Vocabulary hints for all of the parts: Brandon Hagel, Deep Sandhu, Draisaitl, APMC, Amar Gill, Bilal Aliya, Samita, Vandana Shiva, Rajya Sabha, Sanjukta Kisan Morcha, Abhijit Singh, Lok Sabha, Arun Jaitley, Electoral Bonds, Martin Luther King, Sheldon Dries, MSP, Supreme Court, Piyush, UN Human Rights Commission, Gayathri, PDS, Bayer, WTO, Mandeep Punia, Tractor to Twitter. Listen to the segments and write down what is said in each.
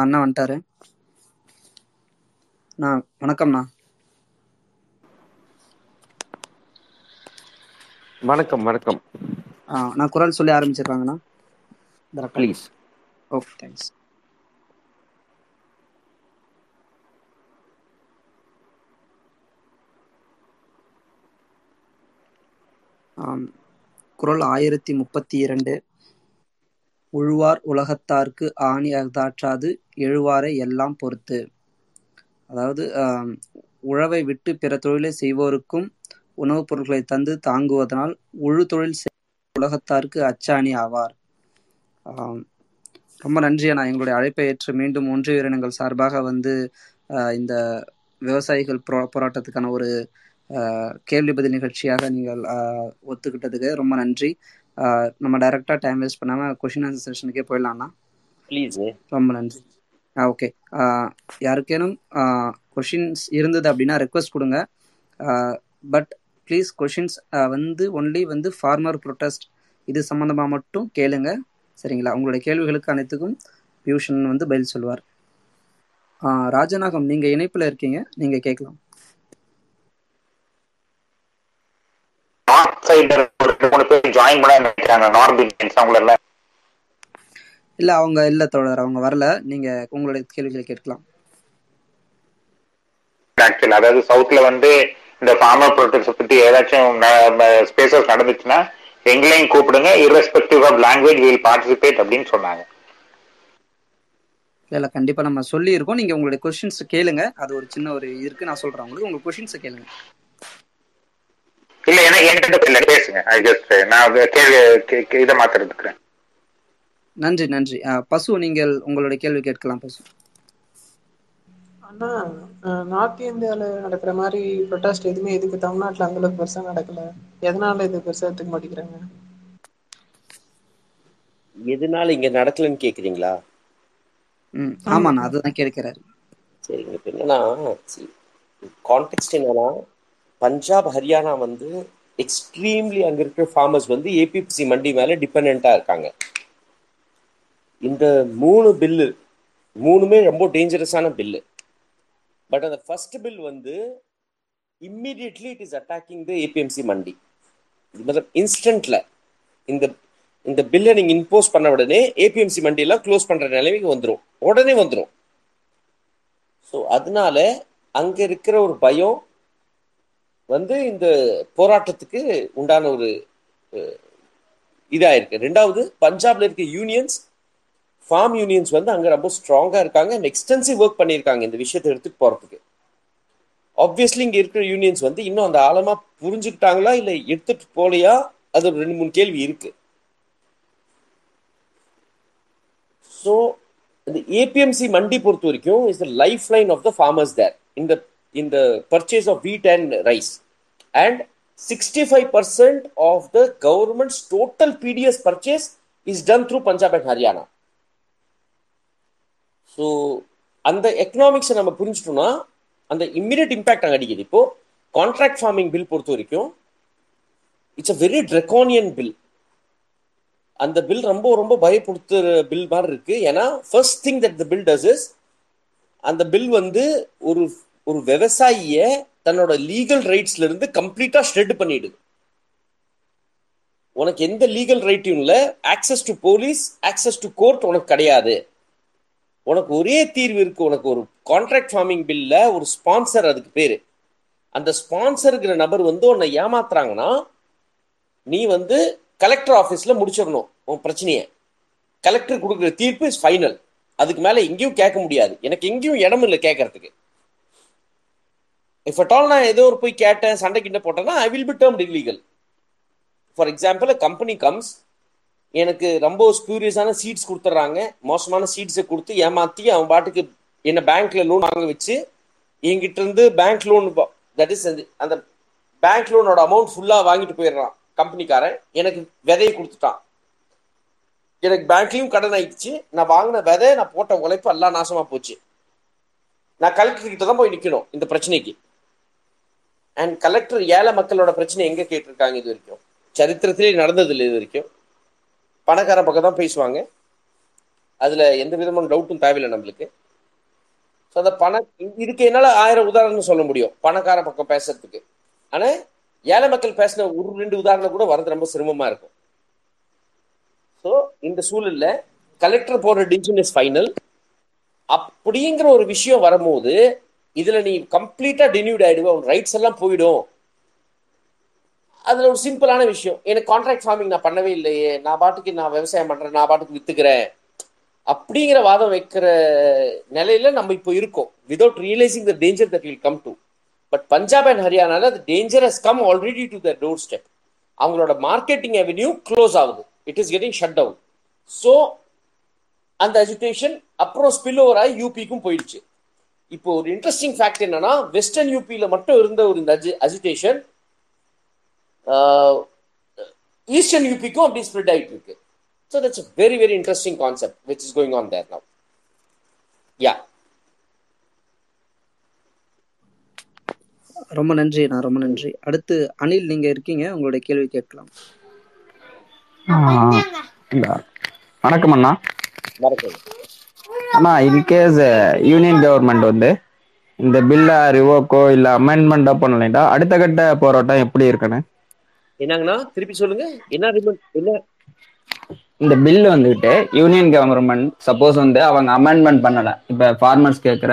அண்ணா வந்துட்டாரு. வணக்கம்ண்ணா. வணக்கம் வணக்கம். நான் குரல் சொல்லி ஆரம்பிச்சிருக்காங்கண்ணா, ப்ளீஸ். Okay, thanks. குறள் 1032. உழுவார் உலகத்தார்க்கு ஆணி அகதாற்றாது எழுவாரை எல்லாம் பொறுத்து. அதாவது உழவை விட்டு பிற தொழிலை செய்வோருக்கும் உணவுப் பொருட்களை தந்து தாங்குவதனால் உழு தொழில் உலகத்தார்க்கு அச்சாணி ஆவார். ரொம்ப நன்றி அண்ணா, எங்களுடைய அழைப்பை ஏற்று மீண்டும் ஒன்றிய உயிரினங்கள் சார்பாக வந்து இந்த விவசாயிகள் போராட்டத்துக்கான ஒரு கேள்வி பதில் நிகழ்ச்சியாக நீங்கள் ஒத்துக்கிட்டதுக்கு ரொம்ப நன்றி. நம்ம டைரக்டாக டைம் வேஸ்ட் பண்ணாமல் கொஷின் ஆன்சர் செஷனுக்கே போயிடலாம்ண்ணா, ப்ளீஸ். ரொம்ப நன்றி. ஓகே, யாருக்கேனும் கொஷின்ஸ் இருந்தது அப்படின்னா ரெக்வஸ்ட் கொடுங்க. பட் ப்ளீஸ் கொஷின்ஸ் வந்து ஒன்லி வந்து ஃபார்மர் ப்ரொட்டஸ்ட் இது சம்மந்தமாக மட்டும் கேளுங்க, சரிங்களா? உங்களுடைய கேள்விகளுக்கு அனைத்துக்கும் பியூஷன் வந்து பதில் சொல்லுவார். ராஜநாகம், நீங்கள் இணைப்பில் இருக்கீங்க, நீங்கள் கேட்கலாம். இல்ல, அவங்க இல்ல தோழர், அவங்க வரல. நீங்க உங்களுடைய கேள்விகளை கேட்கலாம். அதாவது சவுத்ல வந்து இந்த ஃபார்மர் ப்ரொடெக்ஷன் பத்தி ஏதாச்சும் ஸ்பேசஸ் நடந்துச்சுன்னா எங்களையும் கூப்பிடுங்க, irrespective of language will participate அப்படின்னு சொன்னாங்க. இல்ல, கண்டிப்பா நம்ம சொல்லி இருக்கோம். நீங்க உங்களுடைய क्वेश्चंस கேளுங்க. அது ஒரு சின்ன ஒரு இருக்கு, நான் சொல்றேன் உங்களுக்கு. உங்க क्वेश्चंस கேளுங்க. இல்ல, என்ன பேசுங்க, நான் இதை மாத்திரம் இருக்கிறேன். நன்றி நன்றி. பசு, நீங்கள் உங்களுடைய கேள்வி கேட்கலாம். பசு அண்ணா, நார்த் இந்தியாவில் நடக்கிற மாதிரி ப்ரொட்டஸ்ட் எதுவுமே இதுக்கு தமிழ்நாட்டில் அந்த அளவுக்கு பெருசாக நடக்கல, எதனால இது பெருசாக எடுத்துக்க மாட்டேங்கிறாங்க? எதனால இங்கே நடக்கலன்னு கேட்குறீங்களா? ம், ஆமாண்ணா, அதுதான் கேட்கிறாரு. சரிங்க. இப்போ என்னன்னா, கான்டெக்ஸ்ட் என்னன்னா, பஞ்சாப் ஹரியானா வந்து எக்ஸ்ட்ரீம்லி அங்கே இருக்கிற ஃபார்மர்ஸ் வந்து ஏபிஎம்சி மண்டி மேலே டிபெண்ட்டாக இருக்காங்க. இந்த மூணு பில்லு மூணுமே ரொம்ப டேஞ்சரஸான பில்லு. பட் அந்த ஃபர்ஸ்ட் பில் வந்து immediately it is attacking the APMC mandi. மதம் இன்ஸ்டன்ட்ல இந்த பில்லை நீங்கள் இம்போஸ் பண்ண உடனே ஏபிஎம்சி மண்டியெல்லாம் க்ளோஸ் பண்ணுற நிலைமைக்கு வந்துடும், உடனே வந்துடும். ஸோ அதனால அங்கே இருக்கிற ஒரு பயம் வந்து இந்த போராட்டத்துக்கு உண்டான ஒரு இதாயிருக்கு. ரெண்டாவது, பஞ்சாப்ல இருக்க யூனியன்ஸ், ஃபார்ம் யூனியன்ஸ் வந்து அங்கே ரொம்ப ஸ்ட்ராங்காக இருக்காங்க, அண்ட் எக்ஸ்டென்சிவ் ஒர்க் பண்ணியிருக்காங்க இந்த விஷயத்தை எடுத்துகிட்டு போகிறதுக்கு. ஆப்வியஸ்லி இங்கே இருக்கிற யூனியன்ஸ் வந்து இன்னும் அந்த ஆழமாக புரிஞ்சுக்கிட்டாங்களா இல்லை எடுத்துகிட்டு போலையா, அது ஒரு 2-3 கேள்வி இருக்குது. ஸோ இந்த ஏபிஎம்சி மண்டி பொறுத்த வரைக்கும் is the life line of the farmers there in the purchase of wheat and rice, and 65% of the government's total PDS purchase is done through Punjab and Haryana. So and the economics நம்ம புரிஞ்சிட்டோம்னா அந்த immediate impact அங்க அடிக்குது. இப்போ contract farming bill பொறுத்த வரைக்கும் it's a very draconian bill. அந்த bill ரொம்ப ரொம்ப பயப்படுத்துற bill மாதிரி இருக்கு. ஏன்னா first thing that the bill does is அந்த bill வந்து ஒரு விவசாயிய தன்னோட லீகல் ரைட்ஸ்ல இருந்து கம்ப்ளீட்டா ஷ்ரெட் பண்ணிடுது. உனக்கு எந்த லீகல் ரைட்டும் இல்லை, access to police, access to court உனக்கு கிடையாது. உனக்கு ஒரே தீர்வு இருக்கு, உனக்கு ஒரு கான்ட்ராக்ட் ஃபார்மிங் பில்ல ஒரு ஸ்பான்சர், அதுக்கு பேரு. அந்த ஸ்பான்சருங்கிற நபர் வந்து உன்னை ஏமாத்துறாங்கன்னா நீ வந்து கலெக்டர் ஆஃபீஸ்ல முடிச்சிடணும் உன் பிரச்சனையை. கலெக்டர் கொடுக்குற தீர்ப்பு இஸ் ஃபைனல், அதுக்கு மேல எங்கேயும் கேட்க முடியாது. எனக்கு எங்கேயும் இடம் இல்லை கேட்கறதுக்கு. If at all நான் ஏதோ ஒரு போய் கேட்டேன், சண்டை கிட்ட போட்டேன்னா I will be termed illegal. For example, a company comes, எனக்கு ரொம்ப ஸ்பியூரியஸான சீட்ஸ் கொடுத்துட்றாங்க, மோசமான சீட்ஸை கொடுத்து ஏமாற்றி அவன் பாட்டுக்கு என்னை பேங்க்ல லோன் வாங்க வச்சு என்கிட்ட இருந்து பேங்க் லோன், தட் இஸ் அந்த பேங்க் லோனோட அமௌண்ட் ஃபுல்லாக வாங்கிட்டு போயிடுறான் கம்பெனிக்காரன். எனக்கு விதையை கொடுத்துட்டான், எனக்கு பேங்க்லையும் கடன் ஆயிடுச்சு, நான் வாங்கின விதை நான் போட்ட உழைப்பு எல்லாம் நாசமாக போச்சு. நான் கலெக்டர்கிட்ட தான் போய் நிற்கணும் இந்த பிரச்சனைக்கு. அண்ட் கலெக்டர் ஏழை மக்களோட பிரச்சனை எங்கே கேட்டிருக்காங்க இது வரைக்கும்? சரித்திரத்திலே நடந்ததில்லை இது வரைக்கும். பணக்காரன் பக்கம் தான் பேசுவாங்க. அதில் எந்த விதமான டவுட்டும் தேவையில்லை நம்மளுக்கு. ஸோ அந்த பணம் இதுக்கு என்னால் 1000 உதாரணம் சொல்ல முடியும் பணக்கார பக்கம் பேசுறதுக்கு. ஆனால் ஏழை மக்கள் பேசின ஒரு 2 உதாரணம் கூட வரது ரொம்ப சிரமமாக இருக்கும். ஸோ இந்த சூழலில் கலெக்டர் போடுற டிசிஷன் இஸ் ஃபைனல் அப்படிங்கிற ஒரு விஷயம் வரும்போது இதில் நீ கம்ப்ளீட்டாக டெனியூட் ஆகிடுவே, உன் ரைட்ஸ் எல்லாம் போயிடும். அதில் ஒரு சிம்பிளான விஷயம், எனக்கு கான்ட்ராக்ட் ஃபார்மிங் நான் பண்ணவே இல்லையே, நான் பாட்டுக்கு நான் விவசாயம் பண்ணுறேன், நான் பாட்டுக்கு விற்றுக்கிறேன் அப்படிங்கிற வாதம் வைக்கிற நிலையில நம்ம இப்போ இருக்கோம் without realising the danger that will come to. But Punjab and ஹரியானால the danger has come already to the doorstep. அவங்களோட மார்க்கெட்டிங் அவென்யூ க்ளோஸ் ஆகுது, it is getting shut down. So அந்த அஜிடேஷன் அப்புறம் ஸ்பில் ஓவர் ஆகி யூபிக்கும் போயிடுச்சு. இப்போ ஒரு இன்ட்ரெஸ்டிங் ஃபேக்ட் என்னன்னா, வெஸ்டர்ன் யூபியில் மட்டும் இருந்த ஒரு இந்த அஜிடேஷன் ஈஸ்டர்ன் யூபிக்கும் அப்படி ஸ்ப்ரெட் ஆகிட்டு இருக்கு. So that's a very, very interesting concept which is going on there now. Yeah. ரொம்ப நன்றி. நான் ரொம்ப நன்றி. அடுத்து அனில் நீங்க இருக்கீங்க, உங்களுடைய கேள்வி கேட்கலாம். வணக்கம் அண்ணா. வணக்கம் அண்ணா. இன்கேஸ் யூனியன் கவர்மெண்ட் வந்து இந்த பில்லை ரிவோக்கோ இல்லை அமெண்ட்மெண்டோ பண்ணலைன்னா அடுத்த கட்ட போராட்டம் எப்படி இருக்குன்னு என்னங்கண்ணா திருப்பி சொல்லுங்க. என்ன இந்த பில் வந்துட்டு யூனியன் கவர்மெண்ட் சப்போஸ் வந்து அவங்க அமெண்ட்மெண்ட் பண்ணலை, இப்போ ஃபார்மர்ஸ் கேட்குற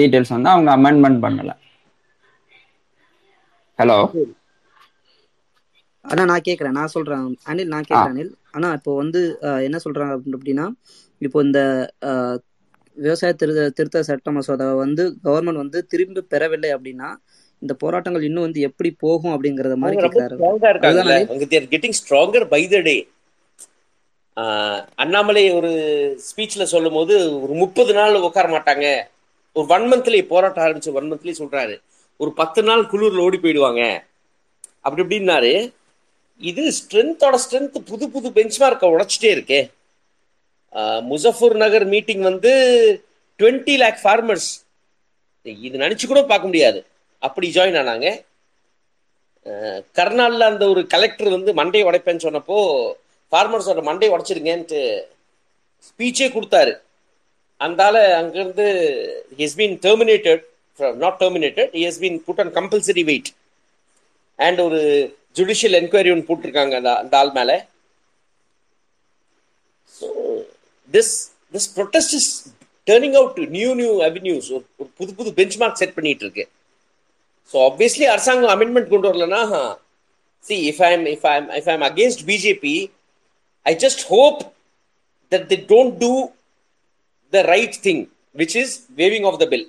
டீட்டெயில்ஸ் வந்து அவங்க அமெண்ட்மெண்ட் பண்ணலை. ஹலோ அண்ணா நான் கேட்குறேன், நான் சொல்கிறேன் அனில், நான் கேட்குறேன் அனில். ஆனால் இப்போ வந்து என்ன சொல்கிறாங்க அப்படின்னா, இப்போ இந்த விவசாய திருத்த சட்ட மசோதாவை வந்து கவர்மெண்ட் வந்து திரும்ப பெறவில்லை அப்படின்னா இந்த போராட்டங்கள் இன்னும் வந்து எப்படி போகும் அப்படிங்கிறத மாதிரி கேட்குறாரு. அண்ணாமலை ஒரு ஸ்பீச்ல சொல்லும் போது ஒரு 30 நாள் உட்கார மாட்டாங்க, ஒரு 1 மந்த்லயே போராட்டம் ஆரம்பிச்சு 1 மந்த்லயே சொல்றாரு, ஒரு 10 நாள் குளிர்ல ஓடி போயிடுவாங்க அப்படி இப்படின்னாரு. இது ஸ்ட்ரென்த்தோட ஸ்ட்ரென்த் புது புது பெஞ்ச்மார்க்க உடைச்சிட்டே இருக்கே. முசஃபர் நகர் மீட்டிங் வந்து 20 lakh ஃபார்மர்ஸ், இது நினைச்சு கூட பார்க்க முடியாது, அப்படி ஜாயின் ஆனாங்க. கர்நால்ல அந்த ஒரு கலெக்டர் வந்து மண்டையை உடைப்பேன்னு சொன்னப்போ ஃபார்மர்ஸோட மண்டே உடச்சிருங்கன்ட்டு ஸ்பீச்சே கொடுத்தாரு. அந்தால அங்கேருந்து he has been terminated, not terminated, he has been put on compulsory wait and ஒரு ஜுடிஷியல் என்கொயரி ஒன்று போட்டிருக்காங்க அந்த ஆள் மேலே. So this protest is turning out new avenues, ஒரு புது புது பெஞ்ச்மார்க் செட் பண்ணிட்டு இருக்கு. ஸோ ஆப்வியஸ்லி அரசாங்கம் அமெண்ட்மெண்ட் கொண்டு வரலன்னா, see if I am against BJP, I just hope that they don't do the right thing, which is waiving of the bill.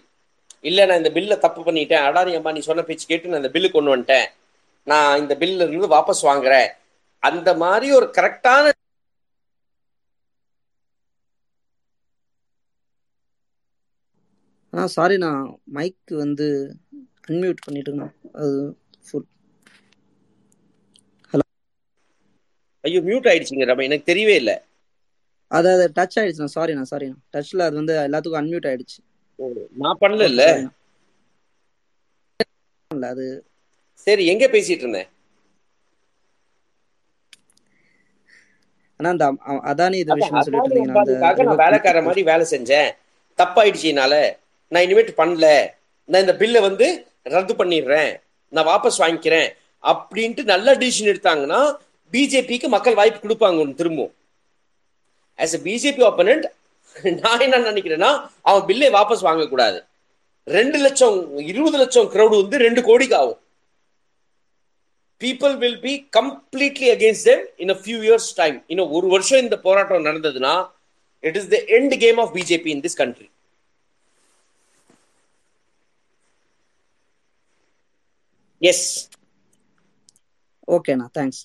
Illa na indha bill la thappu panniten, adani amma nee sonna pitch kettu na indha bill konnu vanden, na indha bill la irundhu vapas vaangren, andha mari or correctana sorry na mic vandu unmute pannittukna adu full. ஐயோ mute ஆயிடுச்சுங்க ரம, எனக்கு தெரியவே இல்லை. அதாவது touch ஆயிடுச்சுண்ணா, சாரிண்ணா சாரிண்ணா, டச்ல அது வந்து எல்லாத்துக்கும் அன்மியூட் ஆயிடுச்சு. நான் பண்ணல இல்ல அது. சரி எங்க பேசிட்டு இருந்தேன் அண்ணா? அந்த அதானி இது விஷயம் சொல்லிட்டு இருந்தீங்க, நான் வேலைக்கார மாதிரி வேலை செஞ்சேன், தப்பாயிடுச்சுனால நான் இனிமேட்டு பண்ணல, நான் இந்த பில்லை வந்து ரத்து பண்ணிடுறேன், நான் வாபஸ் வாங்கிக்கிறேன் அப்படின்ட்டு நல்ல டிசிஷன் எடுத்தாங்கன்னா பிஜேபிக்கு மக்கள் வாய்ப்பு கொடுப்பாங்க திரும்பவும். ஆஸ் எ பிஜேபி ஆப்பனண்ட் நான் என்ன நினைக்கிறேன்னா, அவன் பில்லை வாபஸ் வாங்கக்கூடாது. 2 லட்சம் 20 லட்சம் கிரௌடு வந்து 2 கோடிக்கு ஆகும். People will be completely against them in a few years time. இன்னும் ஒரு வருஷம் இந்த போராட்டம் நடந்ததுன்னா it is the end game of BJP in this country. Yes ஓகேண்ணா, தேங்க்ஸ்.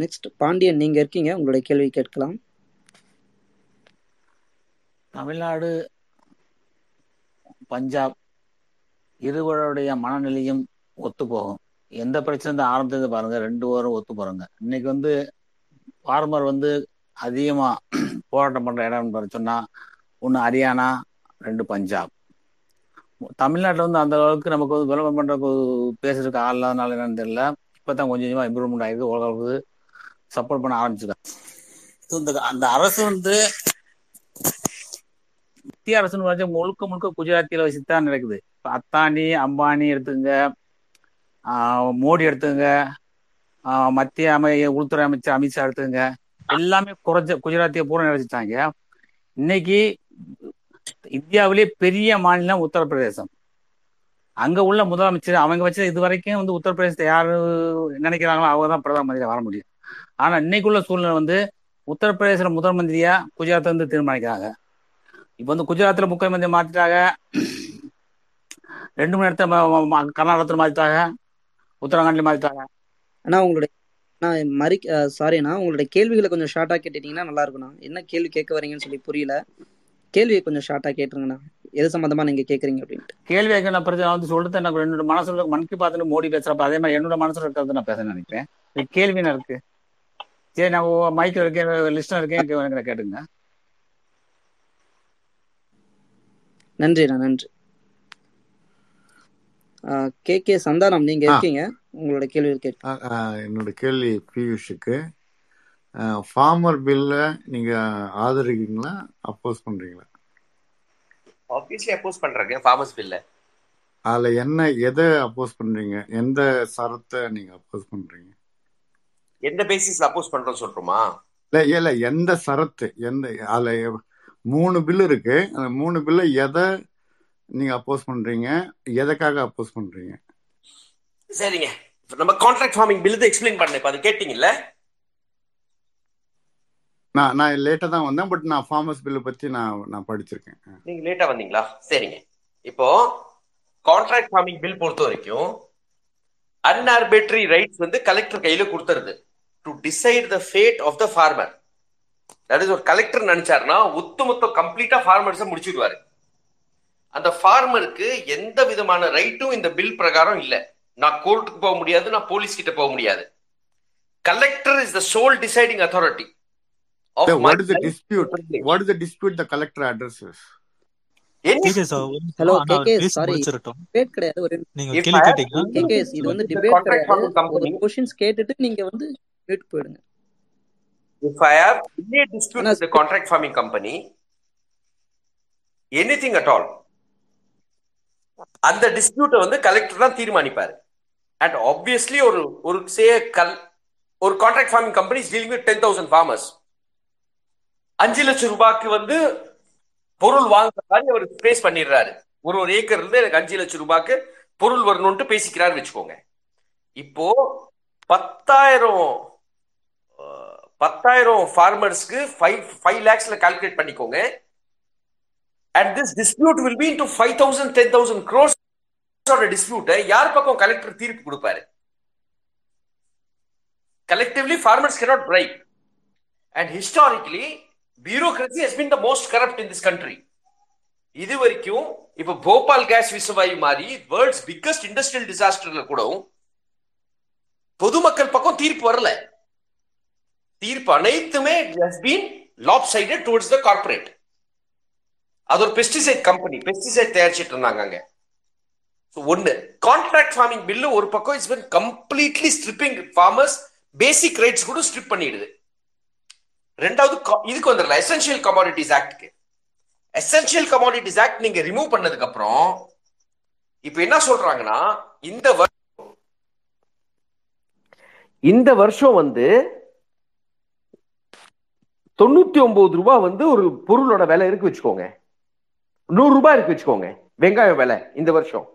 நெக்ஸ்ட் பாண்டியன் நீங்க இருக்கீங்க, உங்களுடைய கேள்வி கேட்கலாம். தமிழ்நாடு பஞ்சாப் இருவருடைய மனநிலையும் ஒத்து போகும். எந்த பிரச்சனை ஆரம்பித்தது பாருங்க, 2 வாரம் ஒத்து போறாங்க. இன்னைக்கு வந்து ஃபார்மர் வந்து அதிகமா போராட்டம் பண்ற இடம் சொன்னா 1 ஹரியானா 2 பஞ்சாப். தமிழ்நாட்டில் வந்து அந்த அளவுக்கு நமக்கு வந்து விளம்பரம் பண்ற பேசுறதுக்கு ஆள் இல்லாதனால என்னன்னு தெரியல, இப்பதான் கொஞ்சம் கொஞ்சமா இம்ப்ரூவ்மெண்ட் ஆயிருக்கு, ஓரளவுக்கு சப்போர்ட் பண்ண ஆரம்பிச்சுதான். இந்த அரசு வந்து மத்திய அரசுன்னு பார்த்தா முழுக்க முழுக்க குஜராத்தில வச்சுதான் நடக்குது. அத்தானி அம்பானி எடுத்துங்க, மோடி எடுத்துங்க, மத்திய உள்துறை அமைச்சர் அமித்ஷா எடுத்துங்க, எல்லாமே குறைஞ்ச குஜராத்திய பூரா நிறைச்சிட்டாங்க. இன்னைக்கு இந்தியாவிலே பெரிய மாநிலம் உத்தரப்பிரதேசம். அங்க உள்ள முதலமைச்சர் அவங்க வச்சு இது வரைக்கும் வந்து உத்தரப்பிரதேசத்தை யாரு நினைக்கிறாங்களோ அவங்க தான் பிரதம மந்திரியா வர முடியும். ஆனா இன்னைக்குள்ள சூழ்நிலை வந்து உத்தரப்பிரதேச முதல் மந்திரியா குஜராத்தை வந்து தீர்மானிக்கிறாங்க. இப்ப வந்து குஜராத்ல முக்கியமந்திரி மாத்திட்டாங்க, 2 மணி நேரத்துல கர்நாடகத்துல மாத்திட்டாங்க, உத்தரகாண்ட்ல மாத்திட்டாங்க. ஆனா உங்களுடைய உங்களுடைய கேள்விகளை கொஞ்சம் ஷார்ட்டா கேட்டுட்டீங்கன்னா நல்லா இருக்குண்ணா. என்ன கேள்வி கேட்க வரீங்கன்னு சொல்லி புரியல, கேள்வியை கொஞ்சம் ஷார்ட்டா கேட்டுருங்கண்ணா. எது சம்பந்தமா நீங்க கேட்குறீங்க அப்படின்ட்டு கேள்வி கேட்க நான் பிரச்சனை வந்து சொல்றது. எனக்கு என்னோட மனசுல மன்கி பாத்துன்னு மோடி பேசுறப்ப அதே மாதிரி என்னோட மனசுல இருக்கிறது நான் பேச நினைக்கிறேன். கேள்வி நான் இருக்கு, சரி நான் மைக்கில் இருக்கேன், லிஸ்டா இருக்கேன், கேட்டுங்க. நன்றிண்ணா, நன்றி. கே சந்தானம் நீங்க இருக்கீங்க, உங்களோட கேள்வி கேட்க. என்னோட கேள்வி பியூஷுக்கு, ஃபார்மர் பில்ல நீங்க ஆதரிக்கீங்களா அப்போஸ் பண்றீங்களா? ஆப்வியஸ்லி அப்போஸ் பண்றேன். ஃபார்மர்ஸ் பில்ல அதுல என்ன எதை அப்போஸ் பண்றீங்க, எந்த சரத்தை நீங்க அப்போஸ் பண்றீங்க, எந்த பேசிஸ்ல அப்போஸ் பண்றோம் சொல்றோமா? இல்ல எந்த சரத்து, எந்த அதுல 3 பில் இருக்கு, அந்த 3 பில்ல எதை நீங்க அப்போஸ் பண்றீங்க, எதற்காக அப்போஸ் பண்றீங்க? சரிங்க, நம்ம கான்ட்ராக்ட் ஃபார்மிங் பில் தான் எக்ஸ்பிளைன் பண்ணேன், இப்ப அது கேட்டிங்கல்ல. நான் லேட்டா தான் வந்தேன், பட் நான் ஃபார்மர்ஸ் பில் பத்தி நான் படிச்சிருக்கேன். நீங்க லேட்டா வந்தீங்களா? சரிங்க. இப்போ கான்ட்ராக்ட் ஃபார்மிங் பில் பொறுத்த வரைக்கும் அன்ஆர்பிட்ரி ரைட்ஸ் வந்து கலெக்டர் கையில கொடுத்துருது. To decide the fate of the farmer, that is ஒரு கலெக்டர் நினைச்சாருன்னா ஒத்துமொத்த கம்ப்ளீட்டா ஃபார்மர்ஸை முடிச்சுடுவாரு. அந்த ஃபார்மருக்கு எந்த விதமான ரைட்டும் இந்த பில் பிரகாரம் இல்லை. நான் கோர்ட்டுக்கு போக முடியாது, நான் போலீஸ் கிட்ட போக முடியாது. Collector is the sole deciding authority. What is the dispute the collector addresses? If I have any dispute with the contract farming company, anything at all, and the dispute வந்து collector தான் தீர்மானிப்பாரு. And obviously ஒரு contract farming company is dealing with 10,000 farmers. 5 லட்சம் ரூபாய்க்கு வந்து பொருள் வாங்குற மாதிரி அவர் base பண்ணிடுறாரு. ஒரு ஏக்கர் இருந்து எனக்கு 5 லட்சம் ரூபாய்க்கு பொருள் வரணும்ட்டு பேசிக்கிறாரு வச்சுக்கோங்க. இப்போ 10,000 ஃபார்மர்ஸ்க்கு 5 lakhsல கால்குலேட் பண்ணிக்கோங்க. And this dispute will be into 5,000-10,000 crores ஓட டிஸ்பியூட்டை யார் பக்கம் கலெக்டர் தீர்ப்பு கொடுப்பாரு? Collectively farmers cannot bribe. And historically bureaucracy has been the most corrupt in this country. இது வரைக்கும் இப்போ போபால் கேஸ் விஷவாயு மாதிரி வேர்ல்ட்ஸ் பிக்கஸ்ட் இண்டஸ்ட்ரியல் டிசாஸ்டர்ல கூட பொதுமக்கள் பக்கம் தீர்ப்பு வரல. தீர்ப்பு அனைத்துமே has been lopsided towards the corporate. அது ஒரு பெஸ்டிசைட் கம்பெனி பெஸ்டிசைட் தயாரிச்சிட்டு இருந்தாங்க அங்க. சோ ஒன்னு கான்ட்ராக்ட் ஃபார்மிங் பில் ஒரு பக்கம் is been completely stripping farmers basic rights கூட ஸ்ட்ரிப் பண்ணிடுது. ரெண்டாவது இதுக்கு வந்துடல எசென்ஷியல் கமாடிட்டிஸ் ஆக்டுக்கு. எசென்ஷியல் கமாடிட்டிஸ் ஆக்ட் நீங்க ரிமூவ் பண்ணதுக்கு அப்புறம் இப்ப என்ன சொல்றாங்கன்னா இந்த வருஷம் வந்து 99 ரூபாய் வந்து ஒரு பொருளோட விலை இருக்கு வச்சுக்கோங்க, 100 ரூபாய் இருக்கு வச்சுக்கோங்க வெங்காயம் விலை இந்த வருஷம்.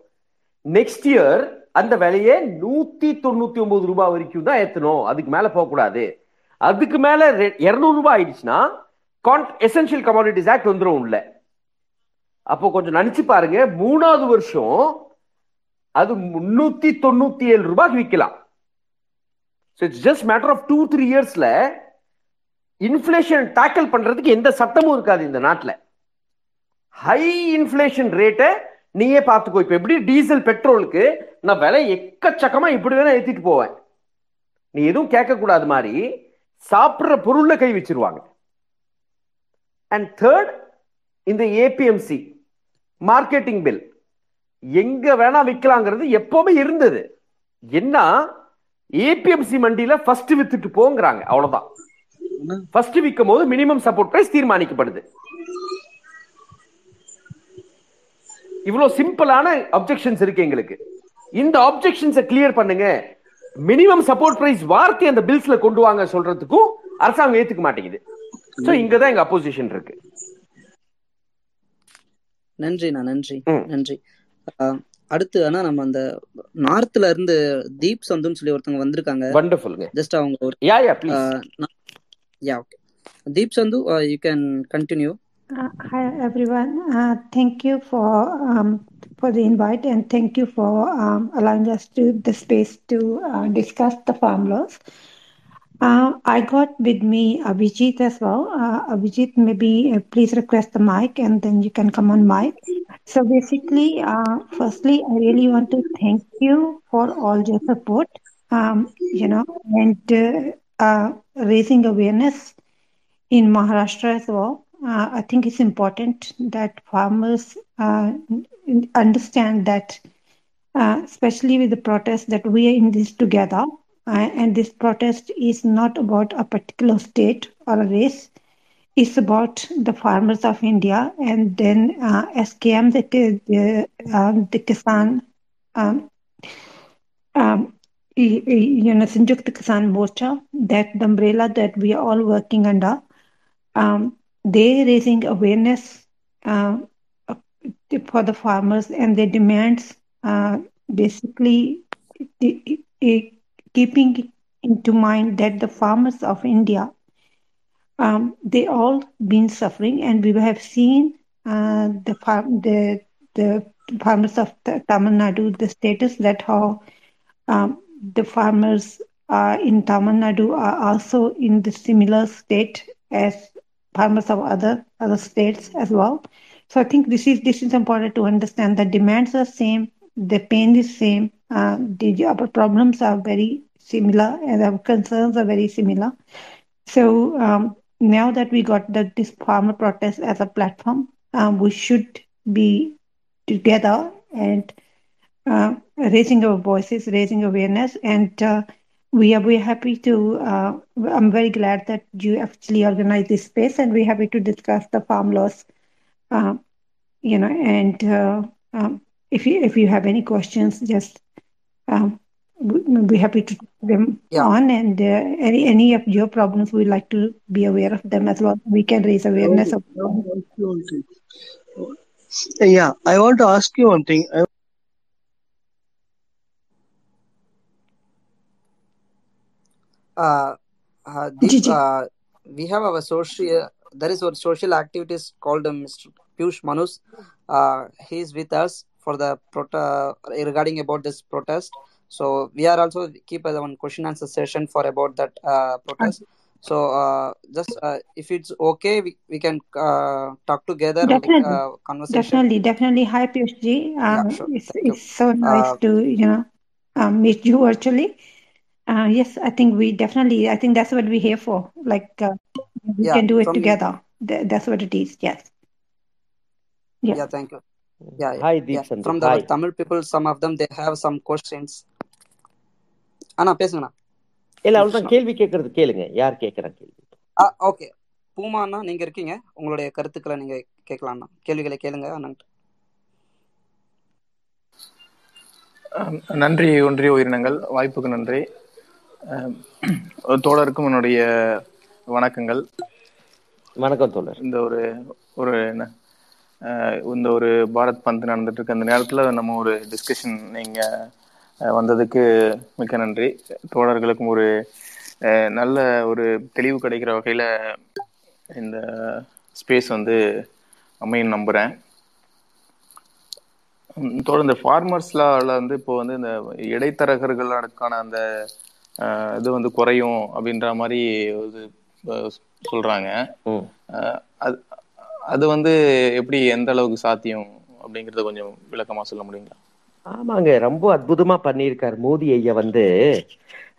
நெக்ஸ்ட் இயர் அந்த விலையே 199 ரூபாய் வரைக்கும் தான் ஏத்தணும், அதுக்கு மேல போக கூடாது. அதுக்கு மேல 200 ரூபாய் ஆயிடுச்சுன்னா எசென்ஷியல் கமாடிட்டிஸ் ஆக்ட் வந்துடும் உள்ள. அப்போ கொஞ்சம் நினைச்சு பாருங்க, 3வது வருஷம் அது 397 ரூபாய்க்கு விற்கலாம். ஜஸ்ட் மேட்டர் ஆஃப் 2-3 yearsல இன்ஃபிளேஷன் டேக்கிள் பண்றதுக்கு எந்த சட்டமும் இருக்காது இந்த நாட்டில். ஹை இன்ஃபிளேஷன் ரேட்டை நீயே பார்த்துக்கோ. இப்போ எப்படி டீசல் பெட்ரோலுக்கு நான் விலை எக்கச்சக்கமா இப்படி வேணா ஏற்றிட்டு போவேன், நீ எதுவும் கேட்கக்கூடாது மாதிரி சாப்பிட்ற பொருள்ல கை வச்சிருவாங்க. அண்ட் தேர்ட், இந்த ஏபிஎம்சி மார்க்கெட்டிங் பில் எங்க வேணா விற்கலாங்கிறது எப்பவுமே இருந்தது. என்ன ஏபிஎம்சி மண்டியில ஃபர்ஸ்ட் வித்துட்டு போங்கிறாங்க, அவ்வளவுதான். ஃபர்ஸ்ட் விற்கும் போது மினிமம் சப்போர்ட் பிரைஸ் தீர்மானிக்கப்படுது. இவ்வளோ சிம்பிளான அப்ஜெக்ஷன்ஸ் இருக்கு எங்களுக்கு. இந்த அப்ஜெக்ஷன்ஸை கிளியர் பண்ணுங்க, மினிமம் சப்போர்ட் பிரைஸ் வார்த்தை அந்த பில்ஸ்ல கொண்டு வாங்க சொல்றதுக்கும் அரசாங்கம் ஏத்துக்க மாட்டேங்குது. சோ இங்கதான் எங்க அப்போசிஷன் இருக்கு. நன்றி. அடுத்து ஆனா நம்ம அந்த நார்த்ல இருந்து தீப் சந்துன்னு சொல்லி ஒருத்தவங்க வந்திருக்காங்க. வண்டர்ஃபுல்ங்க. ஜஸ்ட் அவங்க ஒரு yeah please. Yeah okay. Deep Sandhu, you can continue. Hi everyone. Thank you for the invite, and thank you for allowing us the space to discuss the farm laws. I got with me Abhijit as well. Abhijit, maybe please request the mic, and then you can come on mic. So basically, firstly, I really want to thank you for all your support. And raising awareness in Maharashtra as well. I think it's important that farmers understand that, especially with the protest, that we are in this together. And this protest is not about a particular state or a race. It's about the farmers of India. And then SKM, the Kisan, Sanjukta Kisan Morcha, that the umbrella that we are all working under, they raising awareness for the farmers and their demands, basically keeping into mind that the farmers of India, they all been suffering, and we have seen the farmers of Tamil Nadu, the status that how the farmers in Tamil Nadu are also in the similar state as farmers of other states as well. So I think this is important to understand that demands are same, the pain is same, our problems are very similar, and our concerns are very similar. So now that we got this farmer protest as a platform, we should be together and raising our voices, raising awareness, and we're happy to. I'm very glad that you actually organized this space, and we're happy to discuss the farm laws. And if you have any questions, just we're happy to take them on. And any of your problems, we'd like to be aware of them as well. We can raise awareness of them. Yeah, I want to ask you one thing. Deep, we have our social activities called Mr. Piyush Manus. He is with us for the regarding about this protest. So we are also keep one question answer session for about that protest. So just if it's okay, we can talk together. Definitely. Like, conversation. Definitely. Hi Piyush ji. Yeah, sure. It's so nice to meet you virtually. Yes, I think I think that's what we're here for. Like, we can do it together. That's what it is. Yes. Yeah. Yeah, thank you. Yeah, yeah. Hi, Deep Sandhu. From the Tamil people, some of them, they have some questions. Anna, pesuna. Ella, avulta kelvi kekkuradhu kelunga. Yaar kekkran kelvi? Okay. Pooma anna, neenga irkeenga. Ungala karuthukala neenga kekkala anna. Kelvigala kelunga anna. நன்றி ஒன்றிய உயிரினங்கள், வாய்ப்புக்கு நன்றி. தோழருக்கும் என்னுடைய வணக்கங்கள். வணக்கம் தோழர். இந்த ஒரு பாரத் பந்த் நடந்துட்டு இருக்க அந்த நேரத்தில் நம்ம ஒரு டிஸ்கஷன் நீங்கள் வந்ததுக்கு மிக்க நன்றி. தோழர்களுக்கும் ஒரு நல்ல ஒரு தெளிவு கிடைக்கிற வகையில் இந்த ஸ்பேஸ் அமையும் நம்புகிறேன். தொடர்ந்து இந்த ஃபார்மர்ஸ்லாம் வந்து இப்போ இந்த இடைத்தரகர்களுக்கான அந்த இது குறையும் அப்படின்ற மாதிரி சொல்றாங்க. அது எப்படி எந்த அளவுக்கு சாத்தியம் அப்படிங்கறத கொஞ்சம் விளக்கமா சொல்ல முடியுங்களா? ஆமாங்க, ரொம்ப அற்புதமா பண்ணியிருக்காரு மோடி ஐயா.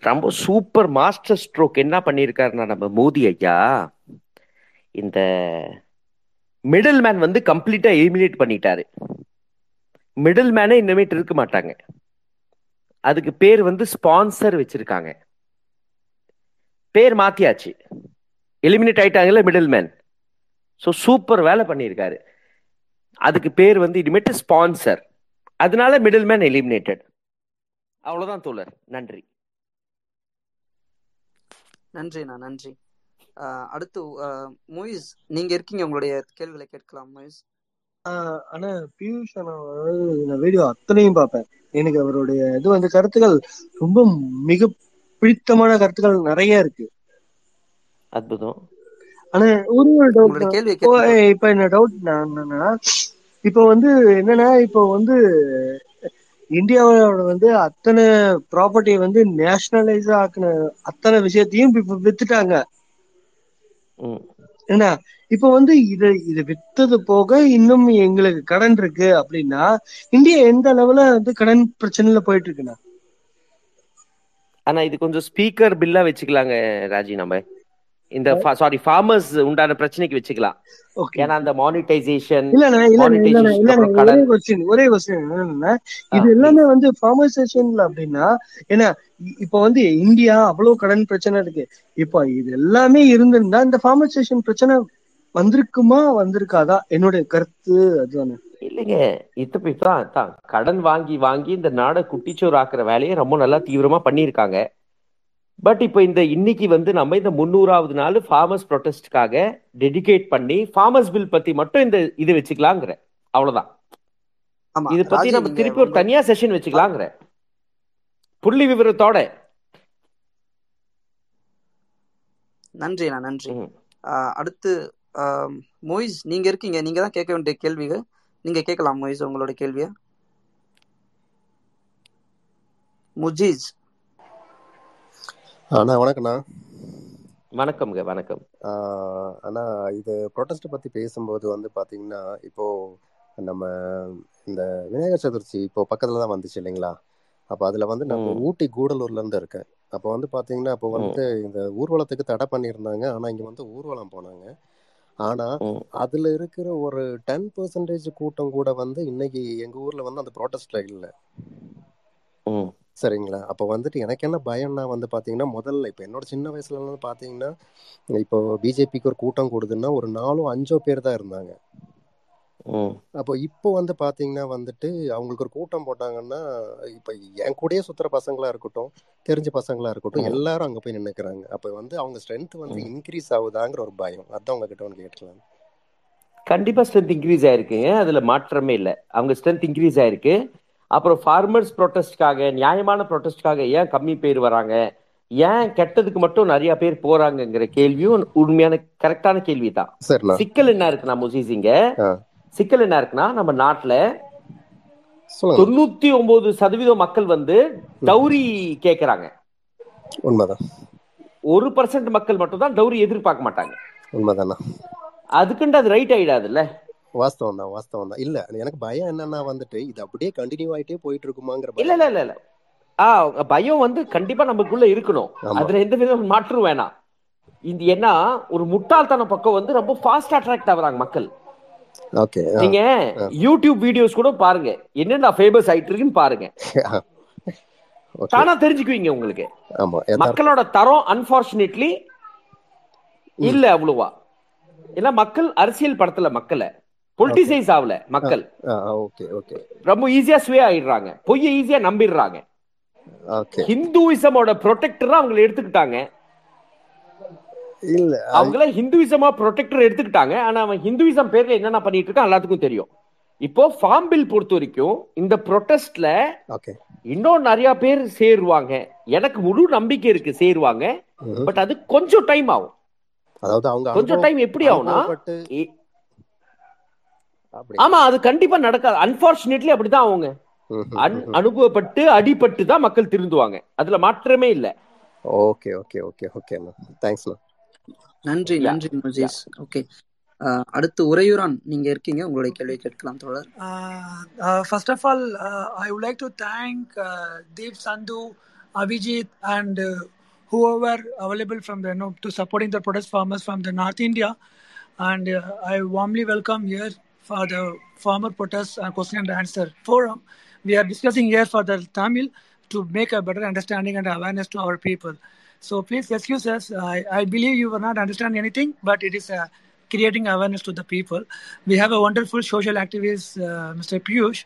ரொம்ப சூப்பர் மாஸ்டர் ஸ்ட்ரோக் என்ன பண்ணியிருக்காருன்னா, நம்ம மோடி ஐயா இந்த மிடில் மேன் கம்ப்ளீட்டா எலிமினேட் பண்ணிட்டாரு. மிடில் மேனே இனிமேட்டு இருக்க மாட்டாங்க. அதுக்கு பேர் ஸ்பான்சர் வச்சிருக்காங்க. பேர் மாத்தியாச்சு, எலிமினேட் ஆயிட்டாங்கல்ல மிடில் மேன். ஸோ சூப்பர் வேலை பண்ணியிருக்காரு. அதுக்கு பேர் வந்து இனிமேட்டு ஸ்பான்சர். அதனால மிடில் மேன் எலிமினேட்டட். அவ்வளவுதான் தோழர். நன்றி. நன்றிண்ணா, நன்றி. அடுத்து மூவிஸ், நீங்க இருக்கீங்க, உங்களுடைய கேள்விகளை கேட்கலாம். மூவிஸ் ஆனா பியூஷ் வீடியோ அத்தனையும் பார்ப்பேன். எனக்கு அவருடைய இது வந்து கருத்துக்கள் ரொம்ப மிக பிடித்தமான கருத்துக்கள் நிறைய இருக்கு. அற்புதம். ஆனா ஒரு கேள்வி, இப்ப என்ன டவுட்னா என்னன்னா, இப்ப வந்து என்னன்னா, இப்ப வந்து இந்தியாவோட வந்து அத்தனை ப்ராப்பர்ட்டியை வந்து நேஷனலைஸ் ஆக்குன அத்தனை விஷயத்தையும் இப்ப வித்துட்டாங்க. என்ன இப்ப வந்து இதை வித்தது போக இன்னும் எங்களுக்கு கடன் இருக்கு அப்படின்னா, இந்தியா எந்த அளவுல வந்து கடன் பிரச்சனையில போயிட்டு இருக்குண்ணா? ஆனா இது கொஞ்சம் ஸ்பீக்கர் பில்லா வச்சுக்கலாங்க ராஜி. நம்ம இந்த சாரி ஃபார்மர்ஸ் உண்டான பிரச்சனைக்கு வச்சுக்கலாம். ஏன்னா அந்த மானிட்டைசேஷன் ஒரே கொஸ்டின் என்னன்னா, இது எல்லாமே வந்து ஃபார்மர்சேஷன்ல அப்படின்னா ஏன்னா இப்ப வந்து இந்தியா அவ்வளவு கடன் பிரச்சனை இருக்கு. இப்ப இது எல்லாமே இருந்திருந்தா இந்த ஃபார்மர்சேஷன் பிரச்சனை வந்திருக்குமா வந்திருக்காதா? என்னுடைய கருத்து அதுதானே. இல்லைங்க, இப்பதான் கடன் வாங்கி வாங்கி இந்த நாடை குட்டிச்சோறு ஆக்குற வேலையை ரொம்ப நல்லா தீவிரமா பண்ணியிருக்காங்க. பட் இப்போ இன்னைக்கு வந்து நம்ம இந்த 300வது நாள் ஃபார்மர்ஸ் ப்ரொடெஸ்டுக்காக டெடிகேட் பண்ணி ஃபார்மர்ஸ் பில் பத்தி மட்டும் இந்த இது வச்சுக்கலாங்கிற, அவ்வளவுதான். இது பத்தி நம்ம திருப்பி ஒரு தனியா செஷன் வச்சுக்கலாங்கிற புள்ளி விவரத்தோட. நன்றி, நன்றி. அடுத்து மோயிஸ், நீங்க இருக்கீங்க, நீங்க தான் கேட்க வேண்டிய கேள்விகள். நீங்க கேட்கலாம் மோயிஸ் உங்களோட கேள்விய. முஜீஸ் அண்ணா வணக்கம்ண்ணா. வணக்கம்ங்க, வணக்கம் அண்ணா. இது ப்ரொடெஸ்ட் பற்றி பேசும்போது வந்து பார்த்திங்கன்னா, இப்போது நம்ம இந்த விநாயகர் சதுர்த்தி இப்போது பக்கத்தில் தான் வந்துச்சு இல்லைங்களா? அப்போ அதில் வந்து நம்ம ஊட்டி கூடலூர்லேருந்து இருக்கேன். அப்போ வந்து பார்த்திங்கன்னா, அப்போ வந்து இந்த ஊர்வலத்துக்கு தடை பண்ணியிருந்தாங்க. ஆனால் இங்கே வந்து ஊர்வலம் போனாங்க. ஆனால் அதில் இருக்கிற ஒரு 10% கூட்டம் கூட வந்து இன்னைக்கு எங்கள் ஊரில் வந்து அந்த ப்ரொடெஸ்ட்டில் இல்லை. சரிங்களா? அப்போ வந்துட்டு எனக்கு என்ன பயம்னா வந்து பார்த்தீங்கன்னா, முதல்ல இப்போ என்னோட சின்ன வயசுலலாம் பார்த்தீங்கன்னா, இப்போ பிஜேபிக்கு ஒரு கூட்டம் கூடுதுன்னா ஒரு 4-5 பேர் தான் இருந்தாங்க. அப்போ இப்போ வந்து பார்த்தீங்கன்னா வந்துட்டு அவங்களுக்கு ஒரு கூட்டம் போட்டாங்கன்னா, இப்போ என் கூடயே சுற்றுற பசங்களாக இருக்கட்டும், தெரிஞ்ச பசங்களாக இருக்கட்டும், எல்லாரும் அங்கே போய் நின்றுக்கிறாங்க. அப்போ வந்து அவங்க ஸ்ட்ரென்த் வந்து இன்க்ரீஸ் ஆகுதாங்கிற ஒரு பயம். அதான் உங்ககிட்ட ஒன்று கேட்கலாம். கண்டிப்பாக ஸ்ட்ரென்த் இன்க்ரீஸ் ஆயிருக்குங்க, அதில் மாற்றமே இல்லை. அவங்க ஸ்ட்ரென்த் இன்க்ரீஸ் ஆயிருக்கு. அப்புறம் ஃபார்மர்ஸ் ப்ரொடெஸ்ட்காக, நியாயமான ப்ரொடெஸ்ட்காக ஏன் கம்மி பேர் வராங்க, ஏன் கெட்டதுக்கு மட்டும் நிறைய பேர் போறாங்கிற கேள்வியும் உண்மையான கரெக்டான கேள்வி தான். சிக்கல் என்ன இருக்குன்னா முசிசிங்க, சிக்கல் என்ன இருக்குன்னா, நம்ம நாட்டுல 99% மக்கள் வந்து டௌரி கேக்குறாங்க. உண்மைதான். 1% மக்கள் மட்டும் தான் டௌரி எதிர்பார்க்க மாட்டாங்க. உண்மைதானா? அதுக்குண்டு அது ரைட் ஆயிடாதுல்ல. வாஸ்தவம் தான். இல்ல எனக்கு பயம் என்னன்னா வந்துட்டு இது அப்படியே கண்டினியூ ஆயிட்டே போயிட்டு இருக்குமாங்கிற இல்ல பயம் வந்து கண்டிப்பா நமக்குள்ள இருக்கணும். அதுல எந்த வித மாற்றம் வேணாம். இது என்ன ஒரு முட்டாள்தன பக்கம் வந்து ரொம்ப ஃபாஸ்ட் அட்ராக்ட் ஆகுறாங்க மக்கள். ஓகே, நீங்க யூடியூப் வீடியோஸ் கூட பாருங்க, என்னென்ன ஃபேமஸ் ஆயிட்டு இருக்குன்னு பாருங்க, தானா தெரிஞ்சுக்குவீங்க உங்களுக்கு. மக்களோட தரம் அன்பார்ச்சுனேட்லி இல்ல அவ்வளவா. ஏன்னா மக்கள் அரசியல் படத்துல மக்களை பொலிட்டிசைஸ் ஆகல, மக்கள் ரொம்ப ஈஸியா ஸ்வே ஆயிடுறாங்க, பொய்ய ஈஸியா நம்பிடுறாங்க. ஹிந்துவிசமோட ப்ரொடெக்டரா அவங்களை எடுத்துக்கிட்டாங்க. அவங்கள ஹிந்துவிசமா ப்ரொடெக்டர் எடுத்துக்கிட்டாங்க. ஆனா அவன் ஹிந்துவிசம் பேர்ல என்னென்ன பண்ணிட்டு இருக்கான் எல்லாத்துக்கும் தெரியும். இப்போ ஃபார்ம் பில் பொறுத்த வரைக்கும் இந்த ப்ரொடெஸ்ட்ல இன்னும் நிறைய பேர் சேருவாங்க, எனக்கு முழு நம்பிக்கை இருக்கு சேருவாங்க. பட் அது கொஞ்சம் டைம் ஆகும். அதாவது அவங்க கொஞ்சம் டைம் எப்படி ஆகும்னா, ஆமா அது கண்டிப்பா நடக்காது. அன்பார்ச்சுனேட்லி அப்படிதான் அவங்க அனுபவப்பட்டு அடிபட்டு தான் மக்கள் திருந்துவாங்க. அதுல மாற்றமே இல்ல. Okay okay okay okay thanks. நன்றி, நன்றி முஜீஸ். ஓகே, அடுத்து உரையூரான், நீங்க இருக்கீங்க, உங்களுடைய கேள்வி கேட்கலாம் தோழர். First of all I would like to thank Deep Sandhu, Abhijit and whoever available from the to supporting the protest farmers from the North India, and I warmly welcome here for the farmer protest question and answer forum. We are discussing here for the Tamil to make a better understanding and awareness to our people. So please excuse us. I believe you were not understanding anything, but it is creating awareness to the people. We have a wonderful social activist, Mr. Piyush,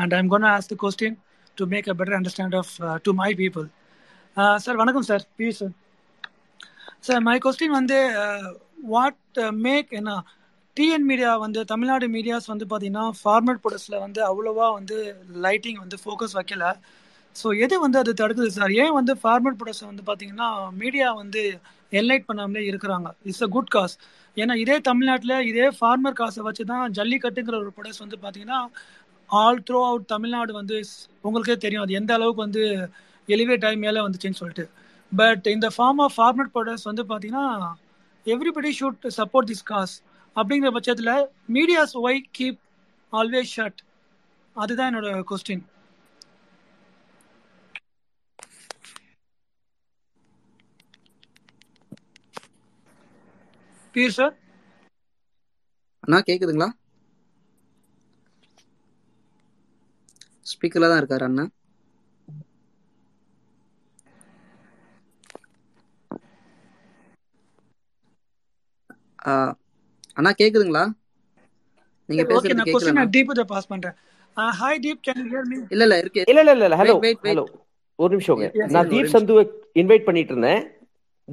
and I'm going to ask the question to make a better understanding of to my people. Sir, vanakkam sir, Piyush sir. Sir, my question what make TN media Tamil Nadu medias பார்த்தீங்கன்னா farmed ப்ராடக்ட்ஸில் அவ்வளோவா lighting focus வைக்கல. So எது அது தடுக்குது sir? ஏன் format ப்ராடக்ட்ஸை பார்த்தீங்கன்னா மீடியா என்லைட் பண்ணாமலே இருக்கிறாங்க? It's a good cause. ஏன்னா இதே தமிழ்நாட்டில் இதே ஃபார்மர் காசை வச்சு தான் ஜல்லிக்கட்டுங்கிற ஒரு ப்ராடக்ட்ஸ் பார்த்தீங்கன்னா ஆல் த்ரூ அவுட் தமிழ்நாடு உங்களுக்கே தெரியும் அது எந்த அளவுக்கு எலிவேட் ஆகி மேலே வந்துச்சுன்னு சொல்லிட்டு. பட் இந்த ஃபார்ம் ஆஃப் ஃபார்மேட் ப்ராடக்ட்ஸ் பார்த்தீங்கன்னா everybody should support this cause. அப்படிங்கிற பட்சத்தில் medias why keep always shut? அதுதான் என்னோட கொஸ்டின். பீர் சார் அண்ணா கேக்குதுங்களா? ஸ்பீக்கர்ல தான் இருக்காரு அண்ணா. அண்ணா கேக்குதுங்களா? நீங்க பேசுறது கேக்குதா? நான் தீப்ட பாஸ் பண்றேன். Hi Deep, can you hear me? இல்ல இல்ல இருக்கு. இல்ல இல்ல இல்ல, ஹலோ ஹலோ, ஒரு நிமிஷம்ங்க. நான் தீப் சந்துவை இன்வைட் பண்ணிட்டு இருந்தேன்.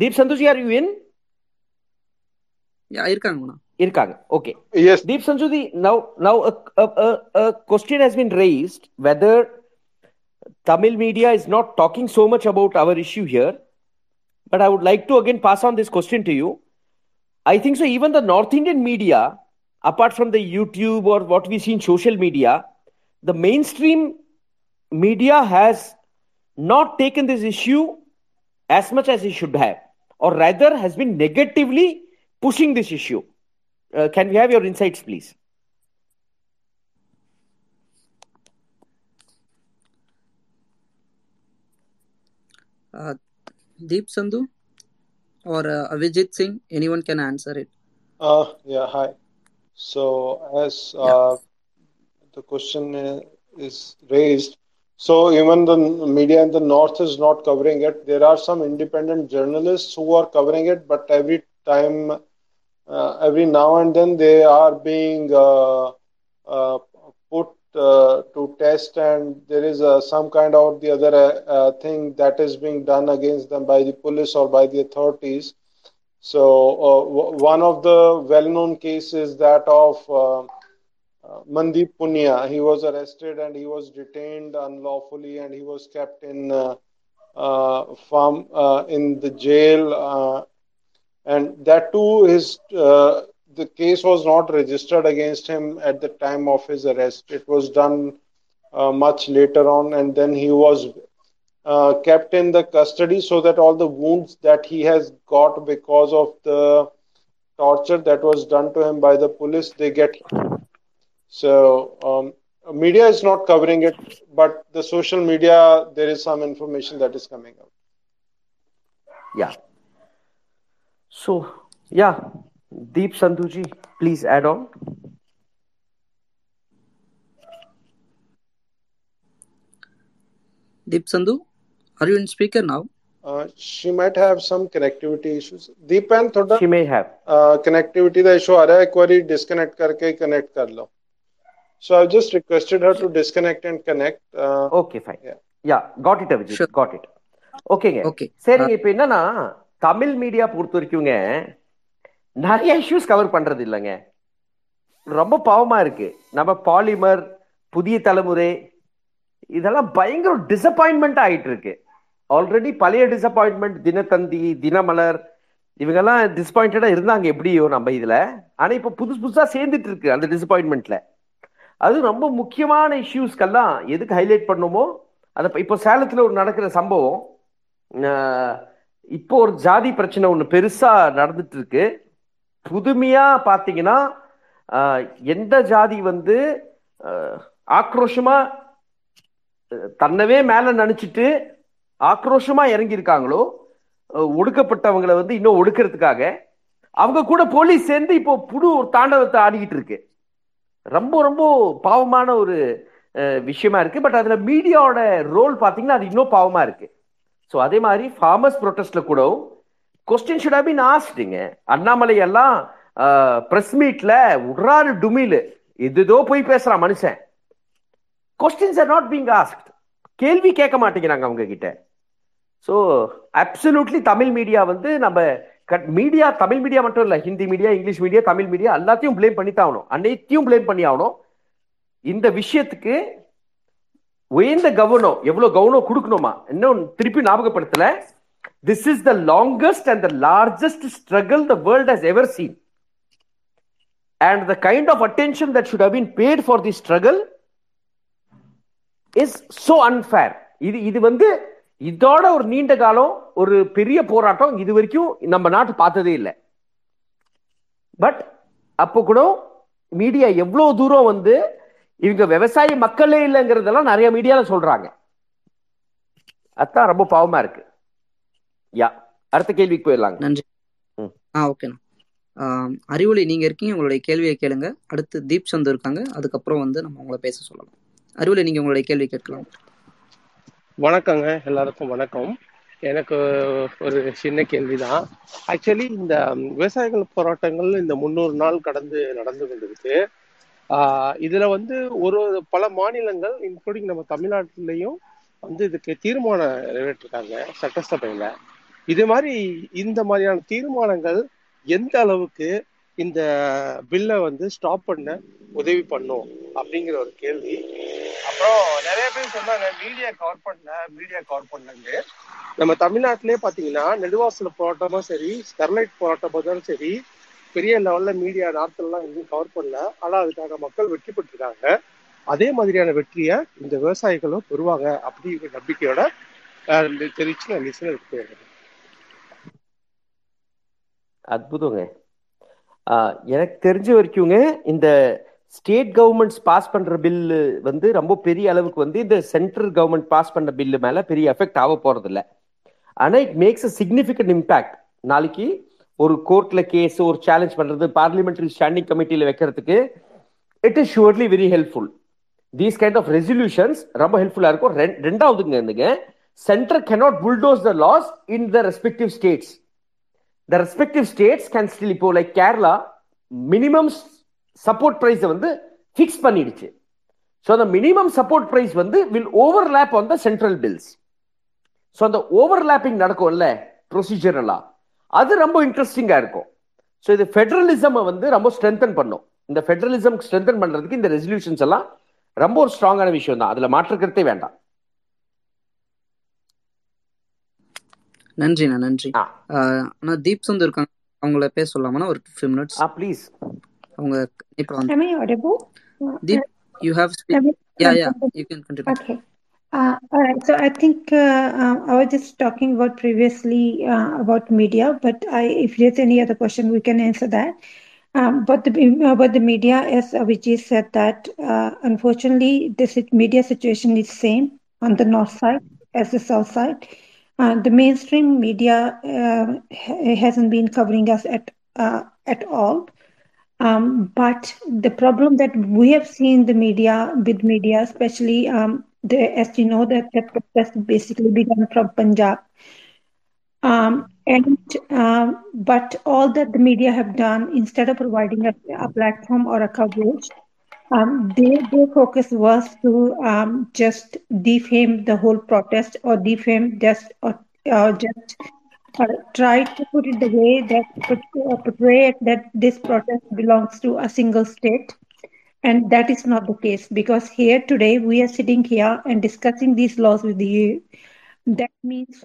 Deep Sandhu ji, are you in? Yeah, இருக்காங்கண்ணா, இருக்காங்க. Okay, yes Deep Sandhu ji, now a question has been raised whether Tamil media is not talking so much about our issue here, but I would like to again pass on this question to you. I think so even the North Indian media, apart from the YouTube or what we see in social media, the mainstream media has not taken this issue as much as it should have, or rather has been negatively pushing this issue. Can we have your insights, please? Deep Sandhu? Or Abhijit Singh, anyone can answer it. Yeah, hi. So as the question is raised, so even the media in the north is not covering it. There are some independent journalists who are covering it, but every time, every now and then they are being put to test, and there is some kind of the other thing that is being done against them by the police or by the authorities. So one of the well-known cases, that of Mandeep Punia. He was arrested and he was detained unlawfully, and he was kept in in the jail, and that too his. The case was not registered against him at the time of his arrest. It was done much later on, and then he was kept in the custody so that all the wounds that he has got because of the torture that was done to him by the police, they get healed. So media is not covering it, but the social media, there is some information that is coming out. Yeah. So, yeah. Deep Sandhu ji, please add on. Deep Sandhu, are you in speaker now? She might have some connectivity issues. Deep and Thoda, she may have connectivity the issue aa raha hai. Ek bari disconnect karke connect kar lo. So I've just requested her to disconnect and connect. Okay, fine. Yeah, yeah, got it, Abhijit. Sure. Got it. Okay, okay. Seri ipo enna na Tamil media பொறுத்து இருக்கீங்க நிறைய issues cover பண்றது இல்லைங்க. ரொம்ப பாவமா இருக்கு. நம்ம polymer, புதிய தலைமுறை, இதெல்லாம் பயங்கர டிசப்பாயின்மெண்ட் ஆயிட்டு இருக்கு. ஆல்ரெடி பழைய டிசப்பாயின்மெண்ட், தினத்தந்தி, தினமலர், இவங்கெல்லாம் டிசப்பாயிண்டடா இருந்தாங்க எப்படியோ நம்ம இதுல. ஆனா இப்ப புதுசா சேர்ந்துட்டு இருக்கு அந்த டிசப்பாயின்மெண்ட்ல. அது ரொம்ப முக்கியமான இஷ்யூஸ்கெல்லாம் எதுக்கு ஹைலைட் பண்ணுமோ அதை. இப்போ சேலத்துல ஒரு நடக்கிற சம்பவம், இப்போ ஒரு ஜாதி பிரச்சனை ஒண்ணு பெருசா நடந்துட்டு இருக்கு. புதுமையா பார்த்தீங்கன்னா எந்த ஜாதி ஆக்ரோஷமா தன்னவே மேல நினைச்சிட்டு ஆக்ரோஷமா இறங்கியிருக்காங்களோ, ஒடுக்கப்பட்டவங்களை இன்னும் ஒடுக்கிறதுக்காக அவங்க கூட போலீஸ் சேர்ந்து இப்போ புது ஒரு தாண்டவத்தை ஆடிக்கிட்டு இருக்கு. ரொம்ப ரொம்ப பாவமான ஒரு விஷயமா இருக்கு. பட் அதுல மீடியாவோட ரோல் பார்த்தீங்கன்னா அது இன்னும் பாவமா இருக்கு. ஸோ அதே மாதிரி ஃபார்மர்ஸ் ப்ரொட்டஸ்ட்ல கூட கொஸ்டின் ஷுட் ஹவ் பீன் ஆஸ்க்டுங்க. அண்ணாமலை எல்லாம் பிரஸ் மீட்ல உறாரு டுமில் எதுதோ போய் பேசுறான் மனுஷன். Questions are not being asked. கேள்வி கேட்க மாட்டேங்கிறாங்க அவங்க கிட்ட. ஸோ அப்சல்யூட்லி தமிழ் மீடியா வந்து நம்ம மீடியா, தமிழ் மீடியா மட்டும் இல்லை, Hindi media, English media, Tamil media எல்லாத்தையும் பிளேம் பண்ணித்தான் ஆகணும், அனைத்தையும் பிளேம் பண்ணி ஆகணும். இந்த விஷயத்துக்கு உயர்ந்த கவனம், எவ்வளவு கவனம் கொடுக்கணுமா இன்னும் திருப்பி ஞாபகப்படுத்தல. This is the longest and the largest struggle the world has ever seen, and the kind of attention that should have been paid for this struggle is so unfair. இது வந்து இதோட ஒரு நீண்ட காலம் ஒரு பெரிய போராட்டம் இது வரைக்கும் நம்ம நாட்டு பார்த்ததே இல்லை. பட் அப்போ கூட மீடியா எவ்வளோ தூரம் வந்து இவங்க விவசாய மக்களே இல்லைங்கிறதெல்லாம் நிறைய மீடியாவில் சொல்றாங்க. அதான் ரொம்ப பாவமா இருக்கு. யா, அடுத்த கேள்விக்கு போயிடலாங்க. நன்றி. ஓகேண்ணா, அறிவொளி நீங்க இருக்கீங்க, உங்களுடைய கேள்வியை கேளுங்க. அடுத்து தீப் சந்து இருக்காங்க, அதுக்கப்புறம் வந்து நம்ம உங்களை பேச சொல்லலாம். அறிவொளி நீங்க உங்களுடைய கேள்வி கேட்கலாம். வணக்கங்க, எல்லாருக்கும் வணக்கம். எனக்கு ஒரு சின்ன கேள்விதான். ஆக்சுவலி இந்த விவசாயிகள் போராட்டங்கள் இந்த 300 நாள் கடந்து நடந்து கொண்டிருக்கு. இதுல வந்து ஒரு பல மாநிலங்கள் இன்க்ளூடிங் நம்ம தமிழ்நாட்டிலையும் வந்து இதுக்கு தீர்மானம் நிறைவேற்றிருக்காங்க சட்டசபையில. இது மாதிரி இந்த மாதிரியான தீர்மானங்கள் எந்த அளவுக்கு இந்த பில்லை வந்து ஸ்டாப் பண்ண உதவி பண்ணும் அப்படிங்கிற ஒரு கேள்வி. அப்புறம் நிறைய பேர் சொன்னாங்க மீடியா கவர் பண்ணலன்னு. நம்ம தமிழ்நாட்டிலே பார்த்தீங்கன்னா நெடுவாசல் போராட்டமும் சரி, ஸ்டெர்லைட் போராட்டமும் சரி, பெரிய லெவல்ல மீடியா நாட்கள்லாம் எதுவும் கவர் பண்ணல. ஆனால் அதுக்காக மக்கள் வெற்றி பெற்றிருக்காங்க. அதே மாதிரியான வெற்றியை இந்த விவசாயிகளும் பெறுவாங்க அப்படிங்கிற நம்பிக்கையோட தெரிவிச்சு நான் லிசனர் போயிருக்கேன். அற்புதங்க. எனக்கு தெரிஞ்ச வரைக்குங்க இந்த ஸ்டேட் கவர்மெண்ட்ஸ் பாஸ் பண்ற பில்லு வந்து ரொம்ப பெரிய அளவுக்கு வந்து இந்த சென்ட்ரல் கவர்மெண்ட் பாஸ் பண்ற பில்லு மேல பெரிய எஃபெக்ட் ஆக போறது இல்லை. ஆனா it makes a significant impact. நாளைக்கு ஒரு கோர்ட்ல கேஸ் ஒரு சேலஞ்ச் பண்றது, பார்லிமெண்டரி ஸ்டாண்டிங் கமிட்டியில வைக்கிறதுக்கு it is surely very helpful. These kind of resolutions ரொம்ப ஹெல்ப்ஃபுல்லா இருக்கும். ரெண்டாவதுங்க இருந்துங்க, centre cannot bulldoze the laws in the respective states. The respective states can still, இப்போ like Kerala, minimum support price வந்து fix பண்ணிடுச்சு. So the minimum support price வந்து will overlap on the central bills. So அந்த overlapping நடக்கும்ல ப்ரொசீஜரலா, அது ரொம்ப இன்ட்ரெஸ்டிங்கா இருக்கும். ஸோ இது ஃபெடரலிசம் வந்து ரொம்ப ஸ்ட்ரென்தன் பண்ணும். இந்த ஃபெடரலிசம் ஸ்ட்ரென்தன் பண்றதுக்கு இந்த ரெசல்யூஷன்ஸ் எல்லாம் ரொம்ப ஒரு ஸ்ட்ராங்கான விஷயம் தான், அதுல மாற்றுக்கிறதே வேண்டாம். நன்றிண்ணா, நன்றி. ஆனா தீப் சந்து இருக்காங்க, அவங்கள பேச சொல்லாமண்ணா ஒரு 15 மினிட்ஸ் ப்ளீஸ். அவங்க இப்போ am I audible? Deep, you have speak. Yeah, you can continue. Okay. All right. So I think I was just talking about previously about media, but if there's any other question we can answer that. But the media, as Abhijit said, that unfortunately this media situation is same on the north side as the south side. The mainstream media hasn't been covering us at all, but the problem that we have seen with media, especially as you know that the protest basically began from Punjab, and but all that the media have done, instead of providing a platform or a coverage, their focus was to just defame the whole protest or defame just or try to put it the way that portray that this protest belongs to a single state, and that is not the case, because here today we are sitting here and discussing these laws with you. That means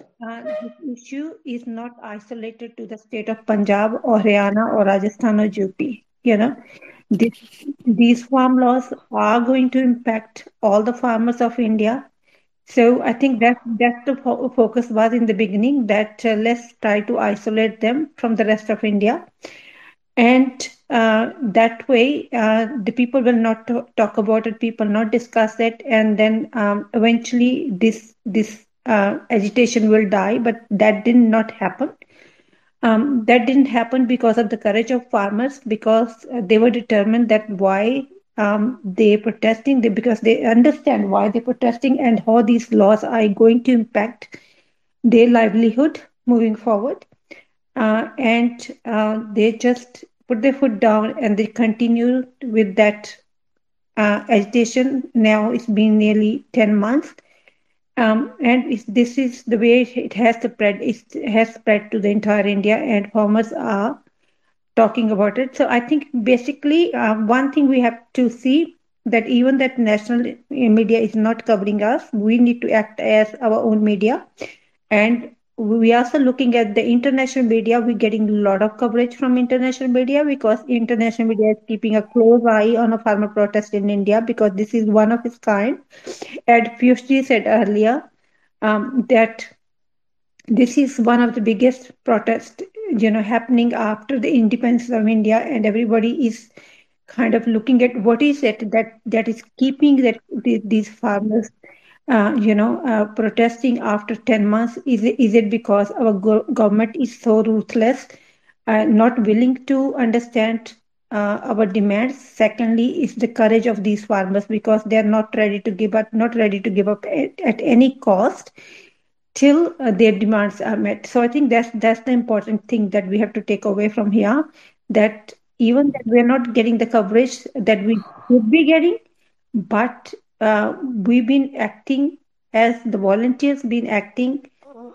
the issue is not isolated to the state of Punjab or Haryana or Rajasthan or UP. You know, these farm laws are going to impact all the farmers of India. So I think that's the focus was in the beginning, that let's try to isolate them from the rest of India. And that way, the people will not talk about it, people not discuss it. And then eventually this agitation will die. But that did not happen. That didn't happen because of the courage of farmers, because they were determined that why they protesting, because they understand why they're protesting and how these laws are going to impact their livelihood moving forward. And they just put their foot down, and they continued with that agitation. Now it's been nearly 10 months. And this is the way it has spread. It has spread to the entire India, and farmers are talking about it. So I think basically one thing we have to see that even that national media is not covering us. We need to act as our own media. And we are also looking at the international media. We're getting a lot of coverage from international media because international media is keeping a close eye on a farmer protest in India because this is one of its kind. And Piyush said earlier that this is one of the biggest protests, happening after the independence of India, and everybody is kind of looking at what is it that is keeping that these farmers protesting after 10 months. Is it because our government is so ruthless, not willing to understand our demands? Secondly, is the courage of these farmers because they are not ready to give up at any cost till their demands are met. So I think that's the important thing that we have to take away from here, that even that we are not getting the coverage that we should be getting, but we've been acting as the volunteers, been acting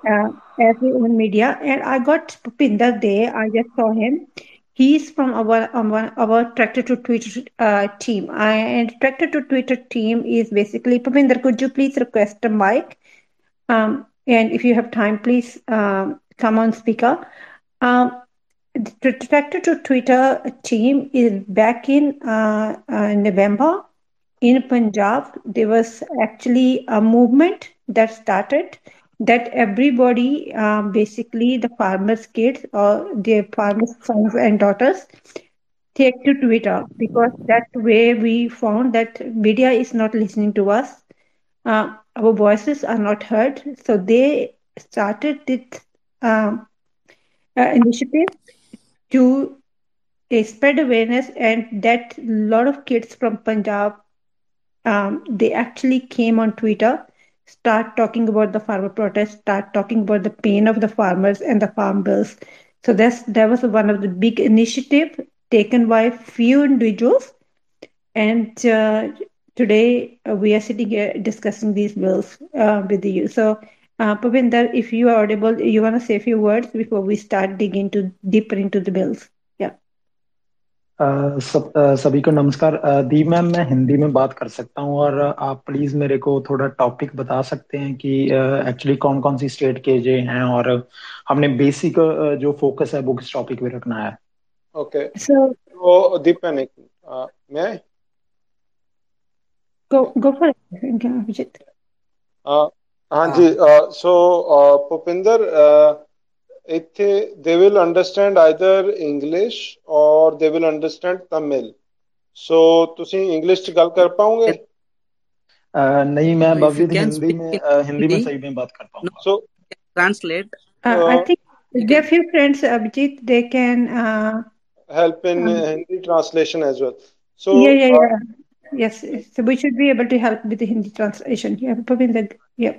as our own media. And I got Pupinder there. I just saw him. He's from our Tractor to Twitter team. And Tractor to Twitter team is basically, Pupinder, could you please request a mic? And if you have time, please come on speaker. The Tractor to Twitter team is back in November. In Punjab, there was actually a movement that started that everybody, basically the farmers' kids or their farmers' sons and daughters, take to Twitter because that way we found that media is not listening to us. Our voices are not heard. So they started this initiative to spread awareness, and that lot of kids from Punjab, they actually came on Twitter, start talking about the farmer protest, start talking about the pain of the farmers and the farm bills. So that was one of the big initiatives taken by few individuals. And today we are sitting here discussing these bills with you. So Pupinder, if you are audible, you want to say a few words before we start digging deeper into the bills. सभी को नमस्कार. दीप ma'am, मैं हिंदी में बात कर सकता हूँ और आप प्लीज मेरे को थोड़ा टॉपिक बता सकते हैं कि एक्चुअली कौन कौन सी स्टेट के जे हैं और हमने बेसिक जो फोकस है वो किस टॉपिक पे रखना है. ओके तो दीप मैम मैं गो फॉर अभिजीत. हाँ जी. सो Bhupinder, they will understand either English or they will understand Tamil. So, तुसी English च गल कर पाओगे? नहीं, मैं हिंदी में सही में बात कर पाऊंगा. So, translate. I think there are few friends, Abhijit, they can help in Hindi translation as well. So, yeah. Yes, so we should be able to help with the Hindi translation. Yeah, Pupinder, yeah.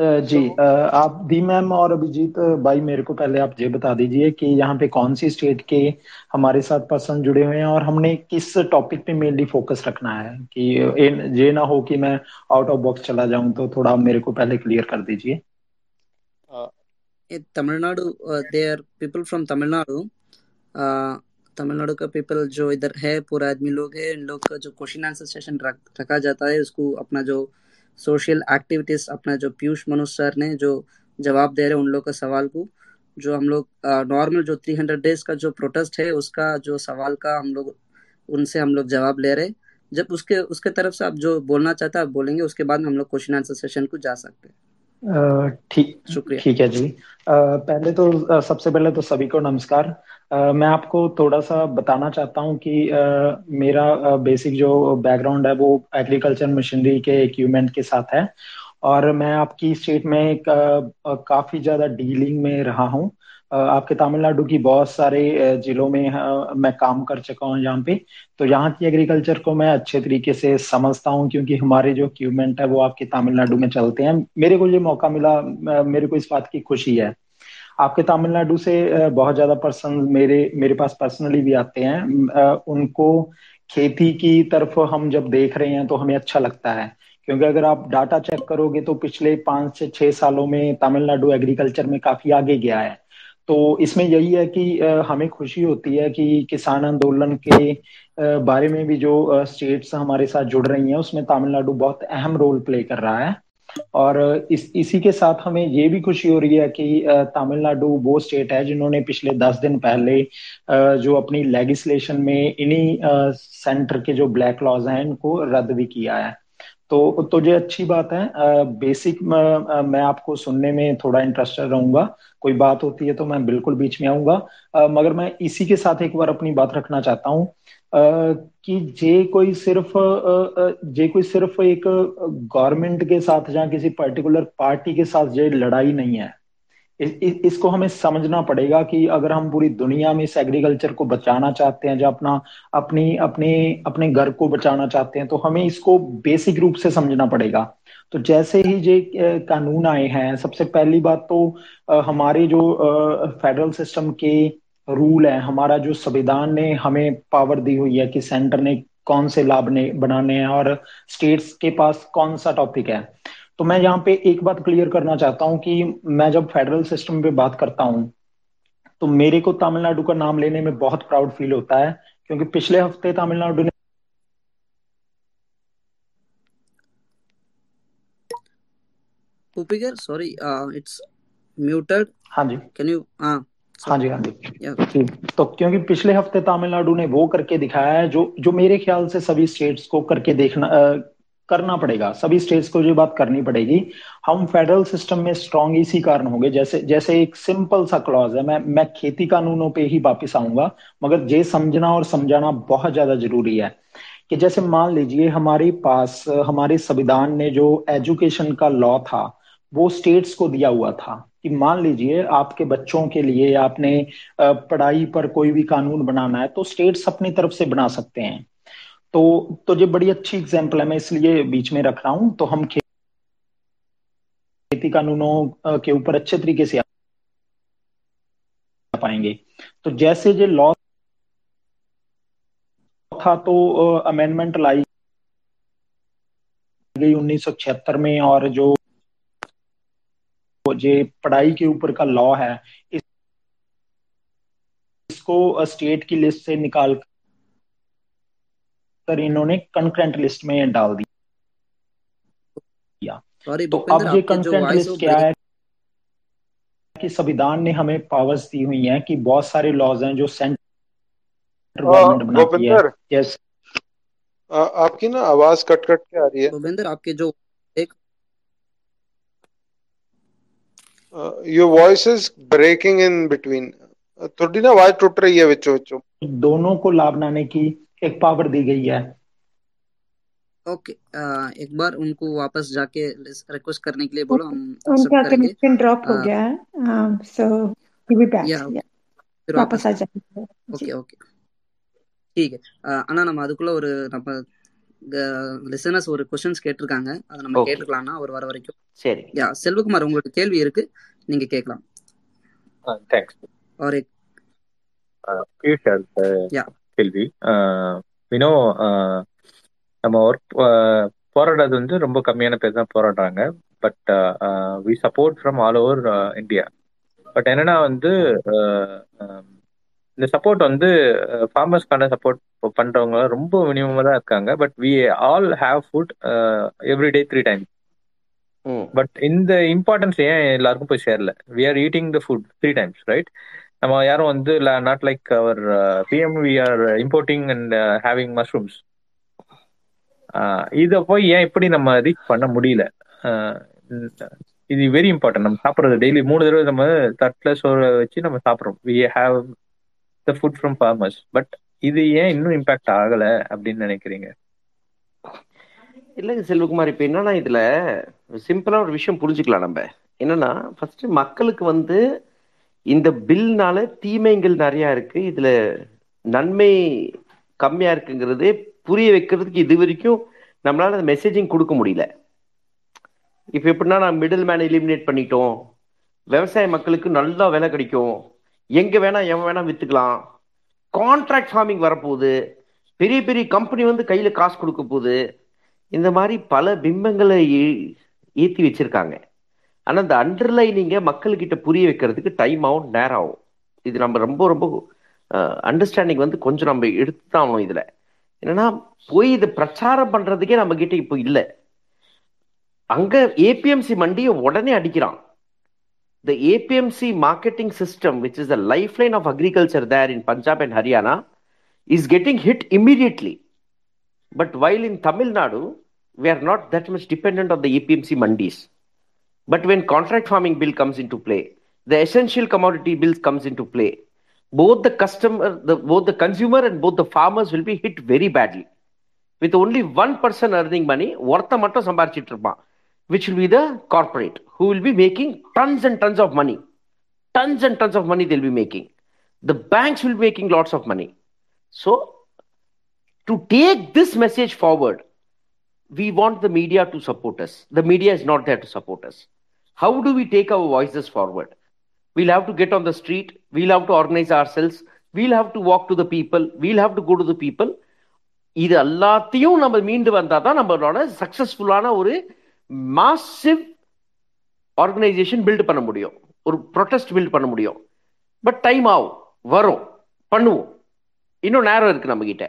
जी आप दी ma'am और अभिजीत भाई मेरे को पहले आप ये बता दीजिए कि यहाँ पे कौन सी स्टेट के हमारे साथ पर्सन जुड़े हुए हैं और हमने किस टॉपिक पे मेनली फोकस रखना है कि ये ना हो कि मैं आउट ऑफ बॉक्स चला जाऊं. तो थोड़ा मेरे को पहले क्लियर कर दीजिए. Tamil Nadu, there people from Tamil Nadu. Tamil Nadu का पीपल जो इधर है पूरा आदमी लोग है. इन लोग का जो क्वेश्चन आंसर सेशन रखा जाता है उसको अपना जो सोशल एक्टिविटीज अपना जो पीयूष मनोज सर ने जो जवाब दे रहे हैं उन लोग का सवाल को जो हम लोग नॉर्मल जो 300 डेज का जो प्रोटेस्ट है उसका जो सवाल का हम लोग उनसे हम लोग जवाब ले रहे हैं. जब उसके तरफ से आप जो बोलना चाहते हैं आप बोलेंगे, उसके बाद हम लोग क्वेश्चन आंसर सेशन को जा सकते हैं. ठीक है जी. पहले तो सबसे पहले तो सभी को नमस्कार. मैं आपको थोड़ा सा बताना चाहता हूँ कि मेरा बेसिक जो बैकग्राउंड है वो एग्रीकल्चर मशीनरी के इक्विपमेंट के साथ है और मैं आपकी स्टेट में काफ़ी ज़्यादा डीलिंग में रहा हूँ. आपके तमिलनाडु की बहुत सारे जिलों में मैं काम कर चुका हूँ यहाँ पे, तो यहाँ की एग्रीकल्चर को मैं अच्छे तरीके से समझता हूँ क्योंकि हमारे जो इक्विपमेंट है वो आपके तमिलनाडु में चलते हैं. मेरे को ये मौका मिला, मेरे को इस बात की खुशी है. आपके तमिलनाडु से बहुत ज्यादा पर्सन मेरे पास पर्सनली भी आते हैं। उनको खेती की तरफ हम जब देख रहे हैं तो हमें अच्छा लगता है, क्योंकि अगर आप डाटा चेक करोगे तो पिछले 5 से 6 सालों में तमिलनाडु एग्रीकल्चर में काफी आगे गया है। तो इसमें यही है कि हमें खुशी होती है कि किसान आंदोलन के बारे में भी जो स्टेट्स हमारे साथ जुड़ रही हैं उसमें तमिलनाडु बहुत अहम रोल प्ले कर रहा है। और इसी के साथ हमें ये भी खुशी हो रही है कि तमिलनाडु वो स्टेट है जिन्होंने पिछले 10 दिन पहले जो अपनी लेगिस्लेशन में इन्हीं सेंटर के जो ब्लैक लॉज हैं इनको रद्द भी किया है। तो ये अच्छी बात है। बेसिक मैं आपको सुनने में थोड़ा इंटरेस्टेड रहूंगा, कोई बात होती है तो मैं बिल्कुल बीच में आऊंगा, मगर मैं इसी के साथ एक बार अपनी बात रखना चाहता हूँ कि जे कोई सिर्फ एक गवर्नमेंट के साथ या किसी पर्टिकुलर पार्टी के साथ ये लड़ाई नहीं है। इसको हमें समझना पड़ेगा कि अगर हम पूरी दुनिया में इस एग्रीकल्चर को बचाना चाहते हैं या अपने घर को बचाना चाहते हैं तो हमें इसको बेसिक रूप से समझना पड़ेगा। तो जैसे ही ये कानून आए हैं, सबसे पहली बात तो हमारे जो फेडरल सिस्टम के रूल है, हमारा जो संविधान ने हमें पावर दी हुई है कि सेंटर ने कौन से लॉ बनाने हैं और स्टेट्स के पास कौन सा टॉपिक है। तो मैं यहाँ पे एक बात क्लियर करना चाहता हूँ कि मैं जब फेडरल सिस्टम पे बात करता हूँ तो मेरे को तमिलनाडु का नाम लेने में बहुत प्राउड फील होता है, क्योंकि पिछले हफ्ते तमिलनाडु ने पुपिंदर सॉरी इट्स म्यूटेड हाँ जी कैन यू तो क्योंकि पिछले हफ्ते तमिलनाडु ने वो करके दिखाया है जो मेरे ख्याल से सभी स्टेट्स को करके करना पड़ेगा। सभी स्टेट्स को ये बात करनी पड़ेगी। हम फेडरल सिस्टम में स्ट्रांग इसी कारण होंगे। जैसे एक सिंपल सा क्लॉज है, मैं खेती कानूनों पे ही वापस आऊंगा, मगर ये समझना और समझाना बहुत ज्यादा जरूरी है कि जैसे मान लीजिए हमारे पास हमारे संविधान ने जो एजुकेशन का लॉ था वो स्टेट्स को दिया हुआ था कि मान लीजिए आपके बच्चों के लिए आपने पढ़ाई पर कोई भी कानून बनाना है तो स्टेट्स अपनी तरफ से बना सकते हैं। तो ये बड़ी अच्छी एग्जाम्पल है, मैं इसलिए बीच में रख रहा हूँ। तो हम खेती कानूनों के ऊपर अच्छे तरीके से आ पाएंगे। तो जैसे ये लॉ था तो अमेंडमेंट लाई गई 1976 में, और जो जे पढ़ाई के ऊपर का लॉ है इसको स्टेट की लिस्ट से निकाल कर इन्होंने कंकरेंट लिस्ट में डाल दिया। तो अब ये कंकरेंट लिस्ट क्या है कि संविधान ने हमें पावर्स दी हुई हैं कि बहुत सारे लॉज हैं जो सेंट्रल गवर्नमेंट बनाती है। यस, आपकी ना आवाज कट कट के आ रही है भूपेंद्र, आपके जो your voice is breaking in between, थोड़ी ना आवाज टूट रही है विचो विचो। दोनों को लाभ बनाने की एक पावर दी गई है। ओके, एक बार उनको वापस जाके रिक्वेस्ट करने के लिए बोलो। हम उनका कनेक्शन ड्रॉप हो गया है, so we will be back, फिर वापस आ जाएंगे। ओके ओके ठीक है। ஆனா நம்ம அதுக்குள்ள ஒரு நம்ம listeners ஒரு questions கேட்டிருக்காங்க, அத நம்ம கேட்கலாம்னா அவர் வர வரைக்கும். சரி, யா செல்வகுமார் உங்களுக்கு கேள்வி இருக்கு, நீங்க கேட்கலாம். थैंक्स. और एक ஃபியூச்சர் கேள்வி, யூனோ நம்ம போராடுறது வந்து ரொம்ப கம்மியான பேர் தான் போராடுறாங்க, but we support from all over India. But என்னன்னா வந்து இந்த சப்போர்ட் வந்து ஃபார்மர்ஸ்க்கான சப்போர்ட் பண்றவங்க ரொம்ப மினிமமா தான் இருக்காங்க. But we all have food everyday 3 times. But இந்த இம்பார்ட்டன்ஸ் ஏன் எல்லாருக்கும் போய் சேரல? We are eating the food 3 times, right? நம்ம யாரும் வந்து not like our PM we are importing and having mushrooms. இதை போய் ஏன் இப்படி நம்ம ரீச் பண்ண முடியல? இது வெரி இம்பார்ட்டன்ட். நம்ம சாப்பிட்றது டெய்லி 3 தடவை நம்ம தட்டில் சோறு வச்சு நம்ம சாப்பிட்றோம். We have the food from farmers, but இது ஏன் இன்னும் இம்பாக்ட் ஆகல அப்படின்னு நினைக்கிறீங்க? இல்ல செல்வகுமார், இப்ப என்னன்னா இதுல சிம்பிளா ஒரு விஷயம் புரிஞ்சுக்கலாம். நம்ம என்னன்னா ஃபர்ஸ்ட் மக்களுக்கு வந்து இந்த பில்னால தீமைகள் நிறைய இருக்கு, இதுல நன்மை கம்மியா இருக்குங்கிறதே புரிய வைக்கிறதுக்கு இது வரைக்கும் நம்மளால மெசேஜிங் கொடுக்க முடியல. இப்ப எப்படின்னா நான் மிடில் மேன் எலிமினேட் பண்ணிட்டோம், விவசாய மக்களுக்கு நல்லா விலை கிடைக்கும், எங்கே வேணால் எவன் வேணால் விற்றுக்கலாம், கான்ட்ராக்ட் ஃபார்மிங் வரப்போகுது, பெரிய பெரிய கம்பெனி வந்து கையில் காசு கொடுக்க போகுது, இந்த மாதிரி பல பிம்பங்களை ஈர்த்தி வச்சுருக்காங்க. ஆனால் அந்த அண்டர்லைனிங்கை மக்கள்கிட்ட புரிய வைக்கிறதுக்கு டைம் ஆகும், நேரம் ஆகும். இது நம்ம ரொம்ப ரொம்ப அண்டர்ஸ்டாண்டிங் வந்து கொஞ்சம் நம்ம எடுத்து தான் ஆகணும். இதில் என்னென்னா போய் இதை பிரச்சாரம் பண்ணுறதுக்கே நம்மக்கிட்ட இப்போ இல்லை. அங்கே ஏபிஎம்சி மண்டியை உடனே அடிக்கிறான். The APMC marketing system, which is the lifeline of agriculture there in Punjab and Haryana, is getting hit immediately. But while in Tamil Nadu, we are not that much dependent on the APMC mandis. But when contract farming bill comes into play, the essential commodity bill comes into play, both the consumer and both the farmers will be hit very badly. With only one person earning money, ortha mattum sambarichittirpa, which will be the corporate, who will be making tons and tons of money they'll be making. The banks will be making lots of money. So, to take this message forward, we want the media to support us. The media is not there to support us. How do we take our voices forward? We'll have to get on the street. We'll have to organize ourselves. We'll have to walk to the people. We'll have to go to the people. இது எல்லாத்தையும் நம்ம மீண்டு வந்தாதான் நம்மளோட சக்சஸ்ஃபுல்லான ஒரு massive organisation build பண்ண முடியும், ஒரு ப்ரொட்டஸ்ட் பில்ட் பண்ண முடியும். பட் டைம் ஆகும், வரும், பண்ணுவோம். இன்னும் நேரம் இருக்குது நம்மக்கிட்ட,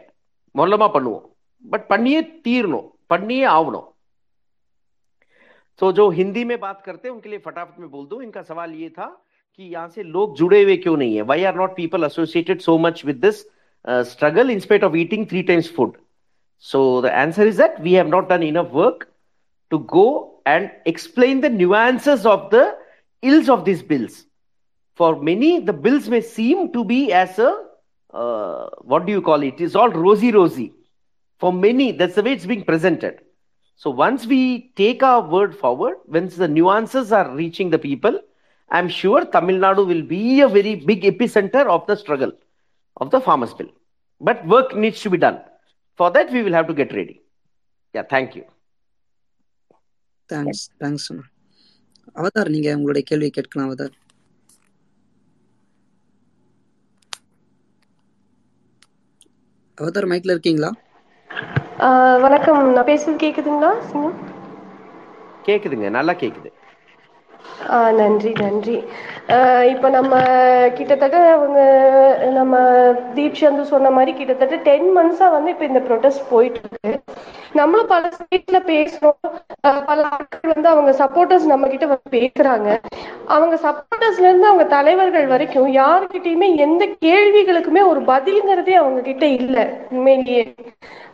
மொல்லமாக பண்ணுவோம். பட் பண்ணியே தீரணும், பண்ணியே ஆகணும். ஸோ ஹிந்தி மே பாத் கர்த்தே உன்கே லியே ஃபட்டாஃபட் மே போல் தூ. இன்கா சவால் யே தா கி யஹான் சே லோக் ஜுடே ஹுவே கியூ நஹீ ஹை? Why are not people associated so much with this struggle in spite of eating 3 times food? So the answer is that we have not done enough work to go and explain the nuances of the ills of these bills. For many, the bills may seem to be as it's all rosy. For many, that's the way it's being presented. So once we take our word forward, once the nuances are reaching the people, I'm sure Tamil Nadu will be a very big epicenter of the struggle of the farmers' bill. But work needs to be done. For that, we will have to get ready. Yeah, thank you. Thanks. Avtar, நீங்க உங்களுடைய கேள்வி கேட்கலாம். Avatar, Avatar மைக்ல இருக்கீங்களா? வணக்கம், நான் பேசுறது கேக்குதுங்களா? கேக்குதுங்க, நல்லா கேக்குது. நன்றி. இப்போ நம்ம கிட்டத்தட்ட நம்ம தீப்ஷி வந்து சொன்ன மாதிரி கிட்டத்தட்ட 10 months வந்து இப்போ இந்த ப்ரொடெஸ்ட் போயிட்டு இருக்கு. நம்மளும் பல ஸ்டேட்ல பேசுறோம், பல ஆட்கள் வந்து அவங்க சப்போர்ட்டர்ஸ் நம்ம கிட்ட பேசுறாங்க. அவங்க சப்போர்ட்டர்ஸ்ல இருந்து அவங்க தலைவர்கள் வரைக்கும் யாருக்கிட்டையுமே எந்த கேள்விகளுக்குமே ஒரு பதிலுங்கிறதே அவங்க கிட்ட இல்லை. உண்மையிலேயே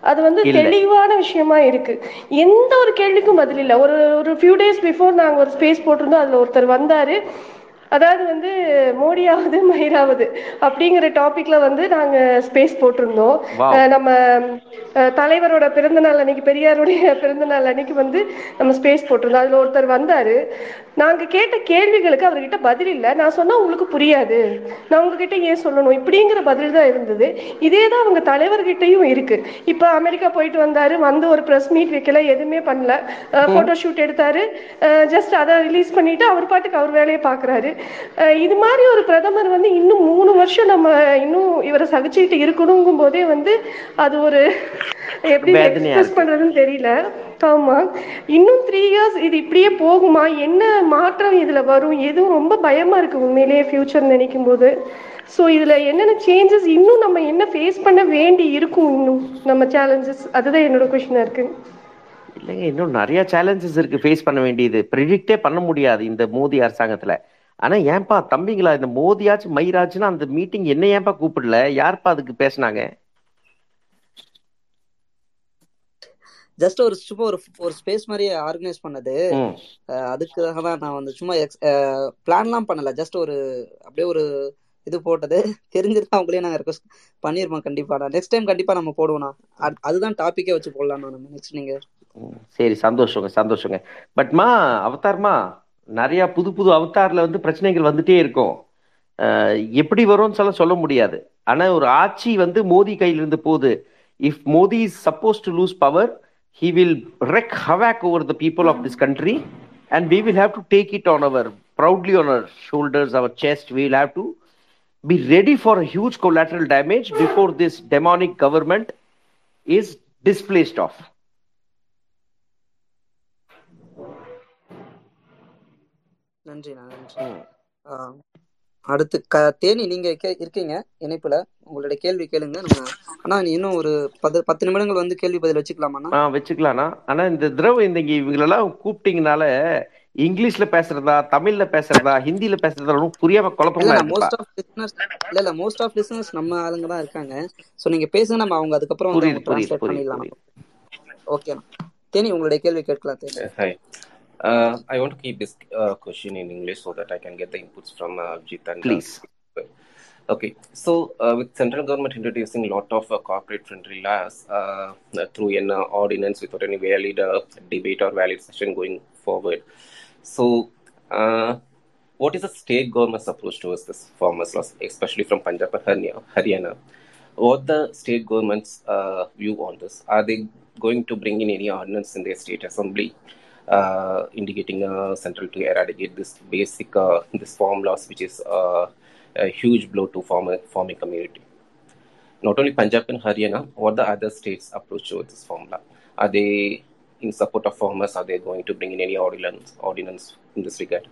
அது வந்து தெளிவான விஷயமா இருக்கு. எந்த ஒரு கேள்விக்கும் பதில் இல்லை. ஒரு ஃபியூ டேஸ் பிஃபோர் நாங்க ஒரு ஸ்பேஸ் போட்டிருந்தோம். அதுல ஒருத்தர் வந்தாரு, அதாவது வந்து மோடியாவது மயிராவது அப்படிங்கிற டாபிக்ல வந்து நாங்க ஸ்பேஸ் போட்டிருந்தோம். நம்ம தலைவரோட பிறந்தநாள் அன்னைக்கு, பெரியாருடைய பிறந்தநாள் அன்னைக்கு வந்து நம்ம ஸ்பேஸ் போட்டிருந்தோம். அதுல ஒருத்தர் வந்தாரு, நாங்க கேட்ட கேள்விகளுக்கு அவர்கிட்ட பதில் இல்லை. நான் சொன்னா உங்களுக்கு புரியாது, நான் உங்ககிட்ட ஏன் சொல்லணும் இப்படிங்கிற பதில் தான் இருந்தது. இதே தான் அவங்க தலைவர்கிட்டையும் இருக்கு. இப்போ அமெரிக்கா போயிட்டு வந்தாரு, வந்து ஒரு ப்ரெஸ் மீட் வைக்கல, எதுவுமே பண்ணல, போட்டோ ஷூட் எடுத்தாரு, ஜஸ்ட் அதை ரிலீஸ் பண்ணிட்டு அவர் பாட்டுக்கு அவர் வேலையை பாக்குறாரு. இது மாதிரி ஒரு பிரதமர் வந்து இன்னும் 3 வருஷம் நம்ம இன்னும் இவரை சகிச்சுக்கிட்டு இருக்கணுங்கும் போதே வந்து அது ஒரு எப்படி எக்ஸ்பிரஸ் பண்றதுன்னு தெரியல. ஆமா, இன்னும் 3 years இது இப்படியே போகுமா, என்ன மாற்றம் இதுல வரும், எதுவும் ரொம்ப பயமா இருக்கு உண்மையிலேயே ஃபியூச்சர் நினைக்கும் போது. ஸோ இதுல என்னென்ன சேஞ்சஸ் இன்னும் நம்ம என்ன ஃபேஸ் பண்ண வேண்டி இருக்கும், இன்னும் நம்ம சேலஞ்சஸ், அதுதான் என்னோட கொஸ்டினா இருக்கு. இல்லைங்க, இன்னும் நிறைய சேலஞ்சஸ் இருக்கு ஃபேஸ் பண்ண வேண்டியது. ப்ரெடிக்டே பண்ண முடியாது இந்த மோடி அரசாங்கத்துல. ஆனா ஏன்பா தம்பிங்களா இந்த மோதியாச்சு மயிராச்சுன்னா அந்த மீட்டிங் என்ன ஏன்பா கூப்பிடல, யார்பா அதுக்கு பேசினாங்க? ஜஸ்ட் ஒரு சும்மா ஒரு ஸ்பேஸ் மாதிரியே ஆர்கனைஸ் பண்ணது. அதுக்காக தான் நான் வந்து சும்மா பிளான்லாம் பண்ணல, ஜஸ்ட் ஒரு அப்படியே ஒரு இது போட்டது. தெரிஞ்சிருந்தா அவங்களே நாங்கள் ரெக்வஸ்ட் பண்ணிருப்போம். கண்டிப்பா நான் நெக்ஸ்ட் டைம் கண்டிப்பா நம்ம போடுவோம்ண்ணா. அதுதான் டாபிக்கே வச்சு போடலாம்ண்ணா நம்ம நெக்ஸ்ட். நீங்க சரி, சந்தோஷங்க. பட்மா அவதார்மா, நிறைய புது அவதார்ல வந்து பிரச்சனைகள் வந்துட்டே இருக்கும். எப்படி வரும்னு சொல்ல முடியாது. ஆனா ஒரு ஆட்சி வந்து மோடி கையில இருந்து போகுது. If Modi is suppose to lose power, he will wreak havoc over the people of this country and we will have to take it on our proudly on our shoulders, our chest. We'll have to be ready for a huge collateral damage before this demonic government is displaced off. அடுத்து தேனி நீங்க இருக்கீங்க இணைப்புல, உங்களுடைய கேள்வி கேளுங்க. ஆனா இன்னும் ஒரு 10 நிமிடங்கள் வந்து கேள்வி பதில் வச்சுக்கலாமா? வச்சுக்கலாம்ண்ணா. ஆனா இந்த திரவ இந்த இவங்களெல்லாம் கூப்பிட்டீங்கனால இங்கிலீஷ்ல பேசுறதா தமிழ்ல பேசுறதா ஹிந்தியில பேசுறதா புரியாம குழப்பமா இல்ல மோஸ்ட் ஆஃப் லிசனர்ஸ் நம்ம ஆளுங்க தான் இருக்காங்க. சோ நீங்க பேசுங்க, நம்ம அவங்க அதுக்கப்புறம் வந்து ட்ரான்ஸ்லேட் பண்ணிடலாம். ஓகேண்ணா, தேனி உங்களுடைய கேள்வி கேட்கலாம். Theni I want to keep this question in English so that I can get the inputs from Abhijit and please. Okay, so with central government introducing lot of corporate friendly laws through an ordinance without any valid debate or valid session going forward. So what is the state government's approach towards this farmers laws, especially from Punjab and Haryana? What the state government's view on this? Are they going to bring in any ordinance in their state assembly indicating central to eradicate this basic this farm loss, which is a huge blow to farming community? Not only Punjab and Haryana, what the other states approach towards this farm loss? Are they in support of farmers? Are they going to bring in any ordinance in this regard?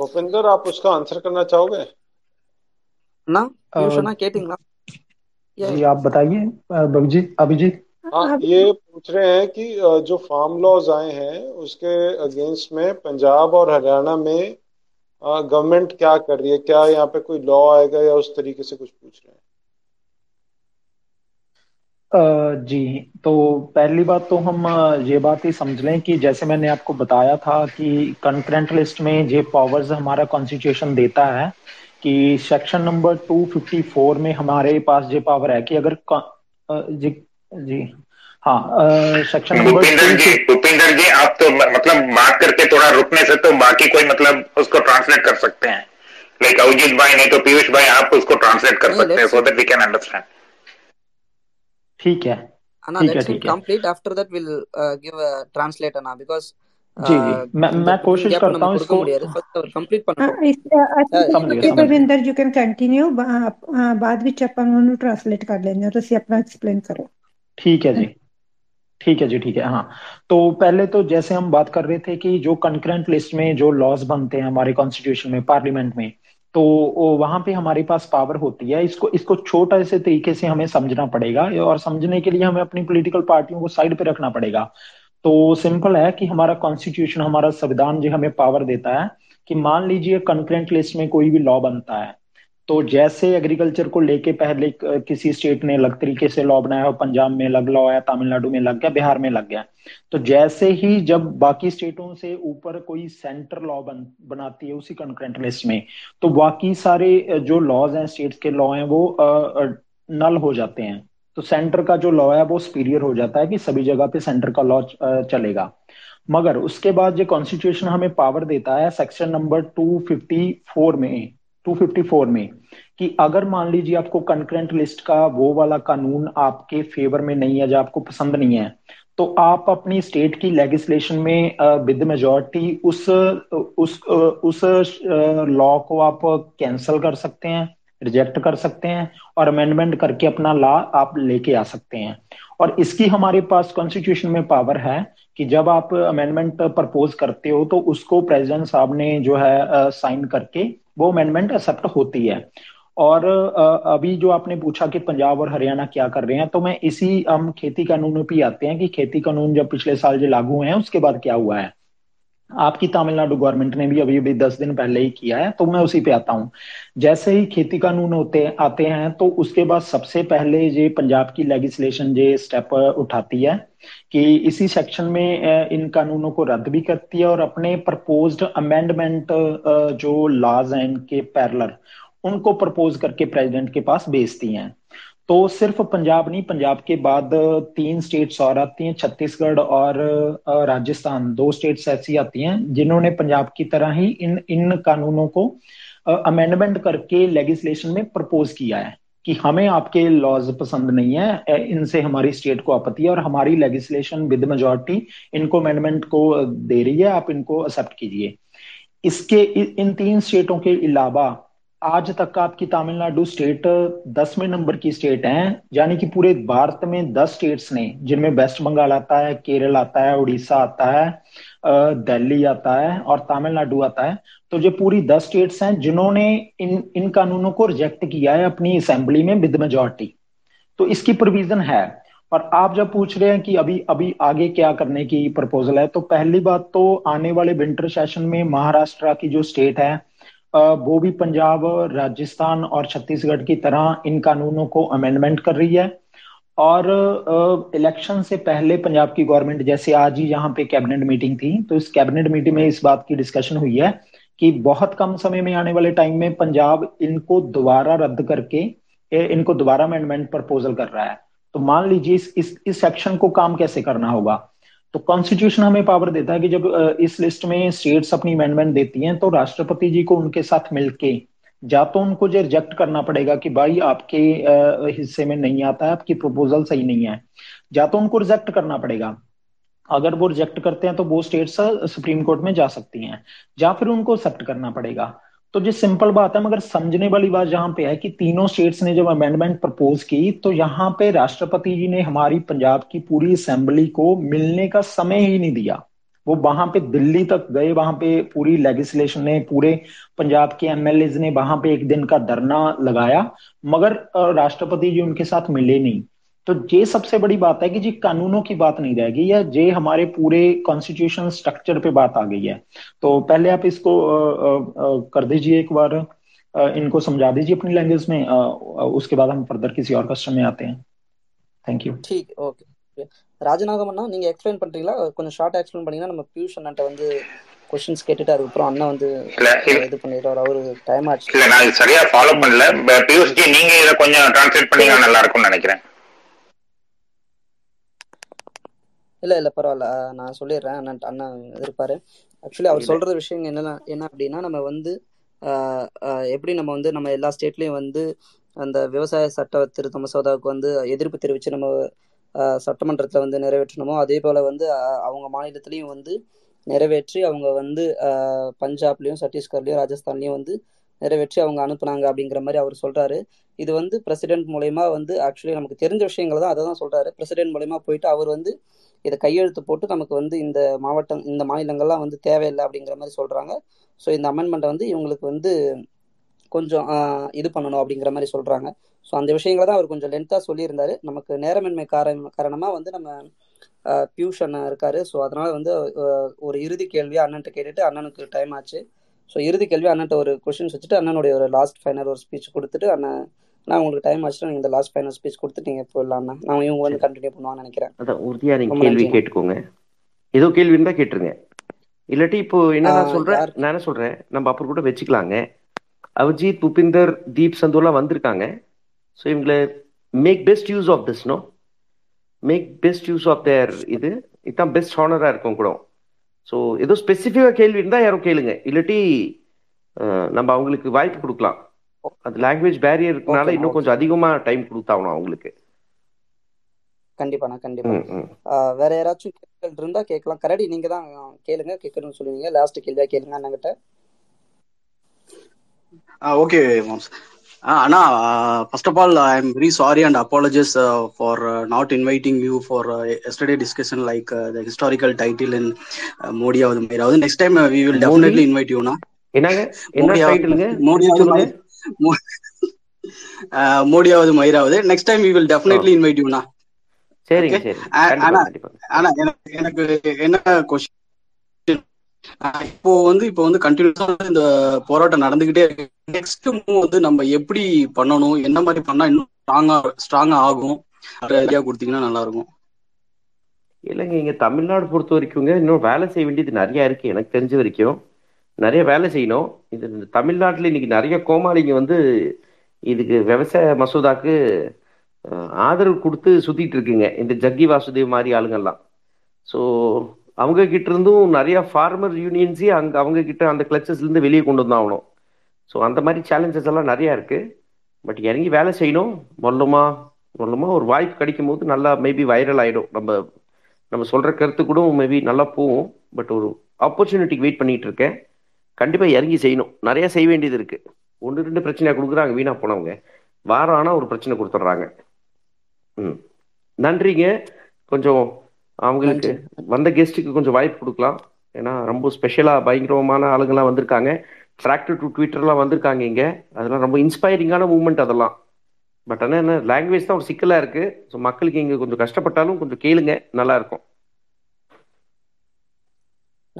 Bhupinder, आप उसका answer करना चाहोगे ना? जी आप बताइए अभिजीत। हाँ, ये पूछ रहे हैं कि जो फार्म लॉज आए हैं उसके अगेंस्ट में पंजाब और हरियाणा में गवर्नमेंट क्या कर रही है, क्या यहाँ पे कोई लॉ आएगा या उस तरीके से कुछ पूछ रहे हैं। जी, तो पहली बात तो हम ये बात ही समझ लें कि जैसे मैंने आपको बताया था कि कंकरेंट लिस्ट में जो पावर्स हमारा कॉन्स्टिट्यूशन देता है कि सेक्शन नंबर 254 में हमारे पास जो पावर है कि अगर जी जी हाँ सेक्शन नंबर भूपिंदर जी आप तो मतलब मार्क करके थोड़ा रुकने से तो बाकी कोई मतलब उसको ट्रांसलेट कर सकते हैं, लाइक अभिजीत भाई नहीं तो पीयूष भाई आप उसको ट्रांसलेट कर सकते हैं so that we can understand. ठीक है, complete after that will give a translator ना बिकॉज़ जी मैं कोशिश करता हूं इसको कंप्लीट करना। भूपिंदर यू कैन कंटिन्यू, बाद ਵਿੱਚ ਆਪਾਂ ਉਹਨੂੰ ਟ੍ਰਾਂਸਲੇਟ ਕਰ ਲੈਂਦੇ ਹਾਂ, ਤੁਸੀਂ ਆਪਣਾ ਐਕਸਪਲੇਨ ਕਰੋ। ठीक है जी, ठीक है जी, ठीक है। हाँ, तो पहले तो जैसे हम बात कर रहे थे कि जो कंकरेंट लिस्ट में जो लॉज बनते हैं हमारे कॉन्स्टिट्यूशन में पार्लियामेंट में, तो वहां पे हमारे पास पावर होती है। इसको छोटा ऐसे तरीके से हमें समझना पड़ेगा और समझने के लिए हमें अपनी पॉलिटिकल पार्टियों को साइड पे रखना पड़ेगा। तो सिंपल है कि हमारा कॉन्स्टिट्यूशन हमारा संविधान जो हमें पावर देता है कि मान लीजिए कंकरेंट लिस्ट में कोई भी लॉ बनता है, तो जैसे एग्रीकल्चर को लेके पहले किसी स्टेट ने अलग तरीके से लॉ बनाया, पंजाब में अलग लॉ आया, तमिलनाडु में लग गया, बिहार में लग गया, तो जैसे ही जब बाकी स्टेटों से ऊपर कोई सेंटर लॉ बनाती है उसी कंकरेंट लिस्ट में, तो बाकी सारे जो लॉज हैं स्टेट्स के लॉ हैं वो नल हो जाते हैं। तो सेंटर का जो लॉ है वो सुपीरियर हो जाता है कि सभी जगह पे सेंटर का लॉ चलेगा। मगर उसके बाद जो कॉन्स्टिट्यूशन हमें पावर देता है सेक्शन नंबर 254 में कि अगर मान लीजिए आपको कंकरेंट लिस्ट का वो वाला कानून आपके फेवर में नहीं है, जो आपको पसंद नहीं है, तो आप अपनी स्टेट की लेगिस्लेशन में विद मेजॉरिटी उस लॉ को आप कैंसिल कर सकते हैं, रिजेक्ट कर सकते हैं और अमेंडमेंट करके अपना लॉ आप लेके आ सकते हैं। और इसकी हमारे पास कॉन्स्टिट्यूशन में पावर है कि जब आप अमेंडमेंट प्रपोज करते हो तो उसको प्रेसिडेंट साहब ने जो है साइन करके वो अमेंडमेंट एक्सेप्ट होती है। और अभी जो आपने पूछा कि पंजाब और हरियाणा क्या कर रहे हैं, तो मैं इसी हम खेती कानून पे आते हैं कि खेती कानून जब पिछले साल जो लागू हुए हैं उसके बाद क्या हुआ है। आपकी तमिलनाडु गवर्नमेंट ने भी अभी 10 दिन पहले ही किया है, तो मैं उसी पे आता हूँ। जैसे ही खेती कानून आते हैं तो उसके बाद सबसे पहले ये पंजाब की लेगिस्लेशन ये स्टेप उठाती है कि इसी सेक्शन में इन कानूनों को रद्द भी करती है और अपने प्रपोज्ड अमेंडमेंट जो लॉज हैं इनके पैरेलल उनको प्रपोज करके प्रेसिडेंट के पास भेजती हैं। तो सिर्फ पंजाब नहीं, पंजाब के बाद 3 स्टेट्स और आती हैं, छत्तीसगढ़ और राजस्थान, 2 स्टेट्स ऐसी आती हैं जिन्होंने पंजाब की तरह ही इन कानूनों को अमेंडमेंट करके लेगिस्लेशन में प्रपोज किया है। कि हमें आपके लॉज पसंद नहीं है, इनसे हमारी स्टेट को आपत्ति है और हमारी लेजिस्लेशन विद मेजॉरिटी इनको अमेंडमेंट को दे रही है, आप इनको एक्सेप्ट कीजिए। इसके इन तीन स्टेटों के अलावा आज तक आपकी तमिलनाडु स्टेट 10वें नंबर की स्टेट है, यानी कि पूरे भारत में 10 स्टेट्स ने, जिनमें वेस्ट बंगाल आता है, केरल आता है, उड़ीसा आता है, दिल्ली आता है और तमिलनाडु आता है, तो ये पूरी 10 स्टेट्स हैं जिन्होंने इन कानूनों को रिजेक्ट किया है अपनी असेंबली में विद मेजॉरिटी। तो इसकी प्रोविजन है। और आप जब पूछ रहे हैं कि अभी आगे क्या करने की प्रपोजल है, तो पहली बात तो आने वाले विंटर सेशन में महाराष्ट्र की जो स्टेट है वो भी पंजाब, राजस्थान और छत्तीसगढ़ की तरह इन कानूनों को अमेंडमेंट कर रही है। और इलेक्शन से पहले पंजाब की गवर्नमेंट, जैसे आज ही यहाँ पे कैबिनेट मीटिंग थी, तो इस कैबिनेट मीटिंग में इस बात की डिस्कशन हुई है कि बहुत कम समय में आने वाले टाइम में पंजाब इनको दोबारा रद्द करके इनको दोबारा अमेंडमेंट प्रपोजल कर रहा है। तो मान लीजिए इस सेक्शन को काम कैसे करना होगा। तो कॉन्स्टिट्यूशन हमें पावर देता है कि जब इस लिस्ट में स्टेट्स अपनी अमेंडमेंट देती हैं तो राष्ट्रपति जी को उनके साथ मिलके या तो उनको जो रिजेक्ट करना पड़ेगा कि भाई आपके हिस्से में नहीं आता है, आपकी प्रपोजल सही नहीं है, या तो उनको रिजेक्ट करना पड़ेगा। अगर वो रिजेक्ट करते हैं तो वो स्टेट्स सुप्रीम कोर्ट में जा सकती हैं, या फिर उनको एक्सेप्ट करना पड़ेगा। तो ये सिंपल बात है, मगर समझने वाली बात यहाँ पे है कि तीनों स्टेट्स ने जब अमेंडमेंट प्रपोज की तो यहाँ पे राष्ट्रपति जी ने हमारी पंजाब की पूरी असेंबली को मिलने का समय ही नहीं दिया। वो वहां पे दिल्ली तक गए, वहां पे पूरी लेजिस्लेशन ने, पूरे पंजाब के एमएलएज ने वहां पे एक दिन का धरना लगाया, मगर राष्ट्रपति जी उनके साथ मिले नहीं। तो ये सबसे बड़ी बात है कि जी कानूनों की बात नहीं रहेगी, या ये हमारे पूरे कॉन्स्टिट्यूशन स्ट्रक्चर पे बात आ गई है। तो पहले आप इसको कर दीजिए एक बार, इनको समझा दीजिए अपनी लैंग्वेज में, उसके बाद हम फर्दर किसी और क्वेश्चन में आते हैं। Thank you. ठीक, ओके ராஜநாகம் அண்ணா, நீங்க எக்ஸ்பிளைன் பண்றீங்களா? கொஞ்சம் ஷார்ட் எக்ஸ்பிளைன் பண்ணீங்கன்னா நம்ம பியூஷ் அண்ணாட்ட வந்து क्वेश्चंस கேட்டிட்டு அதுக்கப்புறம் அண்ணா வந்து இது பண்ணிடுவார், அவரு டைம் ஆச்சு. இல்ல நான் சரியா ஃபாலோ பண்ணல, பியூஷ் ஜி நீங்க இத கொஞ்சம் ட்ரான்ஸ்லேட் பண்ணீங்க நல்லா இருக்கும்னு நினைக்கிறேன். இல்லை பரவாயில்ல, நான் சொல்லிடுறேன், அண்ணா எதிர்ப்பாரு. ஆக்சுவலி அவர் சொல்கிற விஷயம் என்ன அப்படின்னா, நம்ம வந்து எப்படி நம்ம வந்து நம்ம எல்லா ஸ்டேட்லேயும் வந்து அந்த விவசாய சட்ட திருத்த மசோதாவுக்கு வந்து எதிர்ப்பு தெரிவித்து நம்ம சட்டமன்றத்தில் வந்து நிறைவேற்றணுமோ அதே போல் வந்து அவங்க மாநிலத்திலையும் வந்து நிறைவேற்றி அவங்க வந்து பஞ்சாப்லேயும் சத்தீஸ்கர்லேயும் ராஜஸ்தான்லேயும் வந்து நிறைவேற்றி அவங்க அனுப்புனாங்க அப்படிங்கிற மாதிரி அவர் சொல்கிறாரு. இது வந்து பிரசிடென்ட் மூலயமா வந்து ஆக்சுவலி நமக்கு தெரிஞ்ச விஷயங்கள் தான், அதை தான் சொல்கிறாரு. பிரசிடென்ட் மூலயமா போயிட்டு அவர் வந்து இதை கையெழுத்து போட்டு நமக்கு வந்து இந்த மாவட்டம் இந்த மாநிலங்கள்லாம் வந்து தேவையில்லை அப்படிங்கிற மாதிரி சொல்கிறாங்க. ஸோ இந்த அமெண்ட்மெண்ட்டை வந்து இவங்களுக்கு வந்து கொஞ்சம் இது பண்ணணும் அப்படிங்கிற மாதிரி சொல்கிறாங்க. ஸோ அந்த விஷயங்களை தான் அவர் கொஞ்சம் லென்த்தாக சொல்லியிருந்தார். நமக்கு நேரமின்மை காரணமாக வந்து நம்ம பியூஷ் அண்ணன் இருக்கார். ஸோ அதனால் வந்து ஒரு இறுதி கேள்வியாக அண்ணன்ட்ட கேட்டுட்டு அண்ணனுக்கு டைம் ஆச்சு. ஸோ இறுதி கேள்வி அண்ணன்ட்ட ஒரு கொஷின்ஸ் வச்சுட்டு அண்ணனுடைய ஒரு லாஸ்ட் ஃபைனல் ஒரு ஸ்பீச் கொடுத்துட்டு நான் உங்களுக்கு டைம் ஆச்சுன்னா நீங்கள் இந்த லாஸ்ட் ஃபைனல் ஸ்பீச் கொடுத்துட்டு நீங்கள் போயிடலாம். நான் இவங்க வந்து கண்டினியூ பண்ணுவான்னு நினைக்கிறேன். அதான் உறுதியாக நீங்கள் கேள்வி கேட்டுக்கோங்க, ஏதோ கேள்வி இருந்தால் கேட்டுருங்க, இல்லாட்டி இப்போ என்ன நான் சொல்கிறேன் நம்ம அப்புறம் கூட வச்சுக்கலாங்க. அபிஜித், புபிந்தர், தீப் சந்தோலாம் வந்திருக்காங்க. ஸோ இவங்களை make best use of this, no make best use of there. இதுதான் பெஸ்ட் ஹானராக இருக்கும் கூட. ஸோ ஏதோ ஸ்பெசிஃபிக்காக கேள்வி இருந்தால் யாரும் கேளுங்க, இல்லாட்டி நம்ம அவங்களுக்கு வாய்ப்பு கொடுக்கலாம். அது லாங்குவேஜ் பேரியர் இருக்கனால இன்னும் கொஞ்சம் அதிகமா டைம் கொடுத்தாவணும் அவங்களுக்கு. கண்டிப்பாண்ணா, கண்டிப்பா. வேற யாராச்சும் கேள்வி இருந்தா கேட்கலாம். கரடி நீங்க தான் கேளுங்க, கேட்கணும்னு சொல்லுவீங்க, லாஸ்ட் கேள்வியா கேளுங்க அண்ணங்கிட்ட. ஓகே மாம்ஸ். அண்ணா, first of all I am very sorry and apologise for not inviting you for yesterday discussion like the historical title in மோடியாவது மயிராவது. Next time we will definitely invite you. அண்ணா என்னங்க என்ன டைட்டில்ங்க? மோடியாவது மோடியாவது மயிராவது. Next time we will definitely invite you. அண்ணா சரிங்க சரி. அண்ணா எனக்கு என்ன क्वेश्चन, இப்போ வந்து கண்டினியூஸா இந்த போராட்டம் நடந்துகிட்டே இருக்கு. நெக்ஸ்ட் மூவ் வந்து நம்ம எப்படி பண்ணணும், என்ன மாதிரி பண்ணா இன்னும் ஸ்ட்ராங்கா ஆகும், ஐடியா கொடுத்தீங்கன்னா நல்லா இருக்கும். இல்லைங்க, இங்க தமிழ்நாடு பொறுத்த வரைக்கும் இன்னும் வேலை செய்ய வேண்டியது நிறைய இருக்கு. எனக்கு தெரிஞ்ச வரைக்கும் நிறைய வேலை செய்யணும். இது தமிழ்நாட்டில் இன்னைக்கு நிறைய கோமாளிங்க வந்து இதுக்கு விவசாய மசோதாக்கு ஆதரவு கொடுத்து சுற்றிட்டு இருக்குங்க, இந்த ஜக்கி வாசுதேவ் மாதிரி ஆளுங்கள்லாம். ஸோ அவங்க கிட்ட இருந்தும் நிறையா ஃபார்மர் யூனியன்ஸே அவங்க கிட்ட அந்த கிளச்சஸ்லேருந்து வெளியே கொண்டு வந்தாகணும். ஸோ அந்த மாதிரி சேலஞ்சஸ் எல்லாம் நிறையா இருக்குது. பட் இறங்கி வேலை செய்யணும். மொல்லமா மொல்லமா ஒரு வாய்ப்பு கிடைக்கும் போது நல்லா மேபி வைரல் ஆகிடும். நம்ம சொல்கிற கருத்து கூட மேபி நல்லா போகும். பட் ஒரு ஆப்பர்ச்சுனிட்டிக்கு வெயிட் பண்ணிகிட்டு இருக்கேன். கண்டிப்பாக இறங்கி செய்யணும். நிறையா செய்ய வேண்டியது இருக்குது. ஒன்று ரெண்டு பிரச்சனையாக கொடுக்குறாங்க வீணாக போனவங்க. வாரம் ஆனால் ஒரு பிரச்சனை கொடுத்துட்றாங்க. ம், நன்றிங்க. கொஞ்சம் அவங்களுக்கு வந்த கெஸ்ட்டுக்கு கொஞ்சம் வாய்ப்பு கொடுக்கலாம். ஏன்னா ரொம்ப ஸ்பெஷலாக பயங்கரமான ஆளுங்கள்லாம் வந்திருக்காங்க. டிராக்டர் டு ட்விட்டர்லாம் வந்திருக்காங்க இங்கே. அதெல்லாம் ரொம்ப இன்ஸ்பைரிங்கான மூமெண்ட் அதெல்லாம். பட் ஆனால் என்ன லாங்குவேஜ் தான் ஒரு சிக்கலாக இருக்குது. ஸோ மக்களுக்கு இங்கே கொஞ்சம் கஷ்டப்பட்டாலும் கொஞ்சம் கேளுங்க, நல்லா இருக்கும்.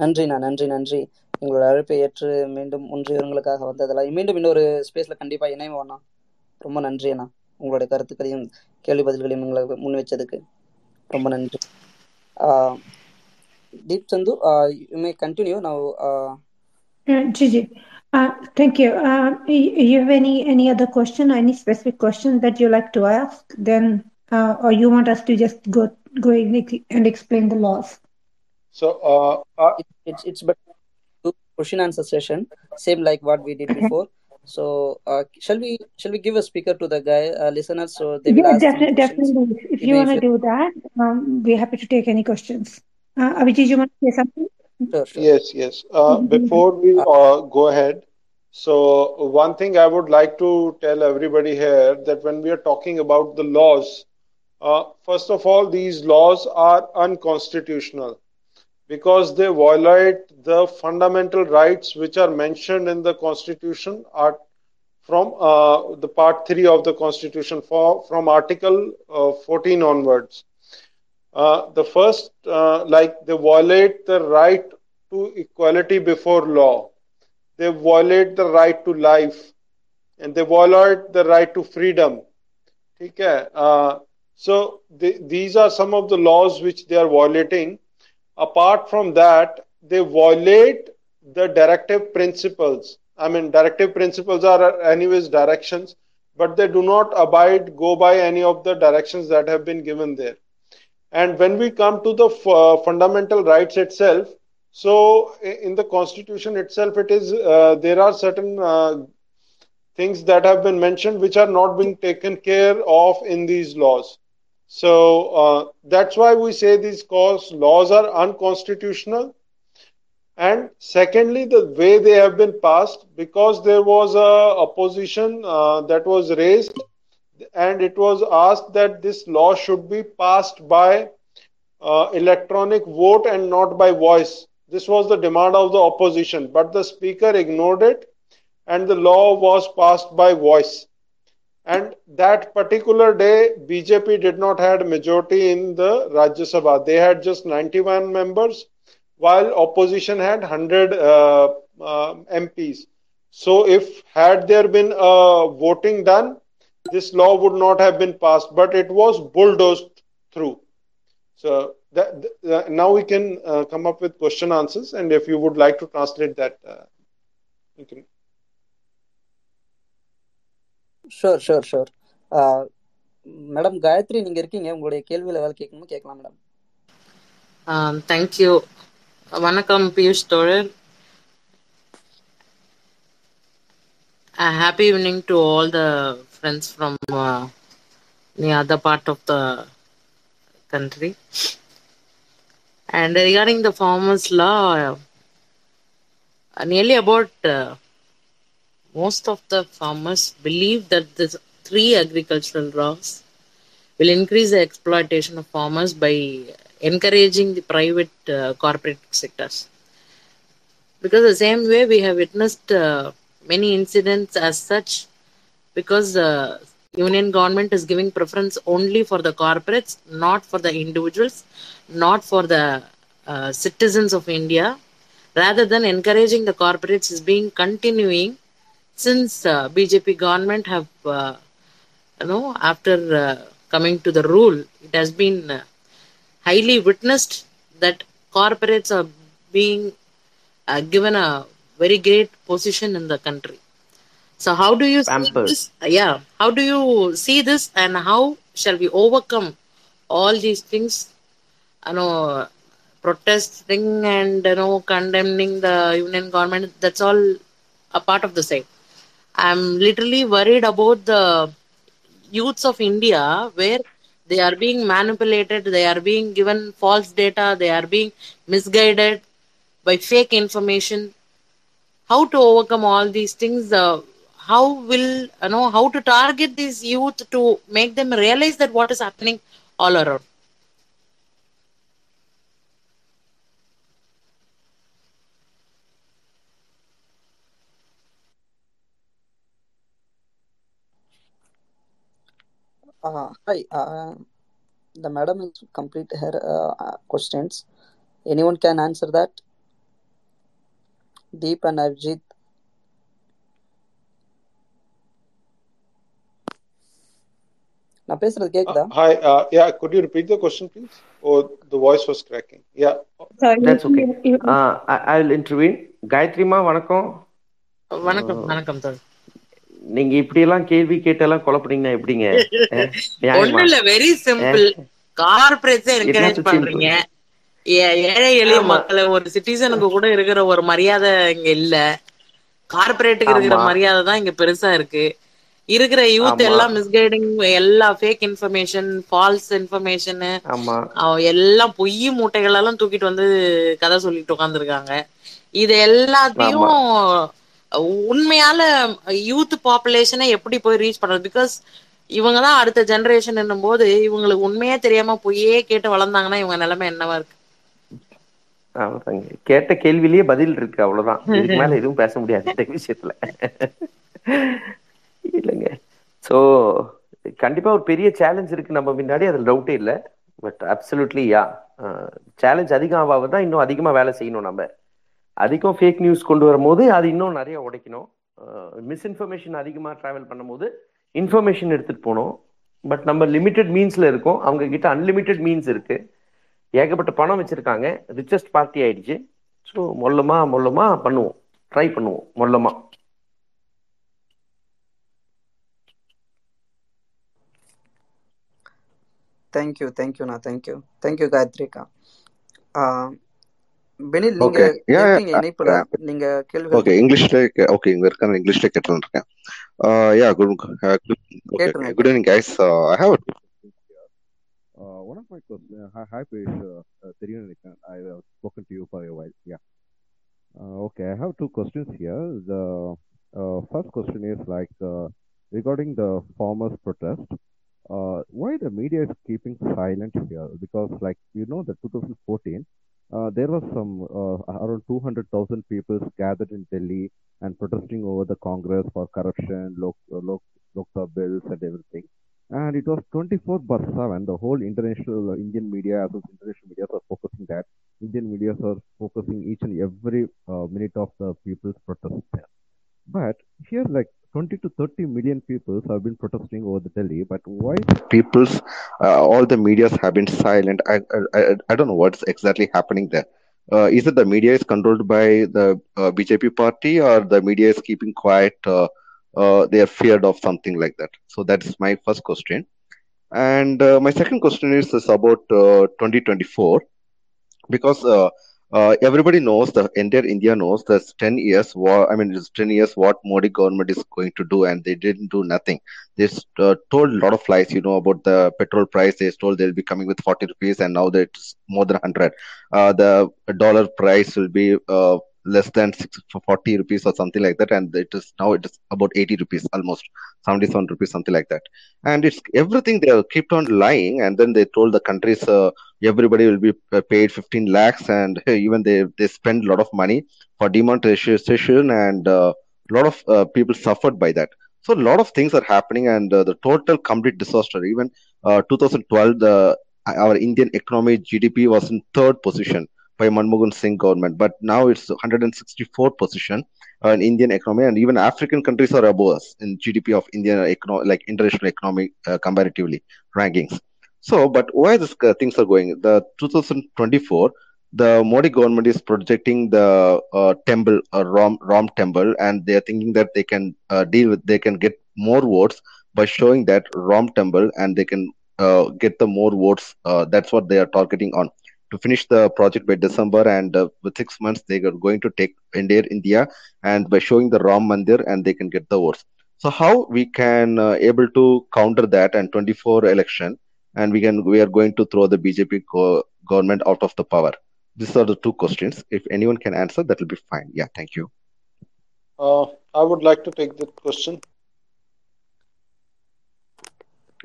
நன்றிண்ணா, நன்றி நன்றி. உங்களோட அழைப்பை ஏற்று மீண்டும் ஒன்றியவர்களுக்காக வந்ததெல்லாம் மீண்டும் இன்னொரு ஸ்பேஸில் கண்டிப்பாக இணைவோண்ணா. ரொம்ப நன்றி அண்ணா, உங்களுடைய கருத்துக்களையும் கேள்வி பதில்களையும் எங்களுக்கு முன் வச்சதுக்கு ரொம்ப நன்றி. Deep Sidhu, you may continue now. Gigi, thank you. You have any other question, any specific question that you like to ask? Then, or you want us to just go and explain the laws? So, it's better to question answer session, same like what we did before. So, shall we give a speaker to the guy listeners so they will ask definitely. If you want to do that, we're happy to take any questions. Abhijit, you want to say something? Sure. Yes. Before we go ahead, so one thing I would like to tell everybody here that when we are talking about the laws, first of all, these laws are unconstitutional because they violate the fundamental rights which are mentioned in the Constitution are from the Part 3 of the Constitution from Article 14 onwards. The first, they violate the right to equality before law. They violate the right to life. And they violate the right to freedom. Okay? So, these are some of the laws which they are violating. Apart from that, they violate the directive principles. I mean, directive principles are anyways directions, but they do not go by any of the directions that have been given there. And when we come to the fundamental rights itself, so in the Constitution itself, it is there are certain things that have been mentioned which are not being taken care of in these laws. So that's why we say these laws are unconstitutional. And secondly, the way they have been passed, because there was a opposition that was raised, and it was asked that this law should be passed by electronic vote and not by voice. This was the demand of the opposition, but the speaker ignored it and the law was passed by voice. And that particular day, BJP did not have a majority in the Rajya Sabha. They had just 91 members, while opposition had 100 MPs. So if had there been voting done, this law would not have been passed, but it was bulldozed through. So now we can come up with question answers, and if you would like to translate that, you can. Sure. Madam Gayathri, நீங்க இருக்கீங்க, உங்களுடைய கேள்வி level கேட்கணும், கேட்கலாம் madam. Thank you. வணக்கம் பியூஷ் தோழர். A happy evening to all the friends from the other part of the country. And regarding the farmers' law, nearly about most of the farmers believe that the 3 agricultural laws will increase the exploitation of farmers by encouraging the private corporate sectors. Because the same way we have witnessed many incidents as such, because the union government is giving preference only for the corporates, not for the individuals, not for the citizens of India. Rather than encouraging the corporates is being continuing since BJP government have, after coming to the rule, it has been highly witnessed that corporates are being given a very great position in the country. So how do you see this? Yeah, how do you see this, and how shall we overcome all these things? Protesting and condemning the union government. That's all a part of the same. I'm literally worried about the youths of India, where they are being manipulated, they are being given false data, they are being misguided by fake information. How to overcome all these things? How will, you know, how to target these youth to make them realize that what is happening all around? Hi, the madam has complete her questions. Anyone can answer that? Deep and Abhijit. Hi, yeah, could you repeat the question, please? Oh, the voice was cracking. Yeah. Sorry. That's okay. I'll intervene. Gayathri ma, vanakkam. Vanakkam, sir. நீங்க இப்படி எல்லாம் கேள்வி கேட்டெல்லாம் குழப்பறீங்க எப்படிங்க? ஒண்ணும் இல்ல, very simple. Corporates encourage பண்றீங்க, ஏழை எளிய மக்களை, ஒரு சிட்டிசனுக்கு கூட இருக்கிற ஒரு மரியாதை இங்க இல்ல. கார்ப்பரேட்டுக்கு இருக்கிற மரியாதை தான் இங்க பெருசா இருக்கு. இருக்கிற யூத் எல்லாம் மிஸ்கைடிங், எல்லா ஃபேக் இன்ஃபர்மேஷன், ஃபால்ஸ் இன்ஃபர்மேஷன், எல்லாம் பொய் மூட்டைகள் எல்லாம் தூக்கிட்டு வந்து கதை சொல்லிட்டு உட்காந்துருக்காங்க. இது எல்லாத்தையும் உண்மையால யூத் பாப்புலேஷனை எப்படி போய் ரீச் பண்றது? பிகாஸ் இவங்கதான் அடுத்த ஜெனரேஷன் என்னும் போது இவங்களுக்கு உண்மையே தெரியாம பொய்யே கேட்டு வளர்ந்தாங்கன்னா இவங்க நிலைமை என்னவா இருக்கு? கேட்ட கேள்வியிலேயே பதில் இருக்கு, அவ்வளவுதான். இதுக்கு மேல எதுவும் பேச முடியாது இந்த விஷயத்துல இல்லைங்க. ஸோ கண்டிப்பா ஒரு பெரிய சேலஞ்ச் இருக்கு நம்ம முன்னாடி, அதுல டவுட்டே இல்லை. பட் அப்சல்யூட்லி யா, சேலஞ்ச் அதிகமாகதான் இன்னும் அதிகமா வேலை செய்யணும். நம்ம அதிகம் ஃபேக் நியூஸ் கொண்டு வரும்போது அது இன்னும் நிறைய உடைக்கணும். மிஸ்இன்ஃபர்மேஷன் அதிகமாக ட்ராவல் பண்ணும்போது இன்ஃபர்மேஷன் எடுத்துகிட்டு போகணும். பட் நம்ம லிமிட்டட் மீன்ஸில் இருக்கோம், அவங்கக்கிட்ட அன்லிமிட்டெட் மீன்ஸ் இருக்குது, ஏகப்பட்ட பணம் வச்சுருக்காங்க, ரிச்சஸ்ட் பார்ட்டி ஆகிடுச்சு. ஸோ மொல்லமாக பண்ணுவோம், ட்ரை பண்ணுவோம் மொல்லமாக. தேங்க்யூ தேங்க்யூண்ணா, தேங்க்யூ தேங்க்யூ காயத்ரிக்கா. Regarding the farmers' protest, why the media is keeping silent here? Because, like, you know, the 2014 there was some around 200,000 people gathered in Delhi and protesting over the Congress for corruption, Lok Sabha bills and everything. And it was 24/7. The whole international Indian media, international media are focusing that. Indian media are focusing each and every minute of the people's protest there. But here, like 20 to 30 million people have been protesting over the Delhi, but why people's, all the medias have been silent? I don't know what's exactly happening there. Is it the media is controlled by the BJP party, or the media is keeping quiet? They are feared of something like that. So that's my first question. And my second question is about 2024, because everybody knows, the entire India knows that 10 years war. I mean, it's 10 years what Modi government is going to do, and they didn't do nothing. They told a lot of lies, you know, about the petrol price. They told they'll be coming with 40 rupees, and now it's more than 100. The dollar price will be less than 40 rupees or something like that, and it is about 80 rupees, almost 77 rupees, something like that. And it's everything they kept on lying, and then they told the countries everybody will be paid 15 lakhs, and even they spend a lot of money for demonetization, and a lot of people suffered by that. So a lot of things are happening, and the total complete disaster. Even 2012, our Indian economy GDP was in third position by Manmohan Singh government, but now it's 164th position in Indian economy, and even African countries are above us in GDP of Indian like international economic comparatively rankings. So, but why these things are going? The 2024, the Modi government is projecting the temple, Ram temple, and they are thinking that they can they can get more votes by showing that Ram temple, and they can get the more votes. That's what they are targeting on. to finish the project by December, and with 6 months they are going to take entire India, and by showing the Ram Mandir, and they can get the votes. So how we can able to counter that and 24 election, and we are going to throw the BJP government out of the power? These are the two questions. If anyone can answer, that will be fine. Yeah, thank you. I would like to take that question.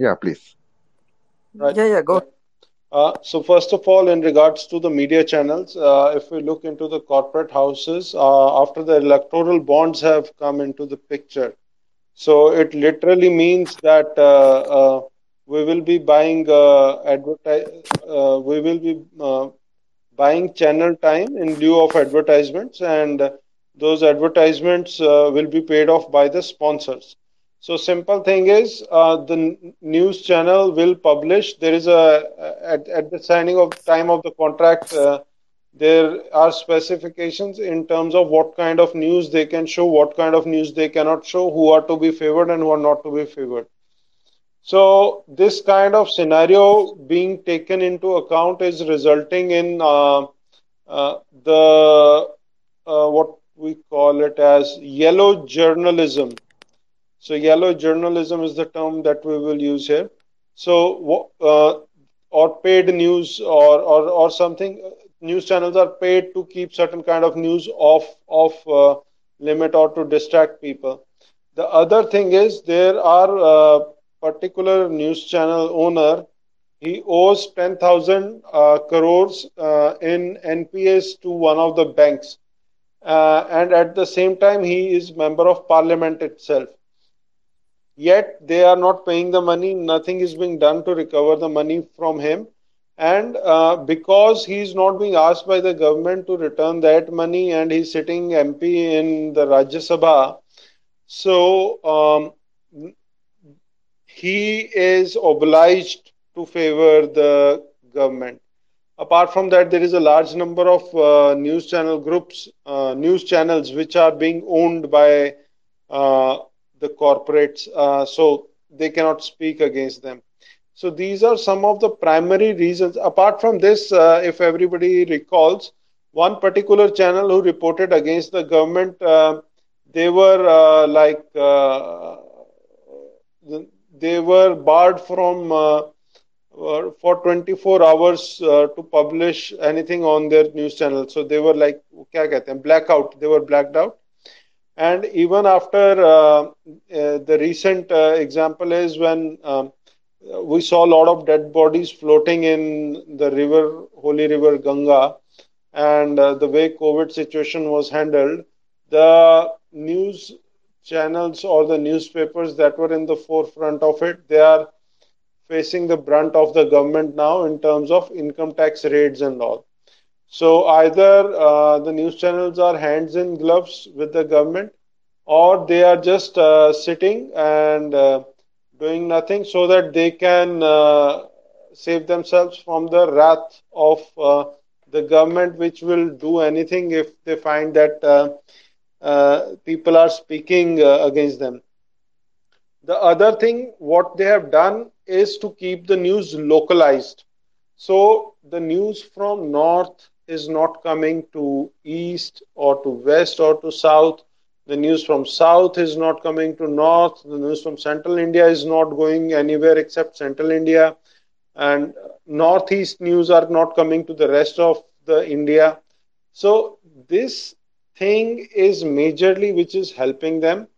Yeah, please. Right. Yeah, go. So first of all, in regards to the media channels, if we look into the corporate houses, after the electoral bonds have come into the picture, so it literally means that we will be buying buying channel time in lieu of advertisements, and those advertisements will be paid off by the sponsors. So simple thing is, the news channel will publish. There is at the signing of time of the contract, there are specifications in terms of what kind of news they can show, what kind of news they cannot show, who are to be favored and who are not to be favored. So this kind of scenario being taken into account is resulting in what we call it as yellow journalism. So yellow journalism is the term that we will use here. So or paid news or something. News channels are paid to keep certain kind of news off limit or to distract people. The other thing is, there are particular news channel owner, he owes 10,000 crores in NPS to one of the banks. And at the same time, he is member of parliament itself. Yet they are not paying the money. Nothing is being done to recover the money from him. And because he is not being asked by the government to return that money, and he's sitting MP in the Rajya Sabha, so he is obliged to favor the government. Apart from that, there is a large number of news channels which are being owned by the corporates, so they cannot speak against them. So these are some of the primary reasons. Apart from this, if everybody recalls, one particular channel who reported against the government, they were barred from for 24 hours to publish anything on their news channel. So they were like, kya kehte hain, blackout. They were blacked out. And even after the recent example is when we saw a lot of dead bodies floating in the river, holy river Ganga, and the way COVID situation was handled, the news channels or the newspapers that were in the forefront of it, they are facing the brunt of the government now in terms of income tax raids and all. So either the news channels are hands in gloves with the government, or they are just sitting and doing nothing so that they can save themselves from the wrath of the government, which will do anything if they find that people are speaking against them. The other thing, what they have done is to keep the news localized. So the news from north is not coming to east or to west or to south. The news from south is not coming to north. The news from central India is not going anywhere except central India. And northeast news are not coming to the rest of the India. So this thing is majorly which is helping them.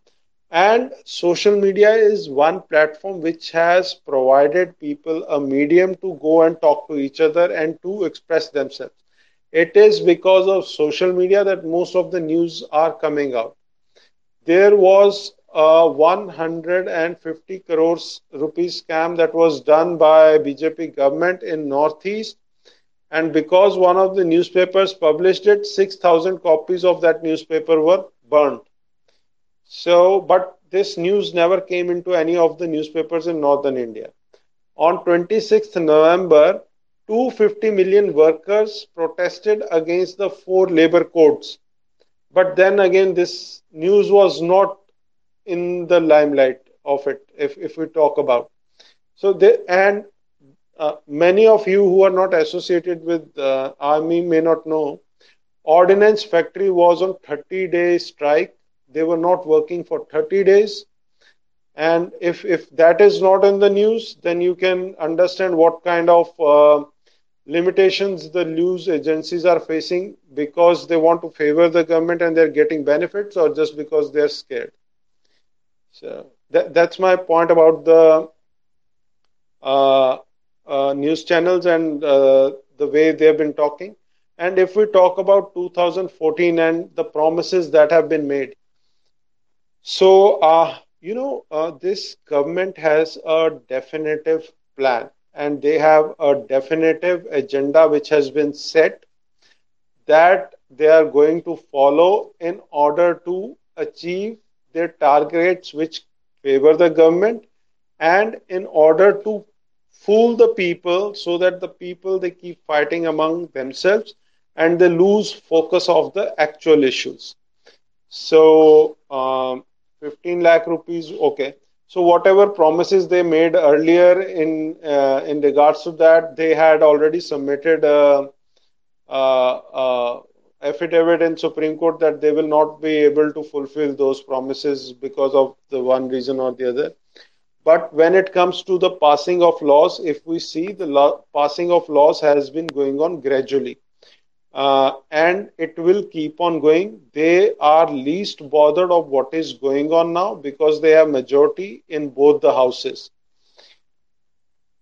And social media is one platform which has provided people a medium to go and talk to each other and to express themselves. It is because of social media that most of the news are coming out. There was a 150 crores rupees scam that was done by BJP government in Northeast. And because one of the newspapers published it, 6,000 copies of that newspaper were burnt. So, but this news never came into any of the newspapers in northern India. On 26th November, 250 million workers protested against the 4 Labor Codes. But then again, this news was not in the limelight of it, if we talk about. So, many of you who are not associated with army may not know, Ordinance Factory was on 30-day strike. They were not working for 30 days. And if that is not in the news, then you can understand what kind of limitations the news agencies are facing because they want to favor the government and they're getting benefits or just because they're scared. So that's my point about the news channels and the way they've been talking. And if we talk about 2014 and the promises that have been made. So, this government has a definitive plan and they have a definitive agenda which has been set that they are going to follow in order to achieve their targets which favor the government and in order to fool the people so that the people, they keep fighting among themselves and they lose focus of the actual issues. So, 15 lakh rupees, okay. So whatever promises they made earlier in regards to that, they had already submitted affidavit in Supreme Court that they will not be able to fulfill those promises because of the one reason or the other. But when it comes to the passing of laws, if we see the passing of laws has been going on gradually. And it will keep on going. They are least bothered of what is going on now because they have majority in both the houses.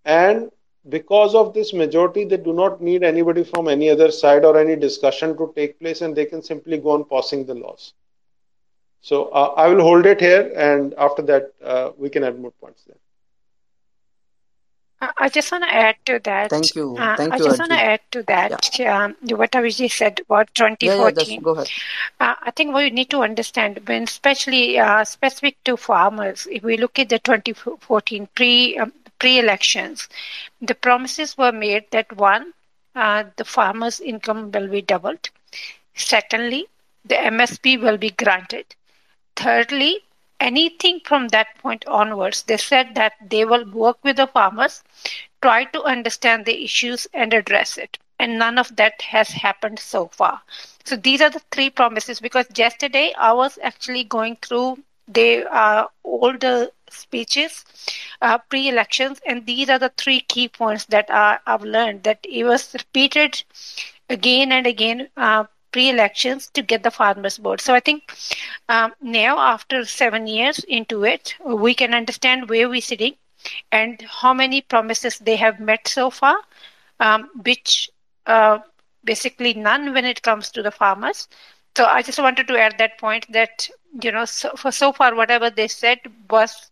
And because of this majority, they do not need anybody from any other side or any discussion to take place and they can simply go on passing the laws. So I will hold it here and after that we can add more points there. I just want to add to that. Thank you. What Abhijit said about 2014. Go ahead. I think we need to understand, when especially specific to farmers, if we look at the 2014 pre-elections, the promises were made that one, the farmers' income will be doubled. Secondly, the MSP will be granted. Thirdly, anything from that point onwards, they said that they will work with the farmers, try to understand the issues and address it. And none of that has happened so far. So these are the three promises, because yesterday I was actually going through the older speeches, pre-elections, and these are the three key points that I've learned, that it was repeated again and again pre-elections to get the farmers board. So I think now after 7 years into it, we can understand where we're sitting and how many promises they have met so far, which basically none when it comes to the farmers. So I just wanted to add that point that, so far, whatever they said was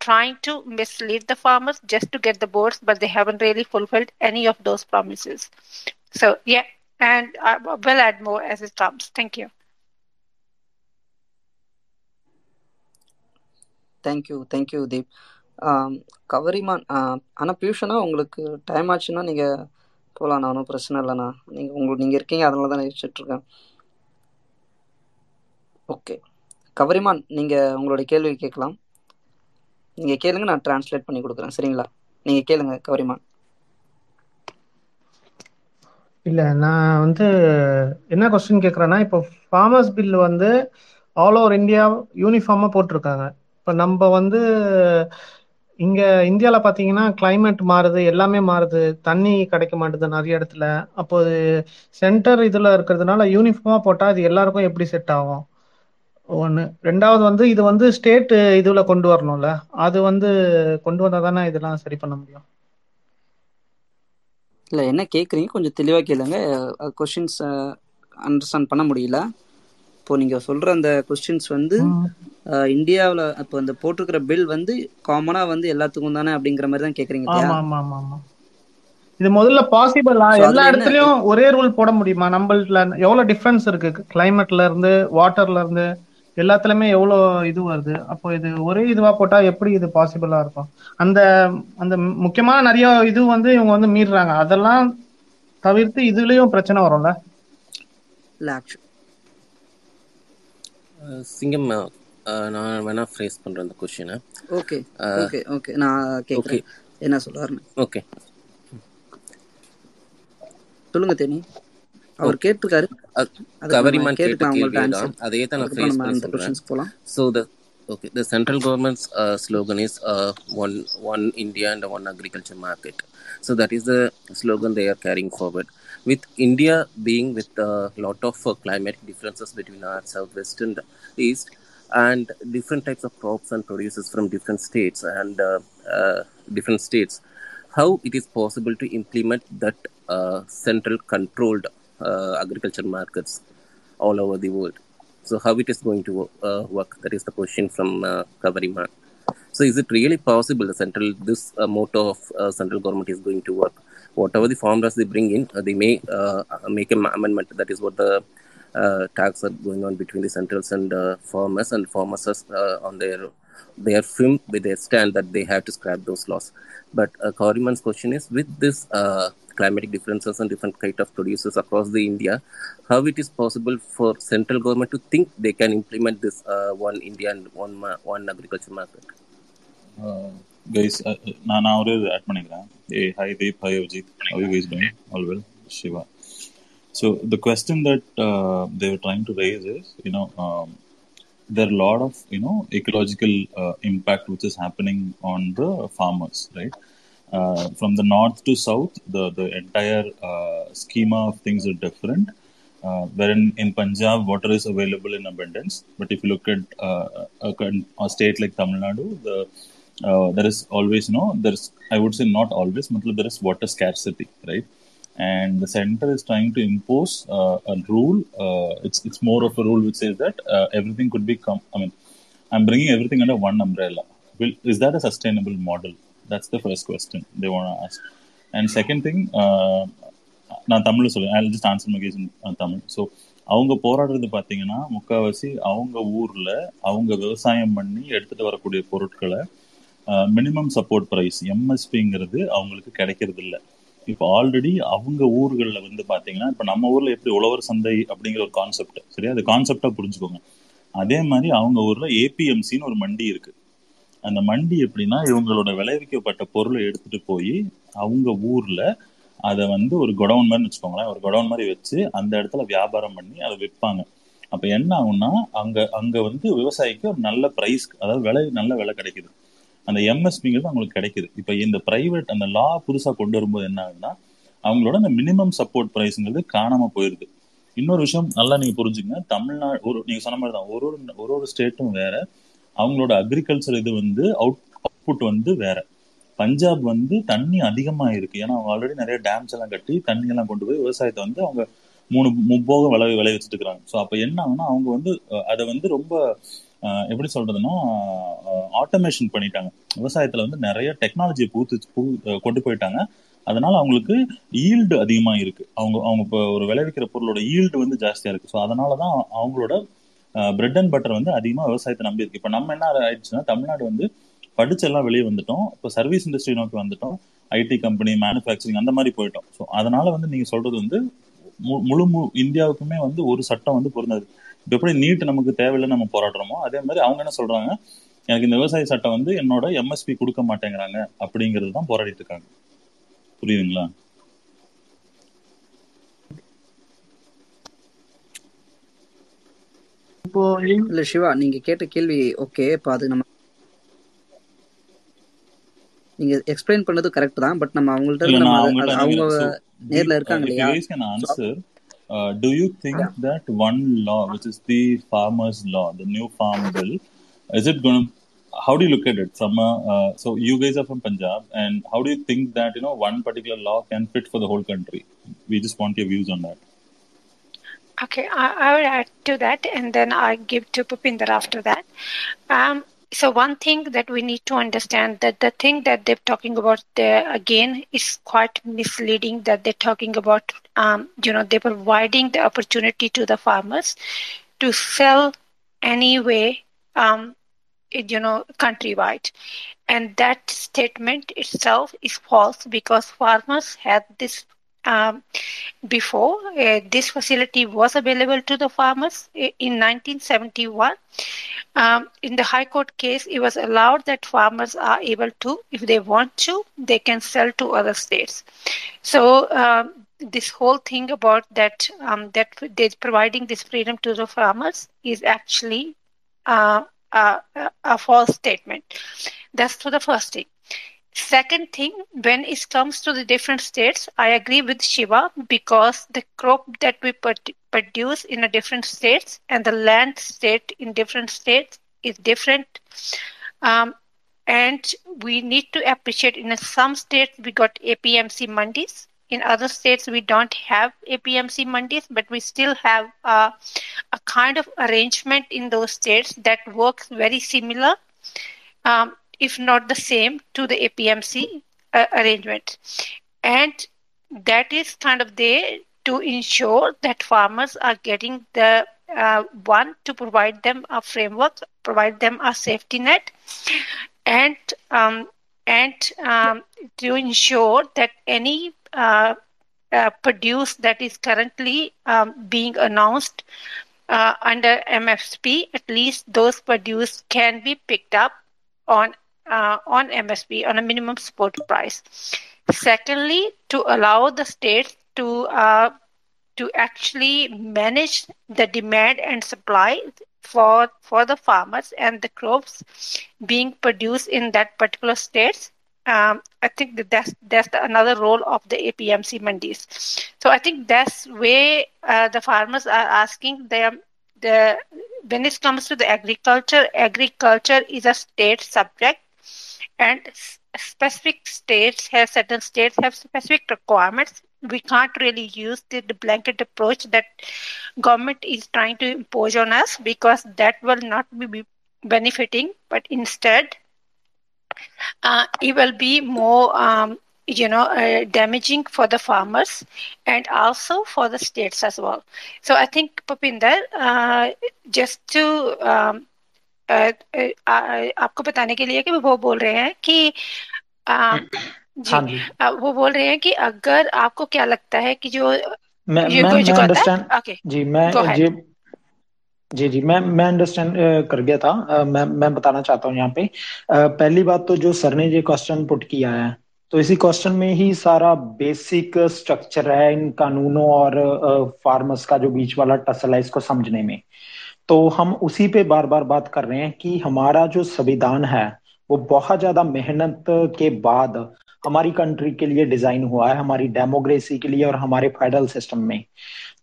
trying to mislead the farmers just to get the boards, but they haven't really fulfilled any of those promises. So, yeah. And I will add more as it comes. Thank you. Thank you, Deep. Kavariman, Anna Piyushana, உங்களுக்கு time ஆச்சுன்னா நீங்க போலாம், ஒன்றும் பிரச்சனை இல்லைண்ணா. நீங்க இருக்கீங்க, அதனால தான் யோசிச்சுட்டு இருக்கேன். ஓகே கவரிமான், நீங்க உங்களுடைய கேள்வி கேட்கலாம். நீங்க கேளுங்க, நான் டிரான்ஸ்லேட் பண்ணி கொடுக்குறேன். சரிங்களா? நீங்க கேளுங்க கவரிமான். இல்லை, நான் என்ன கொஸ்டின் கேட்குறேன்னா, இப்போ farmers bill all over India யூனிஃபார்மாக போட்டிருக்காங்க. இப்போ நம்ம இங்கே இந்தியாவில் பார்த்தீங்கன்னா கிளைமேட் மாறுது, எல்லாமே மாறுது, தண்ணி கிடைக்க மாட்டுது நிறைய இடத்துல. அப்போது சென்டர் இதில் இருக்கிறதுனால யூனிஃபார்மாக போட்டால் அது எல்லாருக்கும் எப்படி செட் ஆகும்? ஒன்று. ரெண்டாவது இது ஸ்டேட்டு இதில் கொண்டு வரணும்ல, அது கொண்டு வந்தால் தானே இதெல்லாம் சரி பண்ண முடியும். இல்லை, என்ன கேட்குறீங்க கொஞ்சம் தெளிவாக கேளுங்க. கொஸ்டின்ஸ் அண்டர்ஸ்டாண்ட் பண்ண முடியல. இப்போது நீங்கள் சொல்கிற அந்த கொஸ்டின்ஸ் இந்தியாவில் இப்போ அந்த போட்டிருக்கிற பில் காமனாக எல்லாத்துக்கும் தானே அப்படிங்கிற மாதிரி தான் கேட்குறீங்க. ஆமாம். இது முதல்ல பாசிபிளா? எல்லா இடத்துலையும் ஒரே ரூல் போட முடியுமா? நம்மள்ல எவ்வளோ டிஃப்ரென்ஸ் இருக்குது, கிளைமேட்லேருந்து வாட்டர்லேருந்து எல்லாத்துலேயுமே எவ்வளோ இது வருது. அப்போ இது ஒரே இதுவாக போட்டால் எப்படி இது பாசிபிளாக இருக்கும்? அந்த அந்த முக்கியமான நிறைய இது இவங்க மீறுறாங்க. அதெல்லாம் தவிர்த்து இதுலேயும் பிரச்சனை வரும்ல. இல்லை, சிங்கம், நான் வேணா ஃப்ரேஸ் பண்ணுறேன் அந்த கொஸ்டினை. ஓகே, நான் கேட்குறேன் என்ன சொல்லுவாருன்னு. ஓகே, சொல்லுங்க தேனி. அவர் கேட்டிருக்காரு கவரிமான் கேட்ட கேள்விதான். அதையே தான் நான் ஃபேஸ் பண்ணி சொல்றேன். So the central government's slogan is one India and one agriculture market. So that is the slogan they are carrying forward. With India being with a lot of climate differences between our southwest and east, and different types of crops and produces from different states and how it is possible to implement that central controlled agriculture markets all over the world. So how it is going to work? That is the question from Kavariman. So is it really possible the central this motto of central government is going to work? Whatever the formulas they bring in, they may make an amendment. That is what the talks are going on between the centrals and farmers, and farmers are on their firm with their stand that they have to scrap those laws. But Kavariman's question is with this. Climatic differences and different kind of producers across the India, how it is possible for central government to think they can implement this one India and one agriculture market? Guys, நான் ஒரு add பண்ணிக்கிறேன். Hey, hi Deep, hi Abhijit. How are you guys doing? All well? Shiva. So the question that they were trying to raise is, you know, there are a lot of, you know, ecological impact which is happening on the farmers, right? From the north to south, the entire schema of things are different. Wherein in Punjab, water is available in abundance. But if you look at a state like Tamil Nadu, there is always, you know, there is, I would say not always, but there is water scarcity, right? And the center is trying to impose a rule. It's more of a rule which says that everything could be, I'm bringing everything under one umbrella. Is that a sustainable model? That's the first question they want to ask. And second thing, நான் தமிழில் சொல்லுவேன், I'll just answer my question in Tamil. So, அவங்க போராடுறது பார்த்தீங்கன்னா முக்கால்வாசி அவங்க ஊரில் அவங்க விவசாயம் பண்ணி எடுத்துகிட்டு வரக்கூடிய பொருட்களை மினிமம் சப்போர்ட் ப்ரைஸ் எம்எஸ்பிங்கிறது அவங்களுக்கு கிடைக்கிறது இல்லை. இப்போ ஆல்ரெடி அவங்க ஊர்களில் வந்து பார்த்தீங்கன்னா, இப்போ நம்ம ஊரில் எப்படி உழவர் சந்தை அப்படிங்கிற ஒரு கான்செப்ட், சரியா, அது கான்செப்டாக புரிஞ்சுக்கோங்க. அதே மாதிரி அவங்க ஊரில் ஏபிஎம்சின்னு ஒரு மண்டி இருக்குது. அந்த மண்டி எப்படின்னா, இவங்களோட விளைவிக்கப்பட்ட பொருளை எடுத்துகிட்டு போய் அவங்க ஊரில் அதை வந்து ஒரு குடவுன் மாதிரி வச்சுக்கோங்களேன், ஒரு குடவுன் மாதிரி வச்சு அந்த இடத்துல வியாபாரம் பண்ணி அதை விற்பாங்க. அப்போ என்ன ஆகுன்னா, அங்கே அங்கே வந்து விவசாயிக்கு ஒரு நல்ல ப்ரைஸ், அதாவது விலை, நல்ல விலை கிடைக்குது. அந்த எம்எஸ்பிங்கிறது அவங்களுக்கு கிடைக்குது. இப்போ இந்த ப்ரைவேட் அந்த லா புதுசாக கொண்டு வரும்போது என்ன ஆகுதுன்னா, அவங்களோட அந்த மினிமம் சப்போர்ட் ப்ரைஸுங்கிறது காணாமல் போயிடுது. இன்னொரு விஷயம் நல்லா நீங்கள் புரிஞ்சுங்க, தமிழ்நாடு ஒரு நீங்கள் சொன்ன மாதிரி தான் ஒரு ஸ்டேட்டும் வேறு, அவங்களோட அக்ரிகல்ச்சர் இது வந்து அவுட்புட் வந்து வேற. பஞ்சாப் வந்து தண்ணி அதிகமாக இருக்கு, ஏன்னா அவங்க ஆல்ரெடி நிறைய டேம்ஸ் எல்லாம் கட்டி தண்ணியெல்லாம் கொண்டு போய் விவசாயத்தை வந்து அவங்க முப்போக விளைவிச்சுட்டு இருக்கிறாங்க. ஸோ அப்போ என்ன ஆகுனா, அவங்க வந்து அதை வந்து ரொம்ப எப்படி சொல்றதுன்னா ஆட்டோமேஷன் பண்ணிட்டாங்க. விவசாயத்துல வந்து நிறைய டெக்னாலஜியை கொண்டு போயிட்டாங்க. அதனால அவங்களுக்கு ஈல்டு அதிகமாக இருக்கு. அவங்க இப்போ ஒரு விளைவிக்கிற பொருளோட ஈல்டு வந்து ஜாஸ்தியா இருக்கு. ஸோ அதனாலதான் அவங்களோட பிரெட் அண்ட் பட்டர் வந்து அதிகமாக விவசாயத்தை நம்பி இருக்கு. இப்போ நம்ம என்ன ஆயிடுச்சுன்னா, தமிழ்நாடு வந்து படிச்செல்லாம் வெளியே வந்துட்டோம். இப்போ சர்வீஸ் இண்டஸ்ட்ரி நோக்கி வந்துட்டோம், ஐடி கம்பெனி, மேனுஃபேக்சரிங் அந்த மாதிரி போயிட்டோம். ஸோ அதனால வந்து நீங்க சொல்றது வந்து முழு இந்தியாவுக்குமே வந்து ஒரு சட்டம் வந்து பொருந்தது. இப்போ எப்படி நீட் நமக்கு தேவையில்லைன்னு நம்ம போராடுறோமோ, அதே மாதிரி அவங்க என்ன சொல்றாங்க, எனக்கு இந்த விவசாய சட்டம் வந்து என்னோட எம்எஸ்பி கொடுக்க மாட்டேங்கிறாங்க அப்படிங்கிறது தான் போராடிட்டு இருக்காங்க. புரியுதுங்களா? இப்போ இல்ல சிவா, நீங்க கேட்ட கேள்வி ஓகே, இப்போ அது நம்ம நீங்க எக்ஸ்பிளைன் பண்ணது கரெக்ட் தான். பட் நம்ம அவங்கள்ட்ட அவங்க நேர்ல இருக்காங்க இல்லையா, answer. Do you think that one law, which is the farmers law, the new farm bill, is it going to, how do you look at it from so you guys are from Punjab, and how do you think that, you know, one particular law can fit for the whole country? We just want your views on that. Okay, I will add to that and then I give to Pupinder after that. So one thing that we need to understand, that the thing that they're talking about there again is quite misleading, that they're talking about, you know, they're providing the opportunity to the farmers to sell anyway, you know, countrywide. And that statement itself is false, because farmers had this before. This facility was available to the farmers in 1971. In the High Court case, it was allowed that farmers are able to, if they want to, they can sell to other states. So this whole thing about that that they're providing this freedom to the farmers is actually a false statement. That's for the first thing. Second thing, when it comes to the different states, I agree with Shiva, because the crop that we produce in a different states and the land state in different states is different. And we need to appreciate, in some states we got APMC mandis. In other states, we don't have APMC mandis, but we still have a kind of arrangement in those states that works very similar, if not the same, to the APMC arrangement. And that is kind of there to ensure that farmers are getting the one, to provide them a framework, provide them a safety net, and to ensure that any produce that is currently being announced under MSP, at least those produce can be picked up on MSP, on a minimum support price. Secondly, to allow the states to actually manage the demand and supply for the farmers and the crops being produced in that particular states. I think that's another role of the APMC mandis. So I think that's where the farmers are asking them. When it comes to the agriculture is a state subject, and specific states have specific requirements. We can't really use the blanket approach that government is trying to impose on us, because that will not be benefiting, but instead it will be more, damaging for the farmers and also for the states as well. So I think, Pupinder, just to आपको बताने के लिए कि वो बोल रहे हैं कि वो बोल रहे हैं कि अगर आपको क्या लगता है कि जो जी मैं अंडरस्टैंड कर गया था. मैं बताना चाहता हूँ यहाँ पे पहली बात तो जो सर ने ये क्वेश्चन पुट किया है, तो इसी क्वेश्चन में ही सारा बेसिक स्ट्रक्चर है इन कानूनों और फार्मर्स का जो बीच वाला टसल है इसको समझने में. तो हम उसी पे बार बार बात कर रहे हैं कि हमारा जो संविधान है वो बहुत ज्यादा मेहनत के बाद हमारी कंट्री के लिए डिजाइन हुआ है, हमारी डेमोक्रेसी के लिए और हमारे फेडरल सिस्टम में.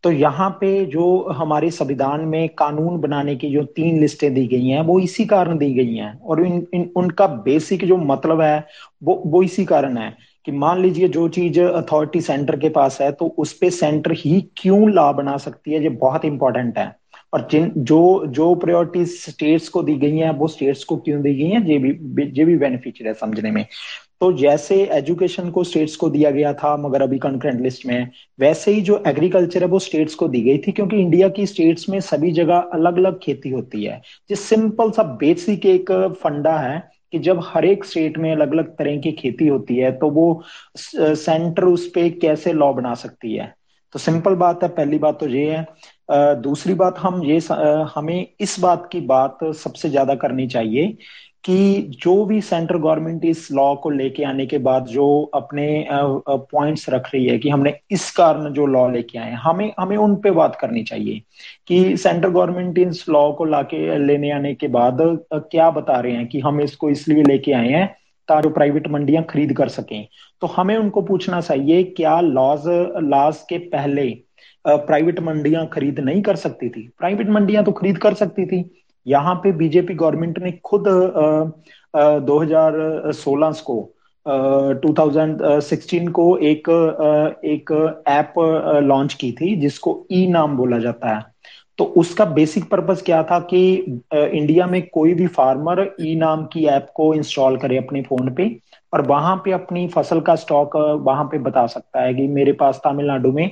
तो यहाँ पे जो हमारे संविधान में कानून बनाने की जो 3 लिस्टें दी गई हैं वो इसी कारण दी गई हैं, और उनका बेसिक जो मतलब है वो इसी कारण है कि मान लीजिए जो चीज अथॉरिटी सेंटर के पास है तो उस पे सेंटर ही क्यों लॉ बना सकती है, ये बहुत इंपॉर्टेंट है. और जो प्रायोरिटीज स्टेट्स को दी गई हैं वो स्टेट्स को क्यों दी गई हैं, ये भी बेनिफिशियल है समझने में. तो जैसे एजुकेशन को स्टेट्स को दिया गया था मगर अभी कंकरेंट लिस्ट में है, वैसे ही जो एग्रीकल्चर है वो स्टेट्स को दी गई थी, क्योंकि इंडिया की स्टेट्स में सभी जगह अलग अलग खेती होती है. ये सिंपल सा बेसिक एक फंडा है कि जब हर एक स्टेट में अलग अलग तरह की खेती होती है तो वो सेंटर उस पे कैसे लॉ बना सकती है. तो सिंपल बात है, पहली बात तो ये है. दूसरी बात, हमें इस बात की बात सबसे ज्यादा करनी चाहिए कि जो भी सेंट्रल गवर्नमेंट इस लॉ को लेके आने के बाद जो अपने पॉइंट्स रख रही है कि हमने इस कारण जो लॉ लेके आए, हमें उन पे बात करनी चाहिए कि सेंट्रल गवर्नमेंट इस लॉ को लेने आने के बाद क्या बता रहे हैं कि हम इसको इसलिए लेके आए हैं ताकि प्राइवेट मंडियां खरीद कर सकें. तो हमें उनको पूछना चाहिए क्या लॉज के पहले प्राइवेट मंडियां खरीद नहीं कर सकती थी? प्राइवेट मंडियां तो खरीद कर सकती थी. यहाँ पे बीजेपी गवर्नमेंट ने खुद 2016 को 2016 को एक ऐप लॉन्च की थी जिसको e-नाम बोला जाता है. तो उसका बेसिक पर्पस क्या था कि इंडिया में कोई भी फार्मर e-नाम की ऐप को इंस्टॉल करे अपने फोन पे और वहां पे अपनी फसल का स्टॉक वहां पे बता सकता है कि मेरे पास तमिलनाडु में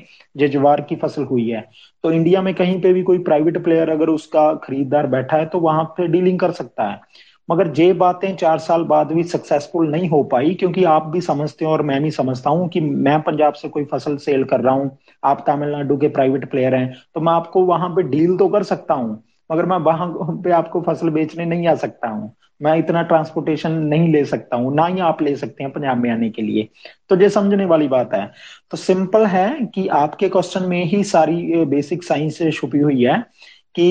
ज्वार की फसल हुई है. तो इंडिया में कहीं पे भी कोई प्राइवेट प्लेयर अगर उसका खरीदार बैठा है तो वहां पे डीलिंग कर सकता है. मगर ये बातें 4 साल बाद भी सक्सेसफुल नहीं हो पाई, क्योंकि आप भी समझते हो और मैं भी समझता हूँ कि मैं पंजाब से कोई फसल सेल कर रहा हूँ, आप तमिलनाडु के प्राइवेट प्लेयर हैं, तो मैं आपको वहां पे डील तो कर सकता हूँ मगर मैं वहां पे आपको फसल बेचने नहीं आ सकता हूँ, मैं इतना ट्रांसपोर्टेशन नहीं ले सकता हूँ, ना ही आप ले सकते हैं पंजाब में आने के लिए। तो ये समझने वाली बात है। तो सिंपल है कि आपके क्वेश्चन में ही सारी बेसिक साइंस छुपी हुई है कि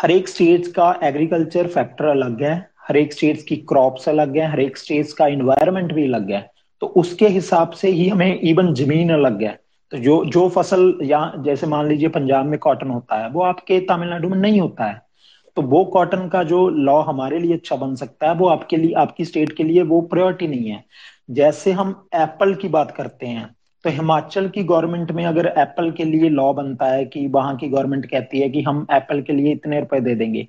हर एक स्टेट का एग्रीकल्चर फैक्टर अलग है, हर एक स्टेट की क्रॉप्स अलग है, हर एक स्टेट का इन्वायरमेंट भी अलग है, तो उसके हिसाब से ही हमें इवन जमीन अलग है। तो जो फसल या जैसे मान लीजिए पंजाब में कॉटन होता है वो आपके तमिलनाडु में नहीं होता है, तो वो कॉटन का जो लॉ हमारे लिए अच्छा बन सकता है वो आपके लिए, आपकी स्टेट के लिए वो प्रायोरिटी नहीं है। जैसे हम एप्पल की बात करते हैं तो हिमाचल की गवर्नमेंट में अगर एप्पल के लिए लॉ बनता है कि वहां की गवर्नमेंट कहती है कि हम एप्पल के लिए इतने रुपए दे देंगे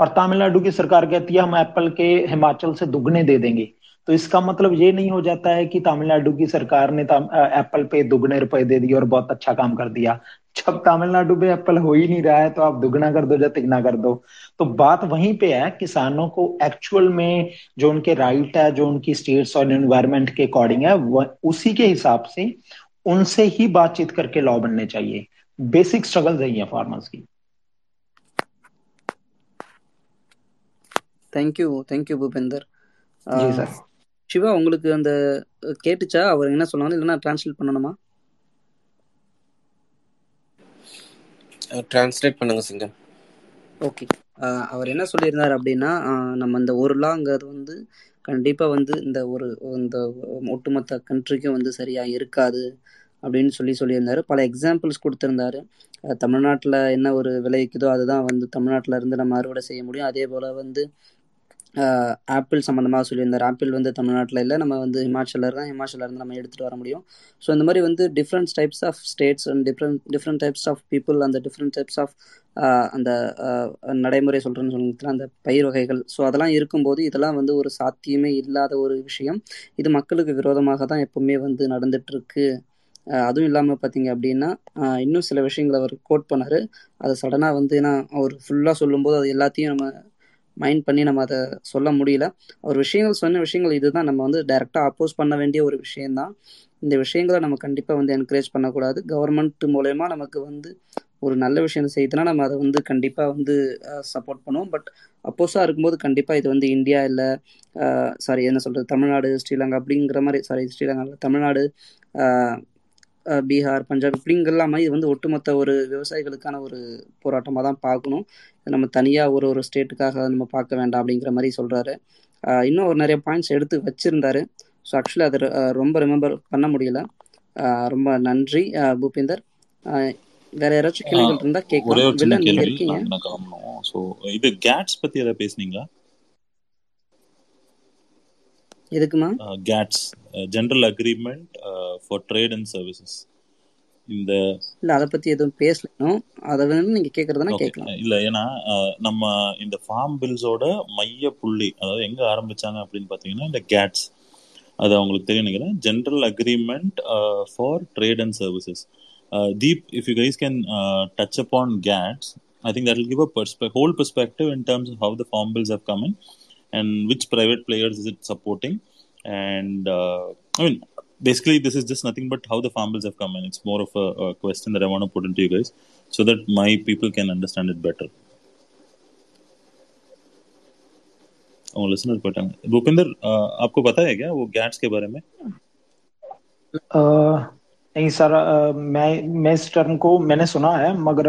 और तमिलनाडु की सरकार कहती है हम एप्पल के हिमाचल से दुगने दे देंगे, तो इसका मतलब ये नहीं हो जाता है कि तमिलनाडु की सरकार ने एप्पल पे दुगने रुपए दे दिए और बहुत अच्छा काम कर दिया, जब तमिलनाडु पे एप्पल हो ही नहीं रहा है तो आप दुगना कर दो या तिगना कर दो। तो बात वहीं पे है, किसानों को एक्चुअल में जो उनके राइट है, जो उनकी स्टेट्स और एनवायरमेंट के अकॉर्डिंग है, उसी के हिसाब से उनसे ही बातचीत करके लॉ बनने चाहिए। बेसिक स्ट्रगल रही है फार्मर्स की। Thank you Bhupender ji sir. Siva உங்களுக்கு அந்த கேட்டுச்சா அவர் என்ன சொன்னாரு, இல்லனா ட்ரான்ஸ்லேட் பண்ணணுமா? ட்ரான்ஸ்லேட் பண்ணுங்க சிங்கம். ஓகே, அவர் என்ன சொல்லியிருந்தார் அப்படின்னா, நம்ம இந்த ஒரு லாங்கிறது வந்து கண்டிப்பாக வந்து இந்த ஒட்டுமொத்த கண்ட்ரிக்கும் வந்து சரியாக இருக்காது அப்படின்னு சொல்லியிருந்தார். பல எக்ஸாம்பிள்ஸ் கொடுத்துருந்தாரு. தமிழ்நாட்டில் என்ன ஒரு விளைவிக்குதோ அதுதான் வந்து தமிழ்நாட்டில் இருந்து நம்ம அறுவடை செய்ய முடியும். அதே போல் வந்து ஆப்பிள் சம்மந்தமாக சொல்லியிருந்தார். ஆப்பிள் வந்து தமிழ்நாட்டில் இல்லை, நம்ம வந்து ஹிமாச்சலில் இருந்து நம்ம எடுத்துகிட்டு வர முடியும். ஸோ இந்த மாதிரி வந்து different types of states and different types of people, அந்த டிஃப்ரெண்ட் டைப்ஸ் ஆஃப் அந்த நடைமுறை சொல்கிறேன்னு சொல்லிட்டு அந்த பயிர் வகைகள், ஸோ அதெல்லாம் இருக்கும்போது இதெல்லாம் வந்து ஒரு சாத்தியமே இல்லாத ஒரு விஷயம். இது மக்களுக்கு விரோதமாக தான் எப்போவுமே வந்து நடந்துகிட்ருக்கு. அதுவும் இல்லாமல் பார்த்தீங்க அப்படின்னா இன்னும் சில விஷயங்களை அவர் கோட் பண்ணார். அதை சடனாக வந்து ஏன்னா அவர் ஃபுல்லாக சொல்லும்போது அது எல்லாத்தையும் நம்ம மைண்ட் பண்ணி நம்ம அதை சொல்ல முடியல. ஒரு சொன்ன விஷயங்கள் இதுதான் நம்ம வந்து டைரெக்டாக அப்போஸ் பண்ண வேண்டிய ஒரு விஷயந்தான். இந்த விஷயங்களை நம்ம கண்டிப்பாக வந்து என்கரேஜ் பண்ணக்கூடாது. கவர்மெண்ட் மூலயமா நமக்கு வந்து ஒரு நல்ல விஷயம் செய்யுதுன்னா நம்ம அதை வந்து கண்டிப்பாக வந்து சப்போர்ட் பண்ணுவோம். பட் அப்போஸாக இருக்கும்போது கண்டிப்பாக இது வந்து இந்தியா இல்லை, தமிழ்நாடு, ஸ்ரீலங்கா அப்படிங்கிற மாதிரி, ஸ்ரீலங்காவில், தமிழ்நாடு, பீகார், பஞ்சாப் இப்படிங்கெல்லாமே இது வந்து ஒட்டுமொத்த ஒரு விவசாயிகளுக்கான ஒரு போராட்டமாக தான் பார்க்கணும். நம்ம தனியாக ஒரு ஸ்டேட்டுக்காக நம்ம பார்க்க வேண்டாம் அப்படிங்கிற மாதிரி சொல்கிறாரு. இன்னும் ஒரு நிறைய பாயிண்ட்ஸ் எடுத்து வச்சுருந்தார். ஸோ ஆக்சுவலி அதை ரொம்ப ரிமெம்பர் பண்ண முடியல. ரொம்ப நன்றி பூபேந்தர். வேறு யாராச்சும் கேள்விகள் இருந்தால் கேட்கலாம். எதுக்குமா GATS general agreement for trade and services இந்த இல்லை அதை பற்றி எதுவும் பேசணும், அதை வந்து நீங்கள் கேட்குறதுனா கேட்கலாம். இல்லை ஏன்னா நம்ம இந்த ஃபார்ம் பில்ஸோட மைய புள்ளி, அதாவது எங்கே ஆரம்பித்தாங்க அப்படின்னு பார்த்தீங்கன்னா இந்த கேட்ஸ், அது அவங்களுக்கு தெரியும் நினைக்கிறேன், general agreement for trade and services. Deep, if you guys can touch upon GATS, I think that will give a whole perspective in terms of how the farm bills have come in and which private players is it supporting, and I mean basically this is just nothing but how the farm bills have come, and it's more of a question that I want to put into you guys so that my people can understand it better. Our listeners बताएं. भूपेंद्र, आपको पता है क्या वो GATS के बारे में? नहीं सर, मैं इस टर्म को मैंने सुना है मगर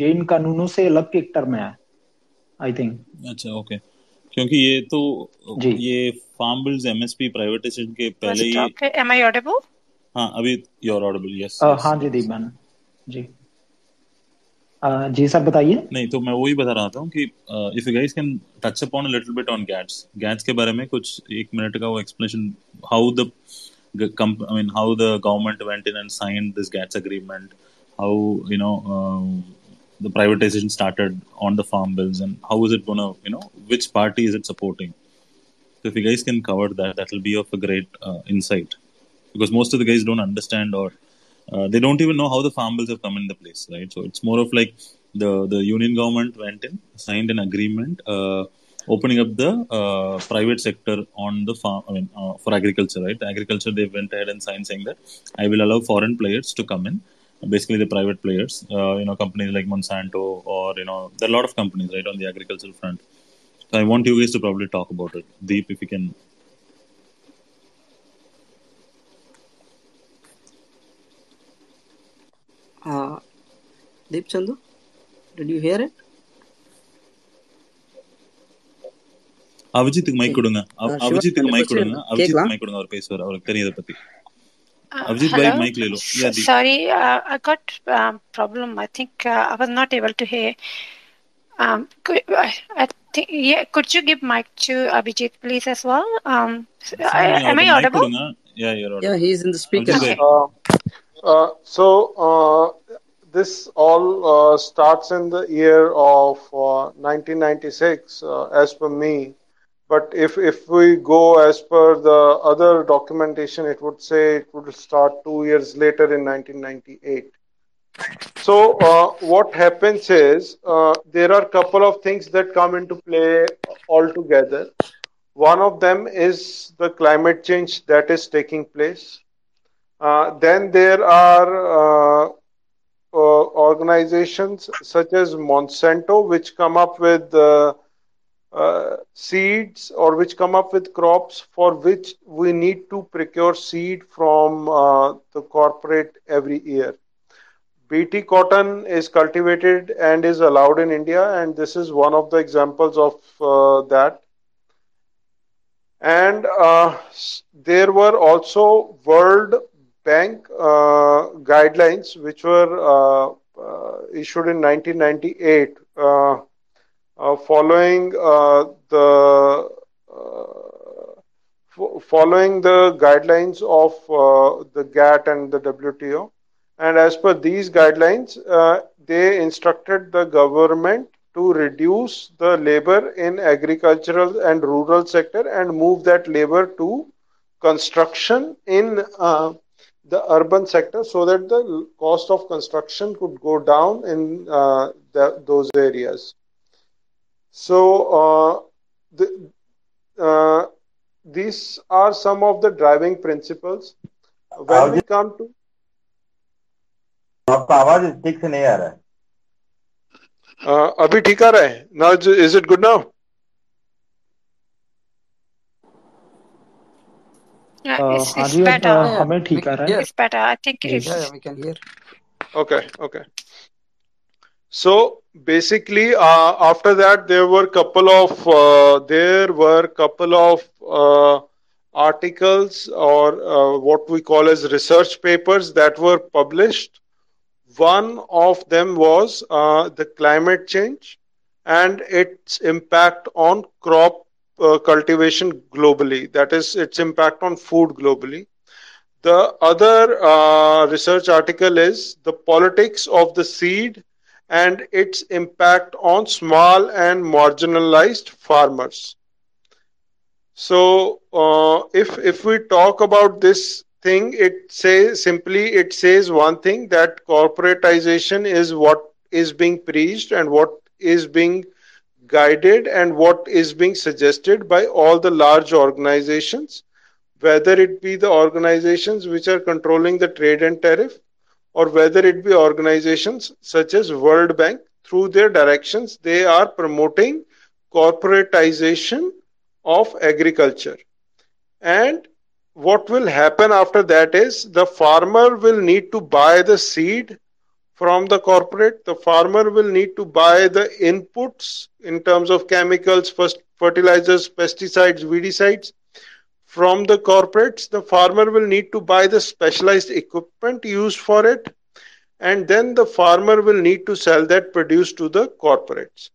जैन कानूनों से अलग एक टर्म है I think. अच्छा, okay. क्योंकि ये तो ये फार्म बिल्स एमएसपी प्राइवेटाइजेशन के पहले ही am I audible? हाँ, अभी you're audible, yes. हाँ जी दीपान जी जी सर बताइए. नहीं तो मैं वही बता रहा था कि if you guys can touch upon a little bit on GATS के बारे में कुछ एक मिनट का वो explanation, how the government went in and signed this GATS agreement, how you know the privatization started on the farm bills, and how is it going to, you know, which party is it supporting? So if you guys can cover that will be of a great insight, because most of the guys don't understand or they don't even know how the farm bills have come into place, right? So it's more of like the union government went in, signed an agreement opening up the private sector on the farm, for agriculture, right? The agriculture, they went ahead and signed saying that I will allow foreign players to come in basically the private players, companies like Monsanto or, there are a lot of companies, right, on the agricultural front. So I want you guys to probably talk about it. Deep, if you can. Deep Chandu, did you hear it? அபிஜித்துக்கு mic கொடுங்க. அபிஜித்துக்கு mic கொடுங்க. அபிஜித்துக்கு mic கொடுங்க. அவர் பேசுவார். அவருக்கு தெரியும் இத பத்தி. Abhijit bhai mic le lo. Yeah, Deep. Sorry, I got problem. I think I was not able to hear. I think, yeah, could you give mic to Abhijit please as well? Am I audible? Yeah, you're audible. Yeah, he is in the speaker. Okay. This all starts in the year of 1996, as per me. But if we go as per the other documentation, it would say it would start 2 years later in 1998. So what happens is there are a couple of things that come into play altogether. One of them is the climate change that is taking place. Then there are organizations such as Monsanto, which come up with seeds or which come up with crops for which we need to procure seed from the corporate every year. BT cotton is cultivated and is allowed in India, and this is one of the examples of that. And there were also World Bank guidelines which were issued in 1998 following the guidelines of the GATT and the WTO. And as per these guidelines, they instructed the government to reduce the labor in agricultural and rural sector and move that labor to construction in the urban sector, so that the cost of construction could go down in those areas. So these are some of the driving principles. When we come to... Abhi theek aa raha hai. Now, is it good now? It's better. It's better. I think it is. Yeah, we can hear. Okay. So basically, after that, there were couple of articles or what we call as research papers that were published. One of them was the climate change and its impact on crop cultivation globally, that is its impact on food globally. The other research article is the politics of the seed and its impact on small and marginalized farmers. So if we talk about this thing, it says one thing, that corporatization is what is being preached and what is being guided and what is being suggested by all the large organizations, whether it be the organizations which are controlling the trade and tariff, or whether it be organizations such as World Bank. Through their directions, they are promoting corporatization of agriculture. And what will happen after that is the farmer will need to buy the seed from the corporate. The farmer will need to buy the inputs in terms of chemicals, fertilizers, pesticides, weedicides from the corporates. The farmer will need to buy the specialized equipment used for it. And then the farmer will need to sell that produce to the corporates.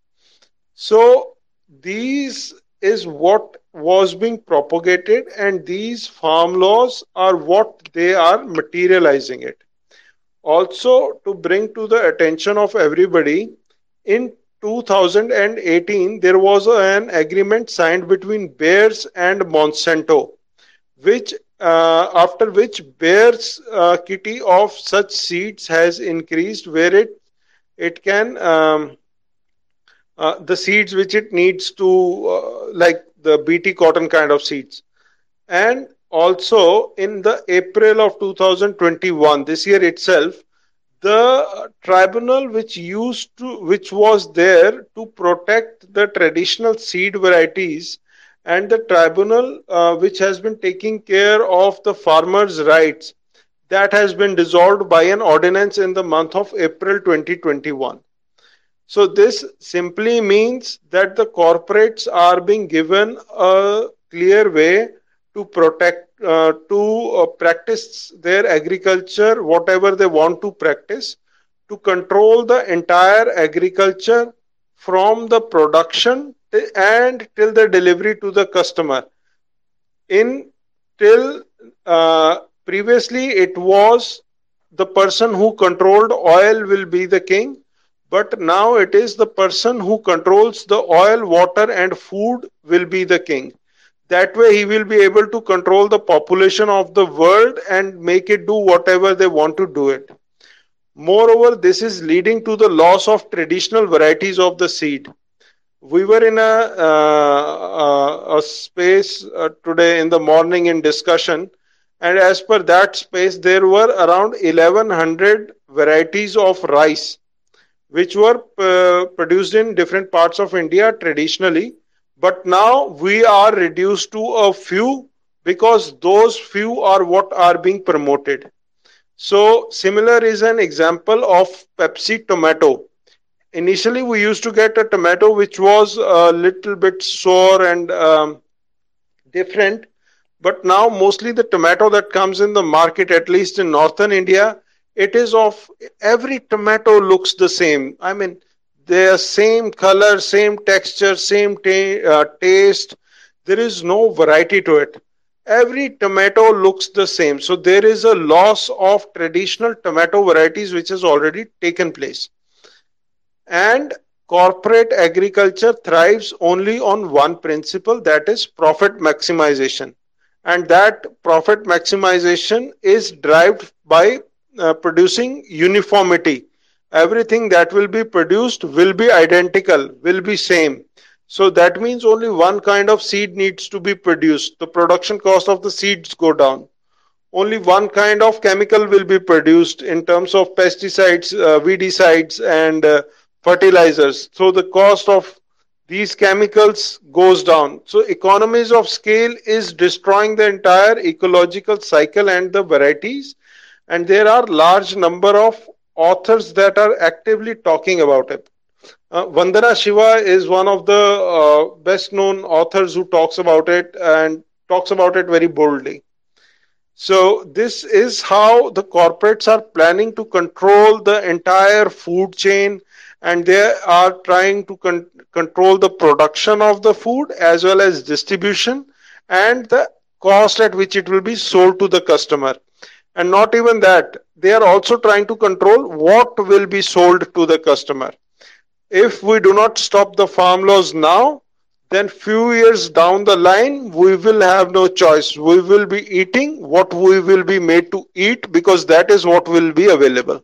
So these is what was being propagated, and these farm laws are what they are materializing it. Also, to bring to the attention of everybody, in 2018, there was an agreement signed between Bayer and Monsanto, which after which Bayer's kitty of such seeds has increased, where it can the seeds which it needs to like the BT cotton kind of seeds. And also, in the April of 2021, this year itself, the tribunal which was there to protect the traditional seed varieties, and the tribunal which has been taking care of the farmers' rights, that has been dissolved by an ordinance in the month of April 2021. So this simply means that the corporates are being given a clear way to protect, to practice their agriculture, whatever they want to practice, to control the entire agriculture from the production and till the delivery to the customer. Previously, it was the person who controlled oil will be the king, but now it is the person who controls the oil, water, and food will be the king. That way, he will be able to control the population of the world and make it do whatever they want to do it. Moreover, this is leading to the loss of traditional varieties of the seed. We were in a space today in the morning in discussion, and as per that space, there were around 1100 varieties of rice, which were produced in different parts of India traditionally. But now we are reduced to a few, because those few are what are being promoted. So similar is an example of Pepsi tomato. Initially, we used to get a tomato which was a little bit sour and different. But now mostly the tomato that comes in the market, at least in northern India, it is of every tomato looks the same. I mean, they are same color, same texture, same taste. There is no variety to it. Every tomato looks the same. So there is a loss of traditional tomato varieties which has already taken place. And corporate agriculture thrives only on one principle, that is profit maximization. And that profit maximization is derived by producing uniformity. Everything that will be produced will be identical, will be same. So that means only one kind of seed needs to be produced. The production cost of the seeds go down. Only one kind of chemical will be produced in terms of pesticides, weedicides, and fertilizers. So the cost of these chemicals goes down. So economies of scale is destroying the entire ecological cycle and the varieties. And there are large number of authors that are actively talking about it. Vandana Shiva is one of the best known authors who talks about it and talks about it very boldly. So this is how the corporates are planning to control the entire food chain, and they are trying to control the production of the food as well as distribution and the cost at which it will be sold to the customer. And not even that, they are also trying to control what will be sold to the customer. If we do not stop the farm laws now, then few years down the line, we will have no choice. We will be eating what we will be made to eat, because that is what will be available.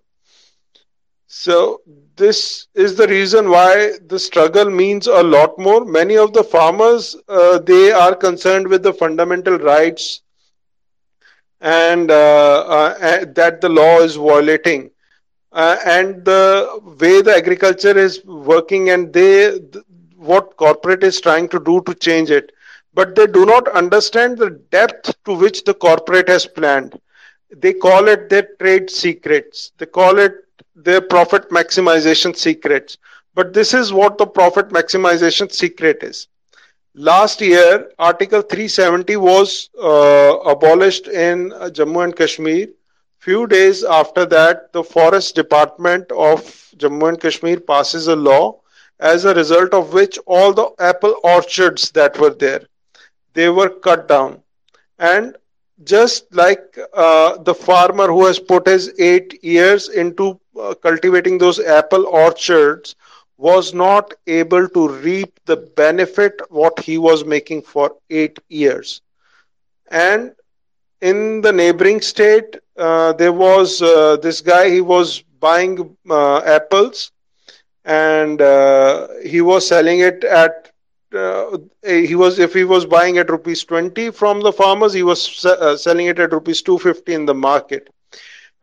So this is the reason why the struggle means a lot more. Many of the farmers, they are concerned with the fundamental rights and that the law is violating, and the way the agriculture is working, and what corporate is trying to do to change it. But they do not understand the depth to which the corporate has planned. They call it their trade secrets. They call it their profit maximization secrets. But this is what the profit maximization secret is. Last year, Article 370 was abolished in Jammu and Kashmir. Few days after that, the Forest Department of Jammu and Kashmir passes a law, as a result of which all the apple orchards that were there, they were cut down. And just like the farmer who has put his 8 years into cultivating those apple orchards was not able to reap the benefit what he was making for 8 years. And in the neighboring state, there was this guy, he was buying apples, and he was selling it at, if he was buying at rupees 20 from the farmers, he was selling it at rupees 250 in the market.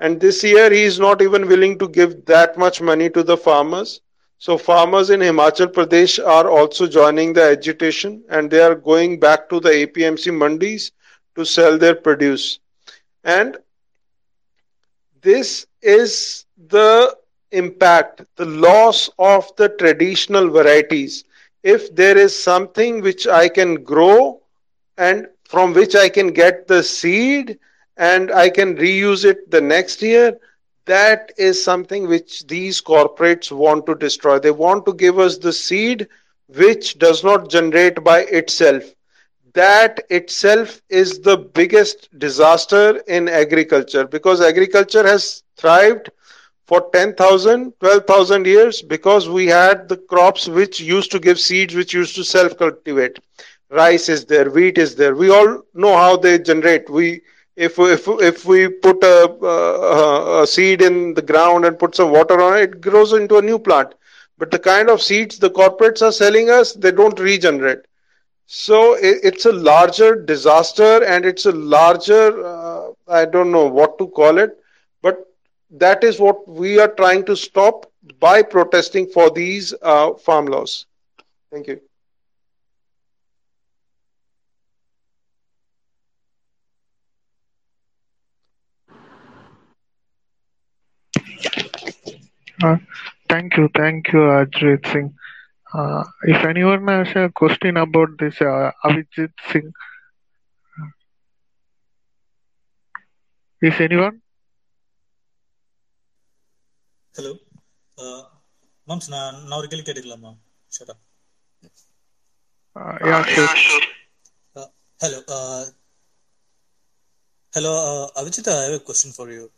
And this year, he is not even willing to give that much money to the farmers. So farmers in Himachal Pradesh are also joining the agitation, and they are going back to the APMC mandis to sell their produce. And this is the impact, the loss of the traditional varieties. If there is something which I can grow and from which I can get the seed and I can reuse it the next year, that is something which these corporates want to destroy. They want to give us the seed which does not generate by itself. That itself is the biggest disaster in agriculture, because agriculture has thrived for 10,000, 12,000 years because we had the crops which used to give seeds, which used to self-cultivate. Rice is there, wheat is there. We all know how they generate. If we put a seed in the ground and put some water on it, it grows into a new plant. But the kind of seeds the corporates are selling us, they don't regenerate. So it's a larger disaster, and it's a larger, I don't know what to call it, but that is what we are trying to stop by protesting for these farm laws. Thank you. Thank you, Abhijit Singh. If anyone has a question about this, Abhijit Singh. Is anyone? Hello. Mams, now we can get it, ma'am. Shut up. Yeah, sure. Hello. Abhijit, I have a question for you.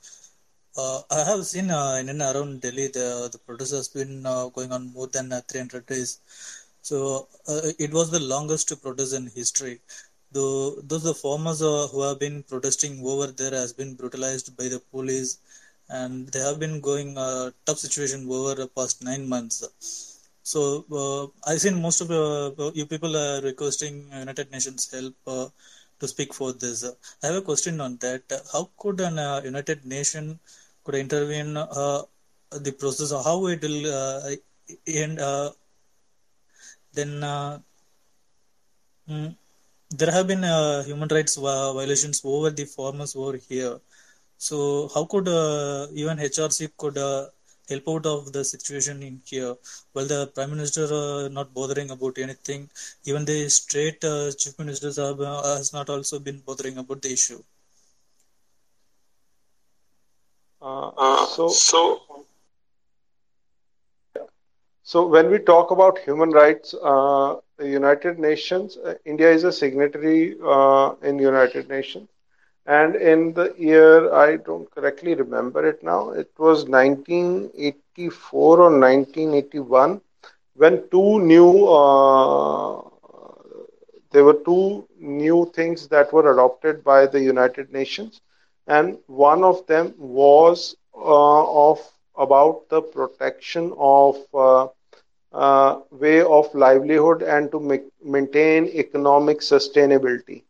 I have seen in and around Delhi, the protest has been going on more than 300 days. So it was the longest protest in history. Though the farmers who have been protesting over there has been brutalized by the police, and they have been going tough situation over the past 9 months. So I've seen most of you people are requesting United Nations help to speak for this. I have a question on that. How could an United Nations could intervene the process, or how it will end? Then there have been human rights violations over the farmers over here. So how could even HRC could help out of the situation in here? Well, the Prime Minister not bothering about anything. Even the straight Chief Ministers has not also been bothering about the issue. So when we talk about human rights, the United Nations, India is a signatory in United Nations. And in the year, I don't correctly remember it now, it was 1984 or 1981 when there were two new things that were adopted by the United Nations. And one of them was about the protection of way of livelihood and to maintain economic sustainability.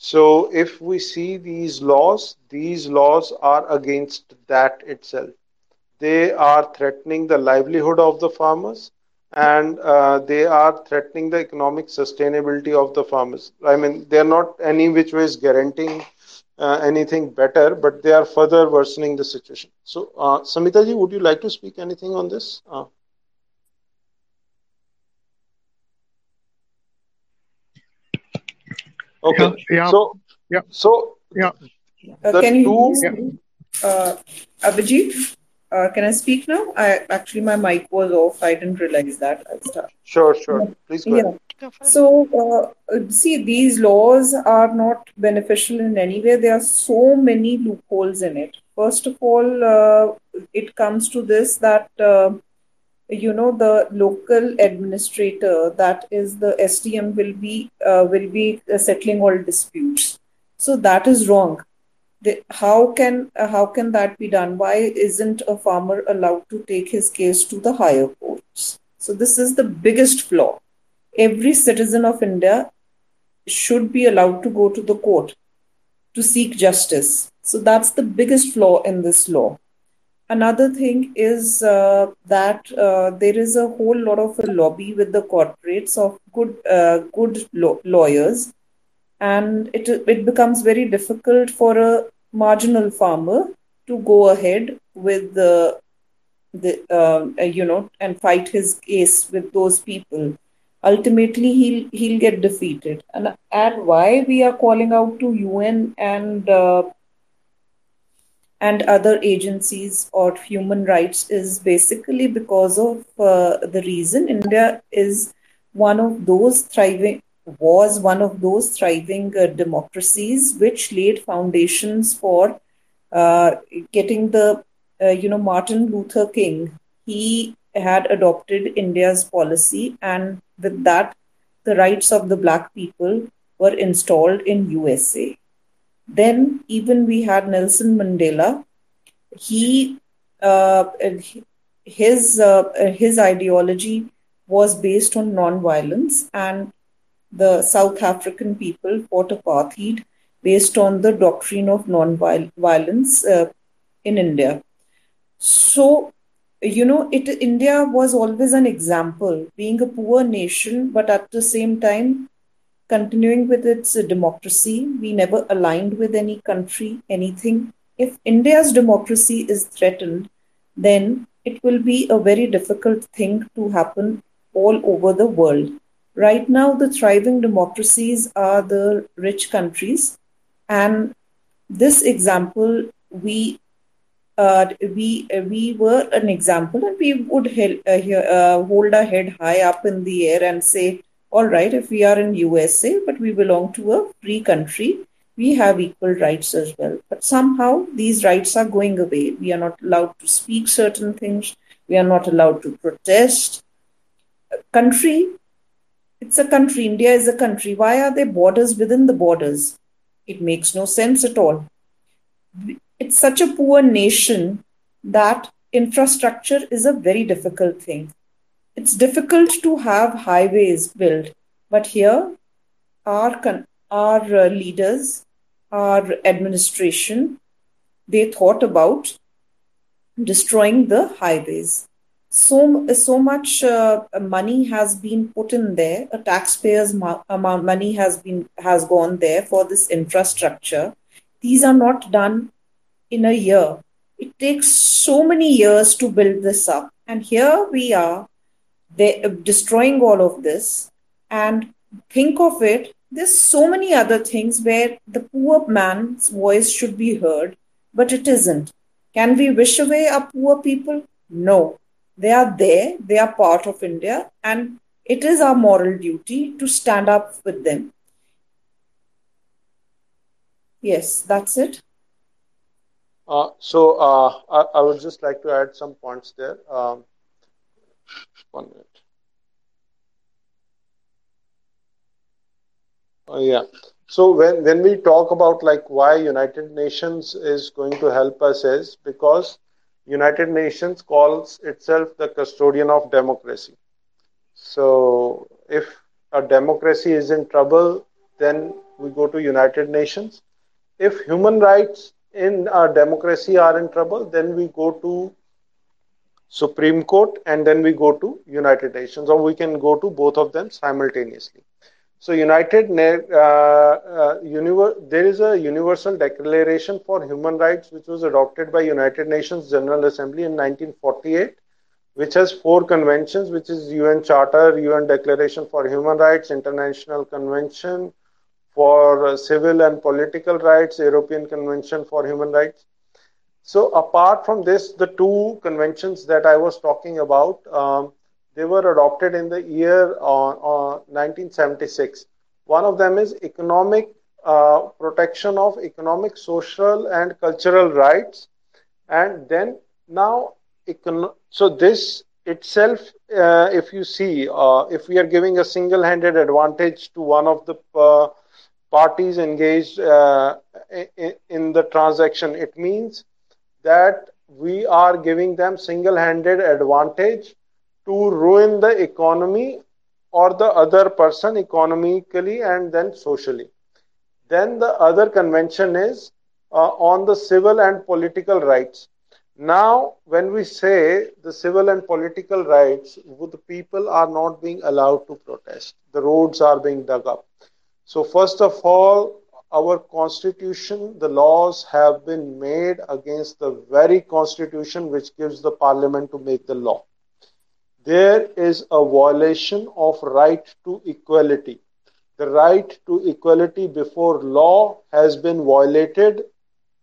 So if we see these laws are against that itself. They are threatening the livelihood of the farmers, and they are threatening the economic sustainability of the farmers. I mean, they're not any which ways guaranteeing anything better, but they are further worsening the situation. So, Samita ji, would you like to speak anything on this? Okay. Yeah. So, can you hear me? Abhijit, can I speak now? Actually, my mic was off. I didn't realize that. Sure. Please go ahead. So, see, these laws are not beneficial in any way. There are so many loopholes in it. First of all, it comes to this that, the local administrator, that is the SDM, will be settling all disputes. So that is wrong. How can that be done? Why isn't a farmer allowed to take his case to the higher courts? So this is the biggest flaw. Every citizen of India should be allowed to go to the court to seek justice. So that's the biggest flaw in this law. Another thing is that there is a whole lot of a lobby with the corporates of good lawyers, and it becomes very difficult for a marginal farmer to go ahead with and fight his case with those people. Ultimately, he'll get defeated. And why we are calling out to UN and other agencies or human rights is basically because of the reason India was one of those thriving democracies which laid foundations for getting the Martin Luther King. He had adopted India's policy, and with that, the rights of the black people were installed in USA. Then even we had Nelson Mandela. His ideology was based on non-violence, and the South African people fought apartheid based on the doctrine of non-violence in India. So, India was always an example, being a poor nation, but at the same time, continuing with its democracy. We never aligned with any country, anything. If India's democracy is threatened, then it will be a very difficult thing to happen all over the world. Right now, the thriving democracies are the rich countries. And this example, we were an example, and we would hold our head high up in the air and say, all right, if we are in USA, but we belong to a free country, we have equal rights as well. But somehow these rights are going away. We are not allowed to speak certain things. We are not allowed to protest. It's a country. India is a country. Why are there borders within the borders? It makes no sense at all. It's such a poor nation that infrastructure is a very difficult thing. It's difficult to have highways built, but here our leaders, our administration, they thought about destroying the highways. So much money has been put in there. A taxpayer's amount money has gone there for this infrastructure. These are not done in a year. It takes so many years to build this up, and here we are. They're destroying all of this, and think of it, there's so many other things where the poor man's voice should be heard, but it isn't. Can we wish away our poor people? No. They are there, they are part of India, and it is our moral duty to stand up with them. Yes, that's it. I would just like to add some points there. 1 minute. Yeah. So when we talk about like why United Nations is going to help us is because United Nations calls itself the custodian of democracy. So if a democracy is in trouble, then we go to United Nations. If human rights in our democracy are in trouble, then we go to Supreme Court, and then we go to United Nations, or we can go to both of them simultaneously. So there is a Universal Declaration for Human Rights which was adopted by United Nations General Assembly in 1948, which has 4 conventions, which is UN Charter, UN Declaration for Human Rights, International Convention for Civil and Political Rights, European Convention for Human Rights. So apart from this, the 2 conventions that I was talking about, they were adopted in the year 1976. One of them is economic protection of economic, social, and cultural rights. And then now, so this itself, if you see, if we are giving a single-handed advantage to one of the parties engaged in the transaction, it means that we are giving them single-handed advantage to ruin the economy or the other person economically and then socially. Then the other convention is on the civil and political rights. Now, when we say the civil and political rights, the people are not being allowed to protest. The roads are being dug up. So first of all, our constitution, the laws have been made against the very constitution which gives the parliament to make the law. There is a violation of right to equality. The right to equality before law has been violated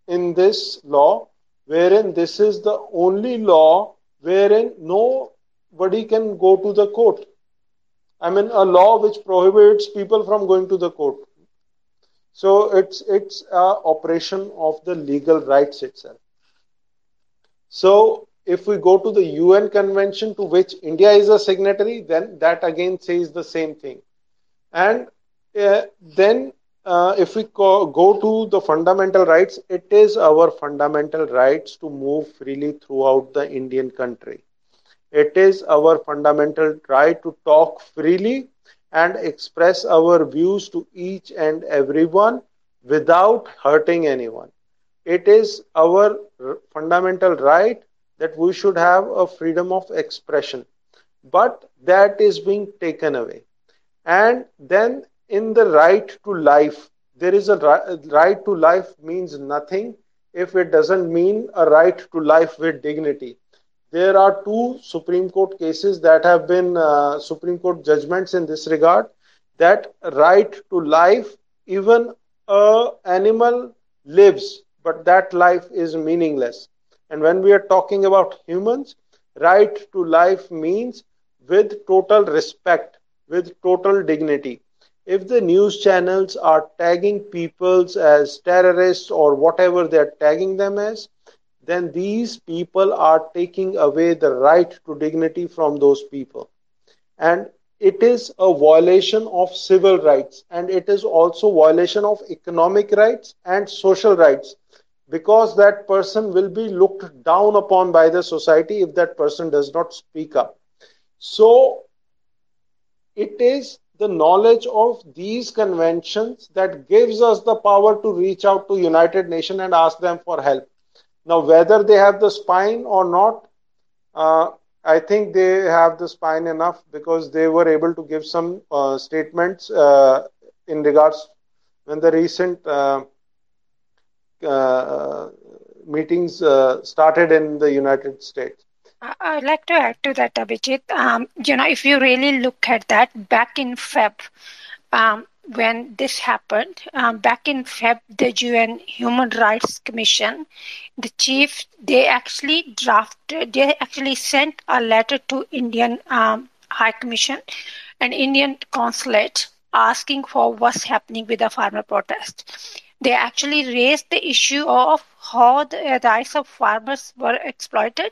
in this law, wherein this is the only law wherein nobody can go to the court. I mean, a law which prohibits people from going to the court. So it's an operation of the legal rights itself. So if we go to the UN Convention to which India is a signatory, then that again says the same thing. And then if we go to the fundamental rights, it is our fundamental rights to move freely throughout the Indian country. It is our fundamental right to talk freely and express our views to each and everyone without hurting anyone. It is our fundamental right that we should have a freedom of expression, but that is being taken away. And then in the right to life, there is a right to life means nothing if it doesn't mean a right to life with dignity. There are two Supreme Court cases that have been Supreme Court judgments in this regard, that right to life, even an animal lives, but that life is meaningless. And when we are talking about humans, right to life means with total respect, with total dignity. If the news channels are tagging people as terrorists or whatever they are tagging them as, then these people are taking away the right to dignity from those people. And it is a violation of civil rights, and it is also violation of economic rights and social rights, because that person will be looked down upon by the society if that person does not speak up. So it is the knowledge of these conventions that gives us the power to reach out to United Nations and ask them for help. Now, whether they have the spine or not, I think they have the spine enough, because they were able to give some statements in regards when the recent meetings started in the United States. I'd like to add to that, Abhijit. If you really look at that, back in Feb, when this happened, back in Feb, the UN Human Rights Commission, they actually sent a letter to Indian High Commission and Indian Consulate asking for what's happening with the farmer protest. They actually raised the issue of how the rights of farmers were exploited,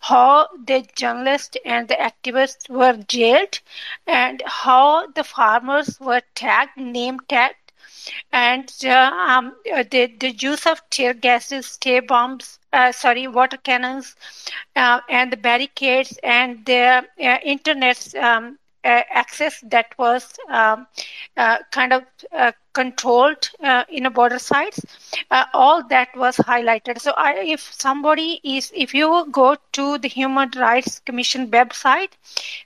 how the journalists and the activists were jailed, and how the farmers were tagged, name-tagged, and the use of tear gases, tear bombs, water cannons, and the barricades, and the internet access that was controlled in a border sites, all that was highlighted. So if you go to the Human Rights Commission website,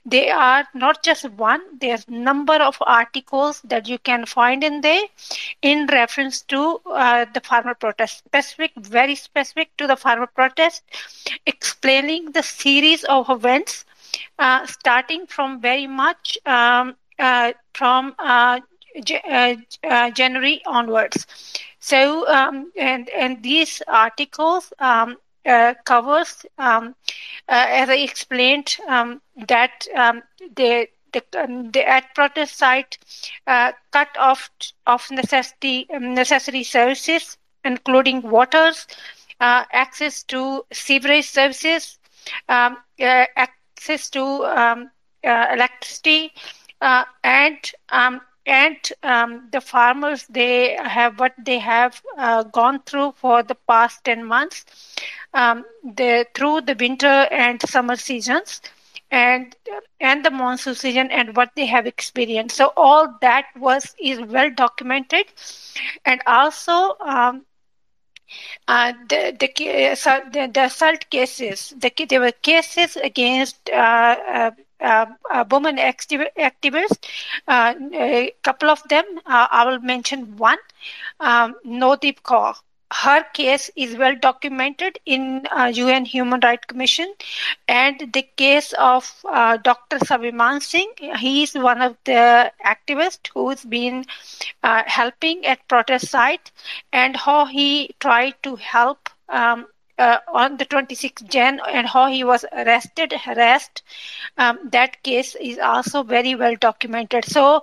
they are not just one, there's number of articles that you can find in there in reference to the farmer protest, very specific to the farmer protest, explaining the series of events, starting from very much from January onwards. So, and these articles covers, as I explained, that the at protest site cut off of necessary services, including waters, access to sewerage services, access to electricity, and the farmers, they have what they have gone through for the past 10 months, through the winter and summer seasons, and the monsoon season, and what they have experienced. So all that is well documented, and also The assault cases, there were cases against women activists. A couple of them, I will mention one, Mandeep Punia. Her case is well documented in UN Human Rights Commission, and the case of Dr. Manmohan Singh. He is one of the activists who's been helping at protest site, and how he tried to help on the 26th Jan, and how he was arrested, harassed. That case is also very well documented. So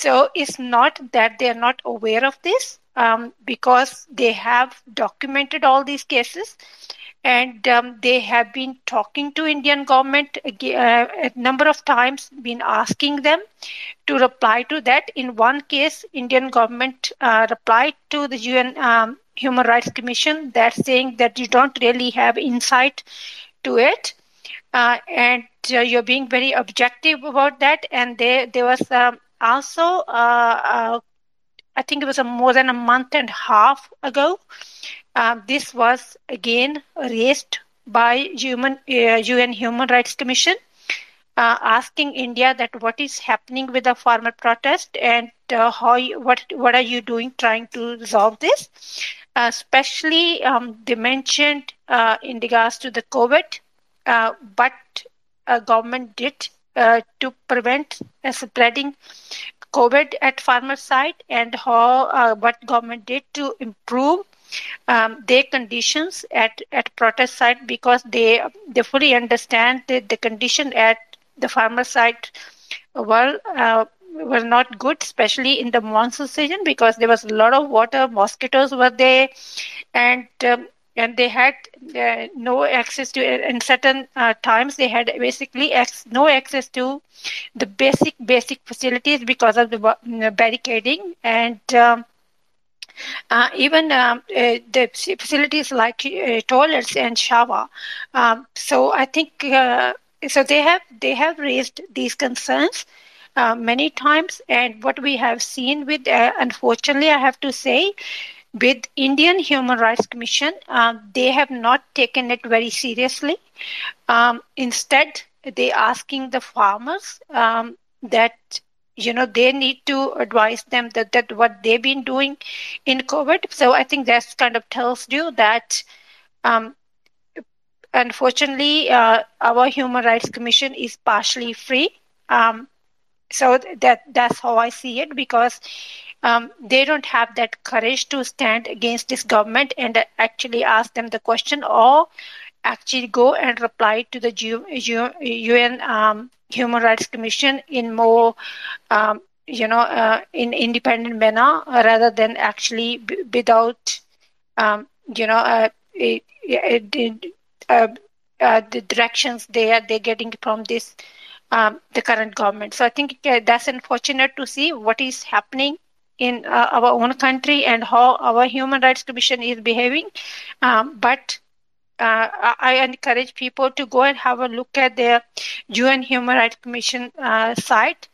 it's not that they are not aware of this. Because they have documented all these cases, and they have been talking to Indian government a number of times, been asking them to reply to that. In one case, Indian government replied to the UN Human Rights Commission that saying that you don't really have insight to it, and you're being very objective about that. And there was also I think it was more than a month and a half ago. This was again raised by UN Human Rights Commission, asking India that what is happening with the farmer protest, and what are you doing trying to resolve this? Especially they mentioned in regards to the COVID, but government did to prevent spreading COVID at farmer site, and how what government did to improve their conditions at protest site, because they fully understand that the condition at the farmer site were not good, especially in the monsoon season, because there was a lot of water, mosquitoes were there, and they had no access to, in certain times, they had basically no access to the basic facilities because of the barricading. And even the facilities like toilets and shower. So I think, so they have raised these concerns many times. And what we have seen with, unfortunately, I have to say, with Indian Human Rights Commission, they have not taken it very seriously. Instead, they asking the farmers that, they need to advise them that what they've been doing in COVID. So I think that's kind of tells you that, unfortunately, our Human Rights Commission is partially free. So that's how I see it, because they don't have that courage to stand against this government and actually ask them the question, or actually go and reply to the UN Human Rights Commission in more, in independent manner, rather than actually without, the directions they're getting from this the current government. So I think that's unfortunate to see what is happening in our own country and how our Human Rights Commission is behaving. But I encourage people to go and have a look at their UN Human Rights Commission site.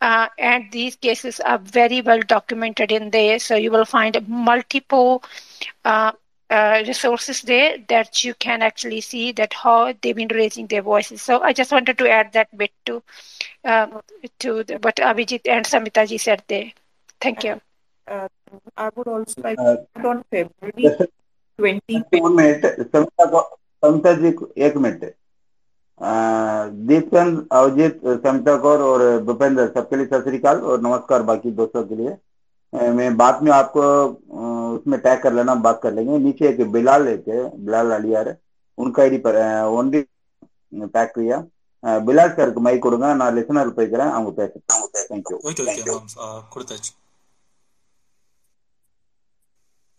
And these cases are very well documented in there. So you will find multiple resources there that you can actually see that how they've been raising their voices. So I just wanted to add that bit to what Abhijit and Samita ji said there. Thank you. I would also like to put on February 20. 1 minute. Samita ji, 1 minute. Deepan, Avjit, Samita Kaur और भूपेंद्र सबके लिए सत श्री अकाल और नमस्कार बाकी दोस्तों के लिए. मैं बाद में आपको उसमें टैग कर लेना, बात कर लेंगे. नीचे एक बिलाल लेके बिलाल अलिया उनका आईडी पर ओनली टैग किया. बिलाल सर को माइक கொடுங்க, நான் लिसनर பேசுறேன், அவங்க பேசுறாங்க. Thank you. ओके मैम கொடுத்தாச்சு.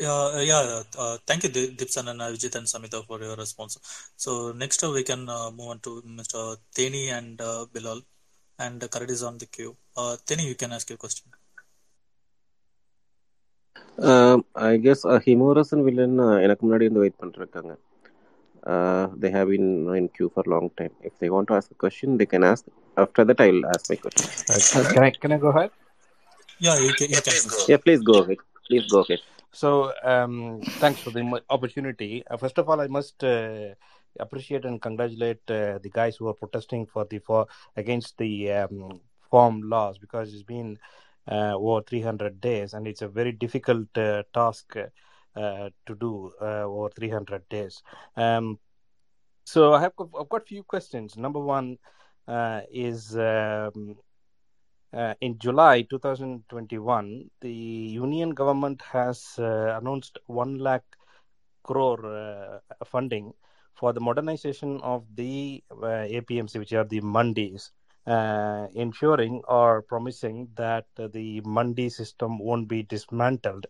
Thank you, Dipsan and Avijit and Samita for your response. So next we can move on to Mr. Teni and Bilal, and Karid is on the queue. Teni, you can ask your question. I guess Himurasan villain enakku munadi inda wait pannirukkanga. They have been in queue for a long time. If they want to ask a question, they can ask. After that, I'll ask my question. Can I go ahead? Yeah, you can. Yeah, please go ahead. So thanks for the opportunity. First of all, I must appreciate and congratulate the guys who are protesting against the farm laws, because it's been over 300 days and it's a very difficult task to do over 300 days. So I've got a few questions. Number one is in July 2021, the union government has announced 1 lakh crore funding for the modernization of the APMC, which are the mandis, ensuring or promising that the mandi system won't be dismantled,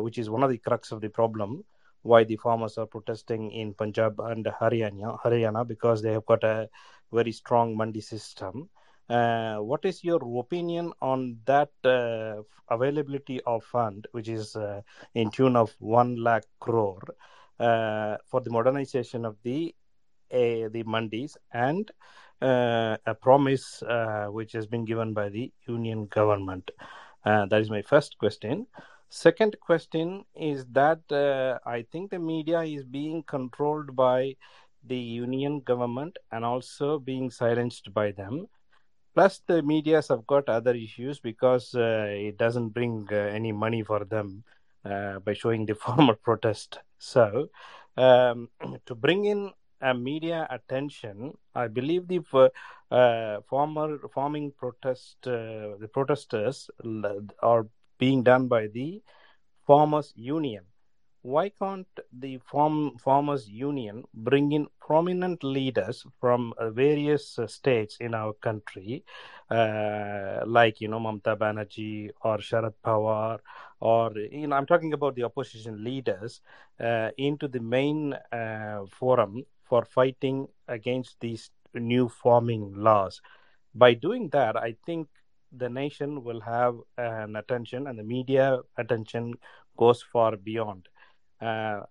which is one of the crux of the problem why the farmers are protesting in Punjab and Haryana, because they have got a very strong mandi system. What is your opinion on that availability of fund, which is in tune of 1 lakh crore for the modernization of the mandis, and a promise which has been given by the union government? That is my first question. Second question is that I think the media is being controlled by the union government and also being silenced by them. Plus, the medias have got other issues because it doesn't bring any money for them by showing the former protest. So, to bring in a media attention, I believe the the protesters are being done by the farmers' union. Why can't the farmers' union bring in prominent leaders from various states in our country, like, Mamata Banerjee or Sharad Pawar, or, I'm talking about the opposition leaders, into the main forum for fighting against these new farming laws? By doing that, I think the nation will have an attention, and the media attention goes far beyond. So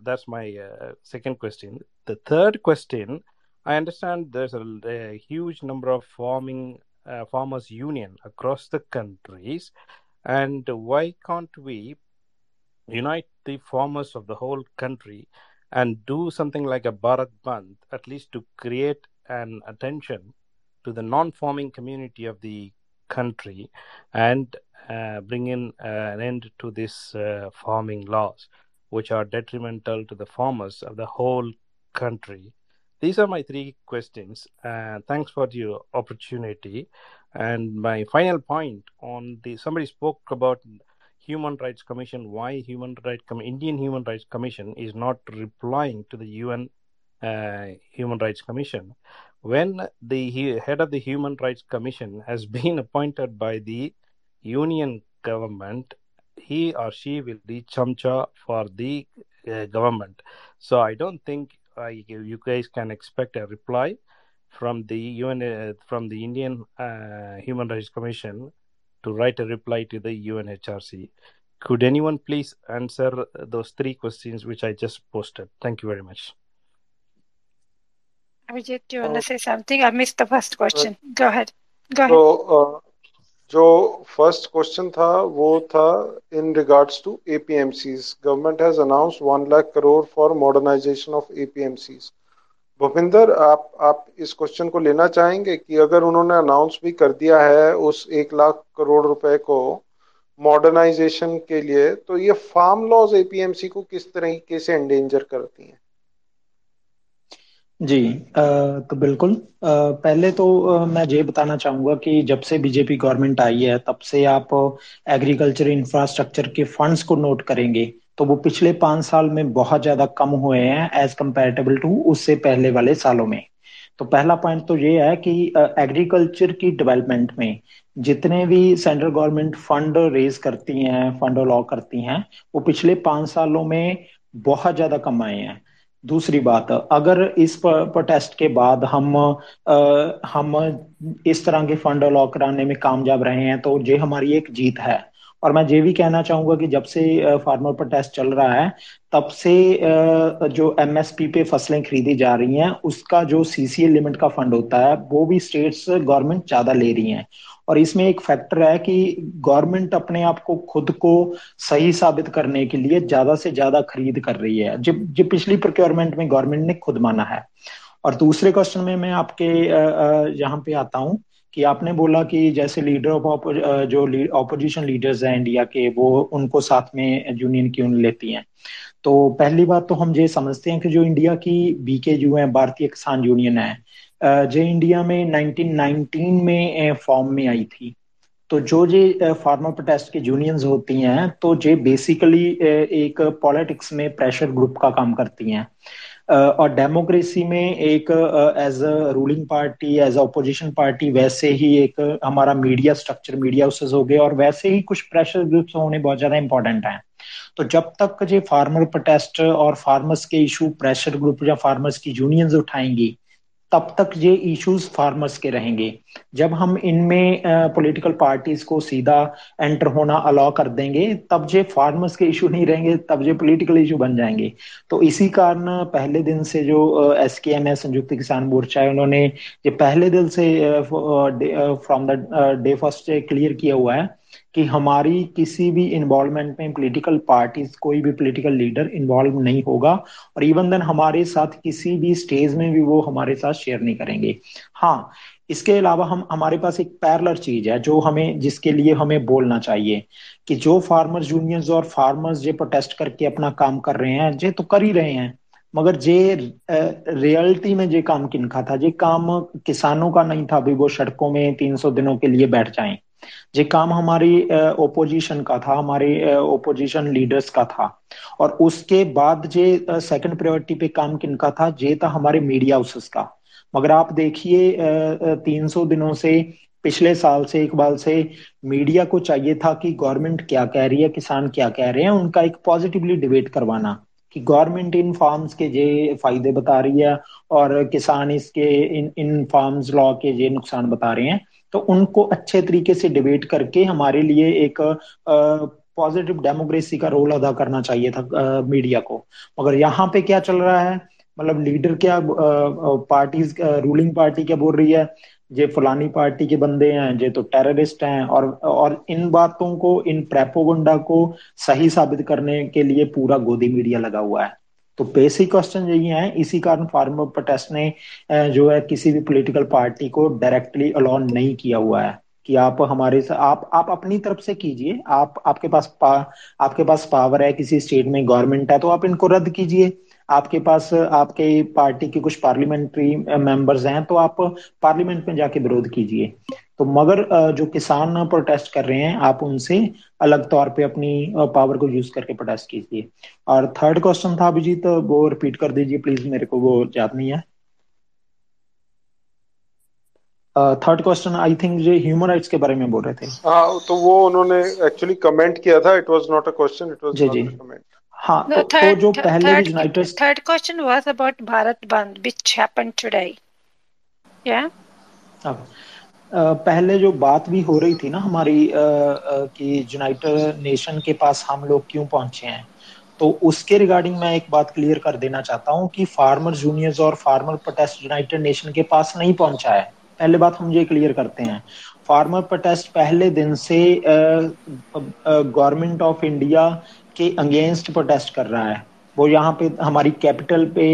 that's my second question. The third question, I understand there's a huge number of farmers union across the countries, and why can't we unite the farmers of the whole country and do something like a Bharat Bandh, at least to create an attention to the non-farming community of the country and bring in an end to this farming laws, which are detrimental to the farmers of the whole country? These are my three questions. Thanks for the opportunity. And my final point on somebody spoke about Human Rights Commission, why Indian Human Rights Commission is not replying to the UN Human Rights Commission, when the head of the Human Rights Commission has been appointed by the union government. He or she will be chamcha for the government. So I don't think you guys can expect a reply from the UN, from the Indian Human Rights Commission, to write a reply to the UNHRC. Could anyone please answer those three questions which I just posted? Thank you very much. Abhijit, do you want to say something? I missed the first question. Go ahead. So, जो first question था वो था in regards to APMCs. Government has announced 1 lakh crore for modernisation of APMCs. Bhupinder, आप इस question को लेना चाहेंगे कि अगर उन्होंने अनाउंस भी कर दिया है उस 1 लाख करोड़ रुपए को मॉडर्नाइजेशन के लिए, तो ये फार्म लॉज एपीएमसी को किस तरीके से एंडेंजर करती हैं? जी, तो बिल्कुल, पहले तो मैं ये बताना चाहूंगा कि जब से बीजेपी गवर्नमेंट आई है तब से आप एग्रीकल्चर इंफ्रास्ट्रक्चर के फंड्स को नोट करेंगे तो वो पिछले 5 साल में बहुत ज्यादा कम हुए हैं एज कंपेरेटिबल टू उससे पहले वाले सालों में. तो पहला पॉइंट तो ये है कि एग्रीकल्चर की डेवलपमेंट में जितने भी सेंट्रल गवर्नमेंट फंड रेज करती हैं, फंड अलॉट करती हैं, वो पिछले 5 सालों में बहुत ज्यादा कम आए हैं. दूसरी बात, अगर इस प्रोटेस्ट के बाद हम इस तरह के फंड अलॉट कराने में कामयाब रहे हैं तो ये हमारी एक जीत है. और मैं ये भी कहना चाहूंगा कि जब से फार्मर प्रोटेस्ट चल रहा है तब से जो एमएसपी पे फसलें खरीदी जा रही हैं उसका जो सीसीए लिमिट का फंड होता है वो भी स्टेट्स गवर्नमेंट ज्यादा ले रही हैं. और इसमें एक फैक्टर है कि गवर्नमेंट अपने आप को खुद को सही साबित करने के लिए ज्यादा से ज्यादा खरीद कर रही है, जो पिछली प्रोक्योरमेंट में गवर्नमेंट ने खुद माना है। और दूसरे क्वेश्चन में मैं आपके यहाँ पे आता हूँ कि आपने बोला कि जैसे लीडर ऑफ जो ऑपोजिशन लीडर्स हैं इंडिया के, वो उनको साथ में यूनियन क्यों लेती हैं। तो पहली बात तो हम ये समझते हैं कि जो इंडिया की बीकेयू है, भारतीय किसान यूनियन है, जो इंडिया में 1919 में फॉर्म में आई थी। तो जो ये फार्मर प्रोटेस्ट की यूनियंस होती हैं, तो ये बेसिकली एक पॉलिटिक्स में प्रेशर ग्रुप का काम करती हैं, और डेमोक्रेसी में एक as a ruling party, as a opposition party, वैसे ही एक हमारा मीडिया स्ट्रक्चर, मीडिया हाउसेस हो गए, और वैसे ही कुछ प्रेशर ग्रुप्स होने बहुत ज्यादा इंपॉर्टेंट हैं। तो जब तक ये फार्मर प्रोटेस्ट और फार्मर्स के इशू प्रेशर ग्रुप या फार्मर्स की यूनियंस उठाएंगी, तब तक ये इश्यूज फार्मर्स के रहेंगे। जब हम इनमें पॉलिटिकल पार्टीज को सीधा एंटर होना अलाउ कर देंगे, तब ये फार्मर्स के इशू नहीं रहेंगे, तब ये पॉलिटिकल इशू बन जाएंगे। तो इसी कारण पहले दिन से जो एसकेएम है, संयुक्त किसान मोर्चा है, उन्होंने ये पहले दिन से from the day first clear किया हुआ है कि हमारी किसी भी इन्वॉल्वमेंट में पॉलिटिकल पार्टीज, कोई भी पॉलिटिकल लीडर इन्वॉल्व नहीं होगा, और इवन देन हमारे साथ किसी भी स्टेज में भी वो हमारे साथ शेयर नहीं करेंगे। हाँ, इसके अलावा हमारे पास एक पैरेलल चीज है जो हमें, जिसके लिए हमें बोलना चाहिए कि जो फार्मर्स यूनियंस और फार्मर्स जो प्रोटेस्ट करके अपना काम कर रहे हैं, ये तो कर ही रहे हैं, मगर जे रियलिटी में जे काम किनका था, जे काम किसानों का नहीं था अभी वो सड़कों में 300 दिनों के लिए बैठ जाए। ये काम हमारी ओपोजिशन का था, हमारे ओपोजिशन लीडर्स का था। और उसके बाद ये सेकंड प्रायोरिटी पे काम किनका था, ये था हमारे मीडिया हाउसेस का। मगर आप देखिए 300 दिनों से, पिछले साल से, एक बार से मीडिया को चाहिए था कि गवर्नमेंट क्या कह रही है, किसान क्या कह रहे हैं, उनका एक पॉजिटिवली डिबेट करवाना कि गवर्नमेंट इन फार्म्स के ये फायदे बता रही है और किसान इसके इन फार्म्स लॉ के ये नुकसान बता रहे हैं। तो उनको अच्छे तरीके से डिबेट करके हमारे लिए एक पॉजिटिव डेमोक्रेसी का रोल अदा करना चाहिए था मीडिया को। मगर यहाँ पे क्या चल रहा है, मतलब लीडर क्या, पार्टीज, रूलिंग पार्टी क्या बोल रही है, ये फलानी पार्टी के बंदे हैं, ये तो टेररिस्ट हैं, और इन बातों को, इन प्रोपेगेंडा को सही साबित करने के लिए पूरा गोदी मीडिया लगा हुआ है। तो बेसिक क्वेश्चन यही है, इसी कारण फार्मर प्रोटेस्ट ने जो है किसी भी पॉलिटिकल पार्टी को डायरेक्टली अलाउ नहीं किया हुआ है कि आप हमारे साथ, आप अपनी तरफ से कीजिए, आपके पास पावर है, किसी स्टेट में गवर्नमेंट है तो आप इनको रद्द कीजिए। आपके पास, आपके पार्टी के कुछ पार्लियामेंट्री मेंबर्स हैं तो आप पार्लियामेंट में जाके विरोध कीजिए। तो मगर जो किसान प्रोटेस्ट कर रहे हैं, आप उनसे अलग तौर पे अपनी पावर को यूज करके प्रोटेस्ट कीजिए। और थर्ड क्वेश्चन था अभिजीत, वो रिपीट कर दीजिए प्लीज, मेरे को वो याद नहीं है। थर्ड क्वेश्चन आई थिंक जो ह्यूमन राइट्स के बारे में बोल रहे थे। हाँ, तो वो उन्होंने एक्चुअली कमेंट किया था, it was not a question, it was a comment. हाँ, तो जो पहले united, third question was about Bharat Bandh which happened today. या पहले जो बात भी हो रही थी ना हमारी कि यूनाइटेड नेशन के पास हम लोग क्यों पहुंचे हैं, तो उसके रिगार्डिंग मैं एक बात क्लियर कर देना चाहता हूँ कि फार्मर यूनियंस और फार्मर प्रोटेस्ट यूनाइटेड नेशन के पास नहीं पहुंचा है। पहले बात हम ये क्लियर करते हैं, फार्मर प्रोटेस्ट पहले दिन से गवर्नमेंट ऑफ इंडिया के अगेंस्ट प्रोटेस्ट कर रहा है। वो यहाँ पे हमारी कैपिटल पे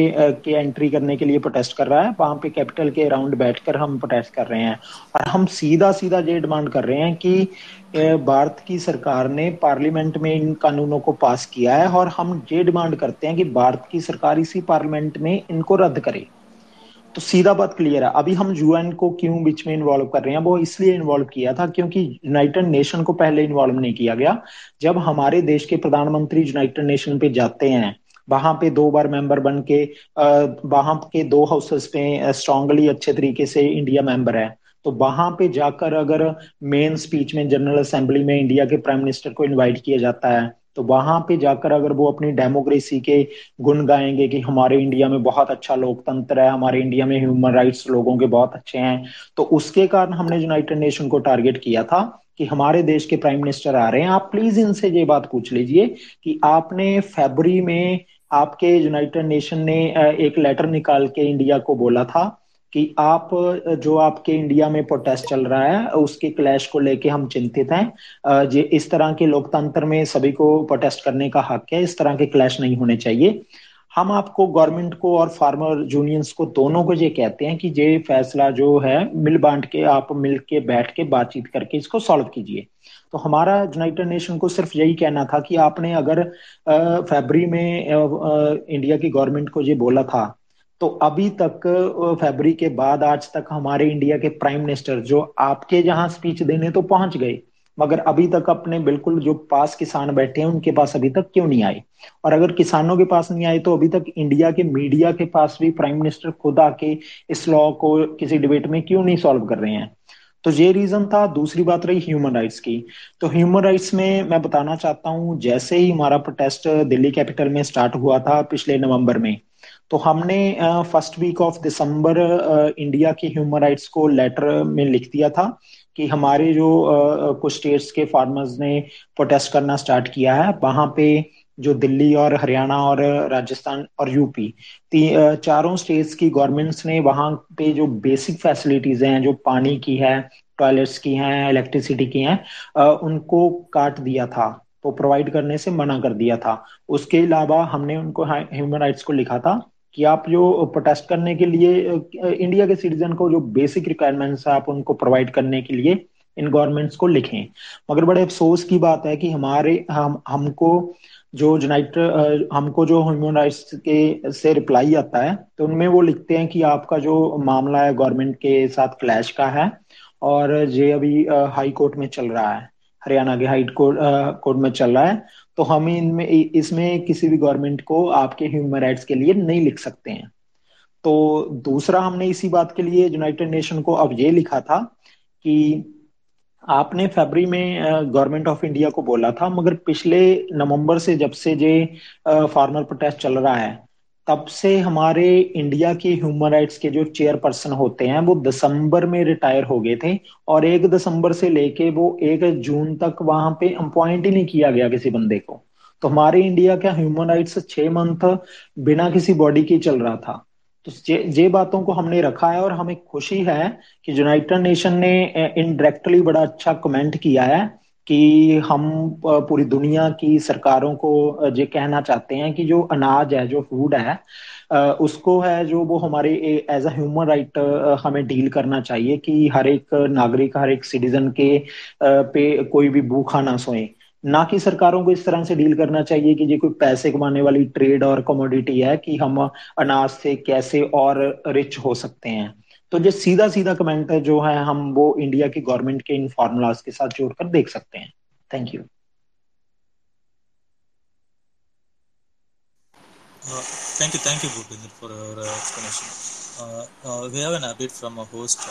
के एंट्री करने के लिए प्रोटेस्ट कर रहा है, वहाँ पे कैपिटल के अराउंड बैठकर हम प्रोटेस्ट कर रहे हैं। और हम सीधा ये डिमांड कर रहे हैं कि भारत की सरकार ने पार्लियामेंट में इन कानूनों को पास किया है, और हम ये डिमांड करते हैं कि भारत की सरकार इसी पार्लियामेंट में इनको रद्द करे। तो सीधा बात क्लियर है। अभी हम यूएन को क्यों बीच में इन्वॉल्व कर रहे हैं, वो इसलिए इन्वॉल्व किया था क्योंकि यूनाइटेड नेशन को पहले इन्वॉल्व नहीं किया गया। जब हमारे देश के प्रधानमंत्री यूनाइटेड नेशन पे जाते हैं, वहां पे 2 बार मेंबर बन के, वहां के 2 हाउसेस पे स्ट्रांगली अच्छे तरीके से इंडिया मेंबर है, तो वहां पे जाकर अगर मेन स्पीच में जनरल असेंबली में इंडिया के प्राइम मिनिस्टर को इन्वाइट किया जाता है, तो वहां पे जाकर अगर वो अपनी डेमोक्रेसी के गुण गाएंगे कि हमारे इंडिया में बहुत अच्छा लोकतंत्र है, हमारे इंडिया में ह्यूमन राइट्स लोगों के बहुत अच्छे हैं, तो उसके कारण हमने यूनाइटेड नेशन को टारगेट किया था कि हमारे देश के प्राइम मिनिस्टर आ रहे हैं, आप प्लीज इनसे ये बात पूछ लीजिए कि आपने फरवरी में आपके यूनाइटेड नेशन ने एक लेटर निकाल के इंडिया को बोला था कि आप जो आपके इंडिया में प्रोटेस्ट चल रहा है उसके क्लैश को लेके हम चिंतित हैं। इस तरह के लोकतंत्र में सभी को प्रोटेस्ट करने का हक है, इस तरह के क्लैश नहीं होने चाहिए। हम आपको गवर्नमेंट को और फार्मर यूनियंस को दोनों को ये कहते हैं कि ये फैसला जो है मिल बांट के आप मिल के बैठ के बातचीत करके इसको सॉल्व कीजिए। तो हमारा यूनाइटेड नेशन को सिर्फ यही कहना था कि आपने अगर फरवरी में इंडिया की गवर्नमेंट को ये बोला था तो अभी तक फरवरी के बाद आज तक हमारे इंडिया के प्राइम मिनिस्टर जो आपके यहाँ स्पीच देने तो पहुंच गए मगर अभी तक अपने बिल्कुल जो पास किसान बैठे हैं उनके पास अभी तक क्यों नहीं आए। और अगर किसानों के पास नहीं आए तो अभी तक इंडिया के मीडिया के पास भी प्राइम मिनिस्टर खुद आके इस लॉ को किसी डिबेट में क्यों नहीं सॉल्व कर रहे हैं। तो ये रीजन था। दूसरी बात रही ह्यूमन राइट्स की, तो ह्यूमन राइट्स में मैं बताना चाहता हूँ जैसे ही हमारा प्रोटेस्ट दिल्ली कैपिटल में स्टार्ट हुआ था पिछले नवंबर में तो हमने first week of December India के ह्यूमन राइट्स को लेटर में लिख दिया था कि हमारे जो कुछ स्टेट्स के फार्मर्स ने प्रोटेस्ट करना स्टार्ट किया है। वहां पे जो दिल्ली और हरियाणा और राजस्थान और यूपी चारों स्टेट्स की गवर्नमेंट्स ने वहां पे जो बेसिक फैसिलिटीज हैं जो पानी की है, टॉयलेट्स की हैं, इलेक्ट्रिसिटी की हैं, उनको काट दिया था, तो प्रोवाइड करने से मना कर दिया था। उसके अलावा हमने उनको ह्यूमन राइट्स को लिखा था कि आप जो प्रोटेस्ट करने के लिए इंडिया के सिटीजन को जो बेसिक रिक्वायरमेंट्स है आप उनको प्रोवाइड करने के लिए इन गवर्नमेंट्स को लिखें। मगर बड़े अफसोस की बात है कि हमको जो ह्यूमन राइट्स के से रिप्लाई आता है तो उनमें वो लिखते हैं कि आपका जो मामला है गवर्नमेंट के साथ क्लैश का है और ये अभी हाई कोर्ट में चल रहा है, हरियाणा के हाई कोर्ट में चल रहा है, तो हम इनमें इसमें किसी भी गवर्नमेंट को आपके ह्यूमन राइट्स के लिए नहीं लिख सकते हैं। तो दूसरा हमने इसी बात के लिए यूनाइटेड नेशन को अब ये लिखा था कि आपने फरवरी में गवर्नमेंट ऑफ इंडिया को बोला था मगर पिछले नवंबर से जब से ये फार्मर प्रोटेस्ट चल रहा है तब से हमारे इंडिया के ह्यूमन राइट्स के जो चेयरपर्सन होते हैं वो दिसंबर में रिटायर हो गए थे और 1 दिसंबर से लेके वो 1 जून तक वहां पे अपॉइंट ही नहीं किया गया किसी बंदे को। तो हमारे इंडिया का ह्यूमन राइट्स 6 मंथ बिना किसी बॉडी के चल रहा था। तो ये बातों को हमने रखा है और हमें खुशी है कि यूनाइटेड नेशन ने इनडायरेक्टली बड़ा अच्छा कमेंट किया है कि हम पूरी दुनिया की सरकारों को ये कहना चाहते हैं कि जो अनाज है, जो फूड है, उसको है जो वो हमारे एज अ ह्यूमन राइट हमें डील करना चाहिए कि हर एक नागरिक, हर एक सिटीजन के पे कोई भी भूखा ना सोए, ना कि सरकारों को इस तरह से डील करना चाहिए कि ये कोई पैसे कमाने वाली ट्रेड और कमोडिटी है कि हम अनाज से कैसे और रिच हो सकते हैं। तो ये सीधा सीधा कमेंट है जो है हम वो इंडिया की गवर्नमेंट के इन फॉर्मूलाज के साथ जोड़कर देख सकते हैं। Thank you. Thank you Bhupendra for your explanation. We have an update from a host.